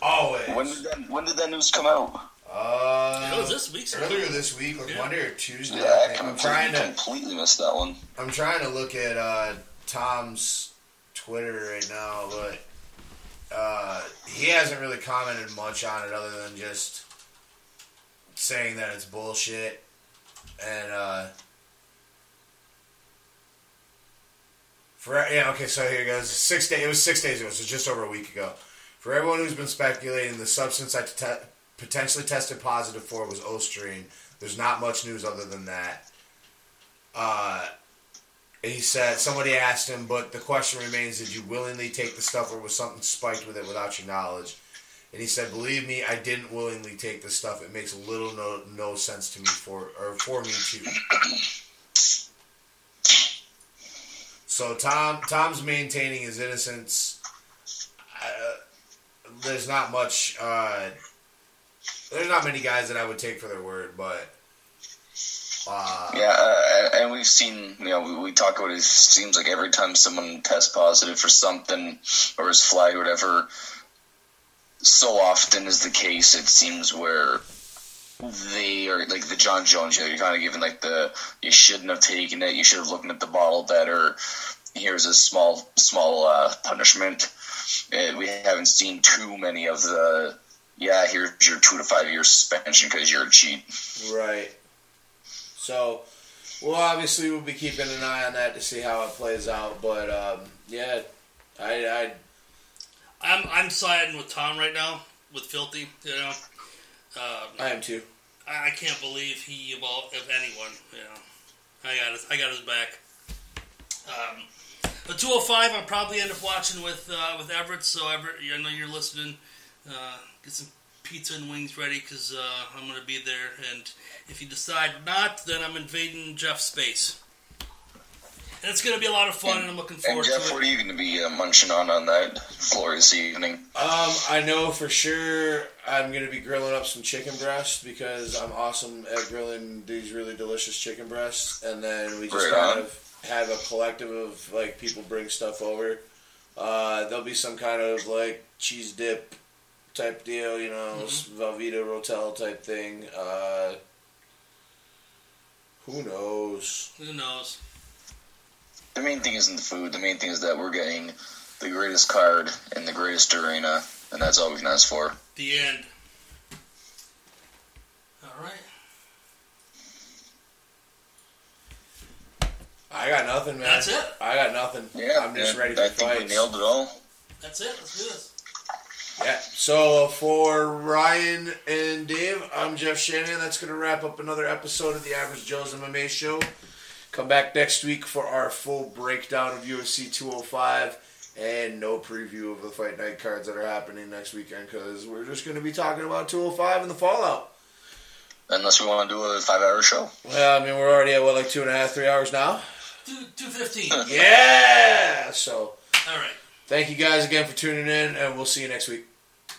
Always. When did that, when did that news come out? Uh, it was this week. Earlier this week, like yeah. Monday or Tuesday. Yeah, I, I I'm trying to completely miss that one. I'm trying to look at uh, Tom's Twitter right now, but uh, he hasn't really commented much on it other than just saying that it's bullshit. And uh, for yeah, okay, so here it goes. Six day. It was six days ago, so just over a week ago. For everyone who's been speculating, the substance I detect. potentially tested positive for was Osterine. There's not much news other than that. Uh, he said, somebody asked him, but the question remains, did you willingly take the stuff or was something spiked with it without your knowledge? And he said, believe me, I didn't willingly take the stuff. It makes little no, no sense to me for, or for me too. So Tom Tom's maintaining his innocence. Uh, there's not much... Uh, There's not many guys that I would take for their word, but uh, yeah, uh, and we've seen, you know, we, we talk about it, it seems like every time someone tests positive for something or is flagged or whatever, so often is the case, it seems, where they are, like the John Jones, you know, you're kind of given like the, you shouldn't have taken it, you should have looked at the bottle better, here's a small, small uh, punishment. Uh, we haven't seen too many of the yeah, here's your two to five year suspension because you're a cheat. Right. So, well, obviously we'll be keeping an eye on that to see how it plays out. But um, yeah, I, I, I'm I'm siding with Tom right now with Filthy. You know, um, I am too. I, I can't believe he of all of anyone. You know, I got his I got his back. Um, the two oh five, I'll probably end up watching with uh, with Everett. So Everett, I know you're listening. Uh, get some pizza and wings ready because uh, I'm going to be there. And if you decide not, then I'm invading Jeff's space. And it's going to be a lot of fun, and, and I'm looking forward to it. And Jeff, what are you going to be uh, munching on on that floor this evening? Um, I know for sure I'm going to be grilling up some chicken breasts because I'm awesome at grilling these really delicious chicken breasts. And then we just right kind on. of have a collective of like people bring stuff over. Uh, there'll be some kind of like cheese dip type deal, you know, mm-hmm. Velveeta Rotel type thing. Uh, who knows? Who knows? The main thing isn't the food. The main thing is that we're getting the greatest card and the greatest arena, and that's all we can ask for. The end. All right. I I got nothing, man. That's it. I got nothing. Yeah, I'm just ready to fight. I think we nailed it all. That's it. Let's do this. Yeah. So for Ryan and Dave, I'm Jeff Shanahan. That's going to wrap up another episode of the Average Joe's M M A Show. Come back next week for our full breakdown of U F C two oh five. And no preview of the fight night cards that are happening next weekend, because we're just going to be talking about two oh five and the fallout. Unless we want to do a five-hour show. Well, I mean, we're already at, what, like two and a half, three hours now? two fifteen. Yeah! So, all right. Thank you guys again for tuning in, and we'll see you next week.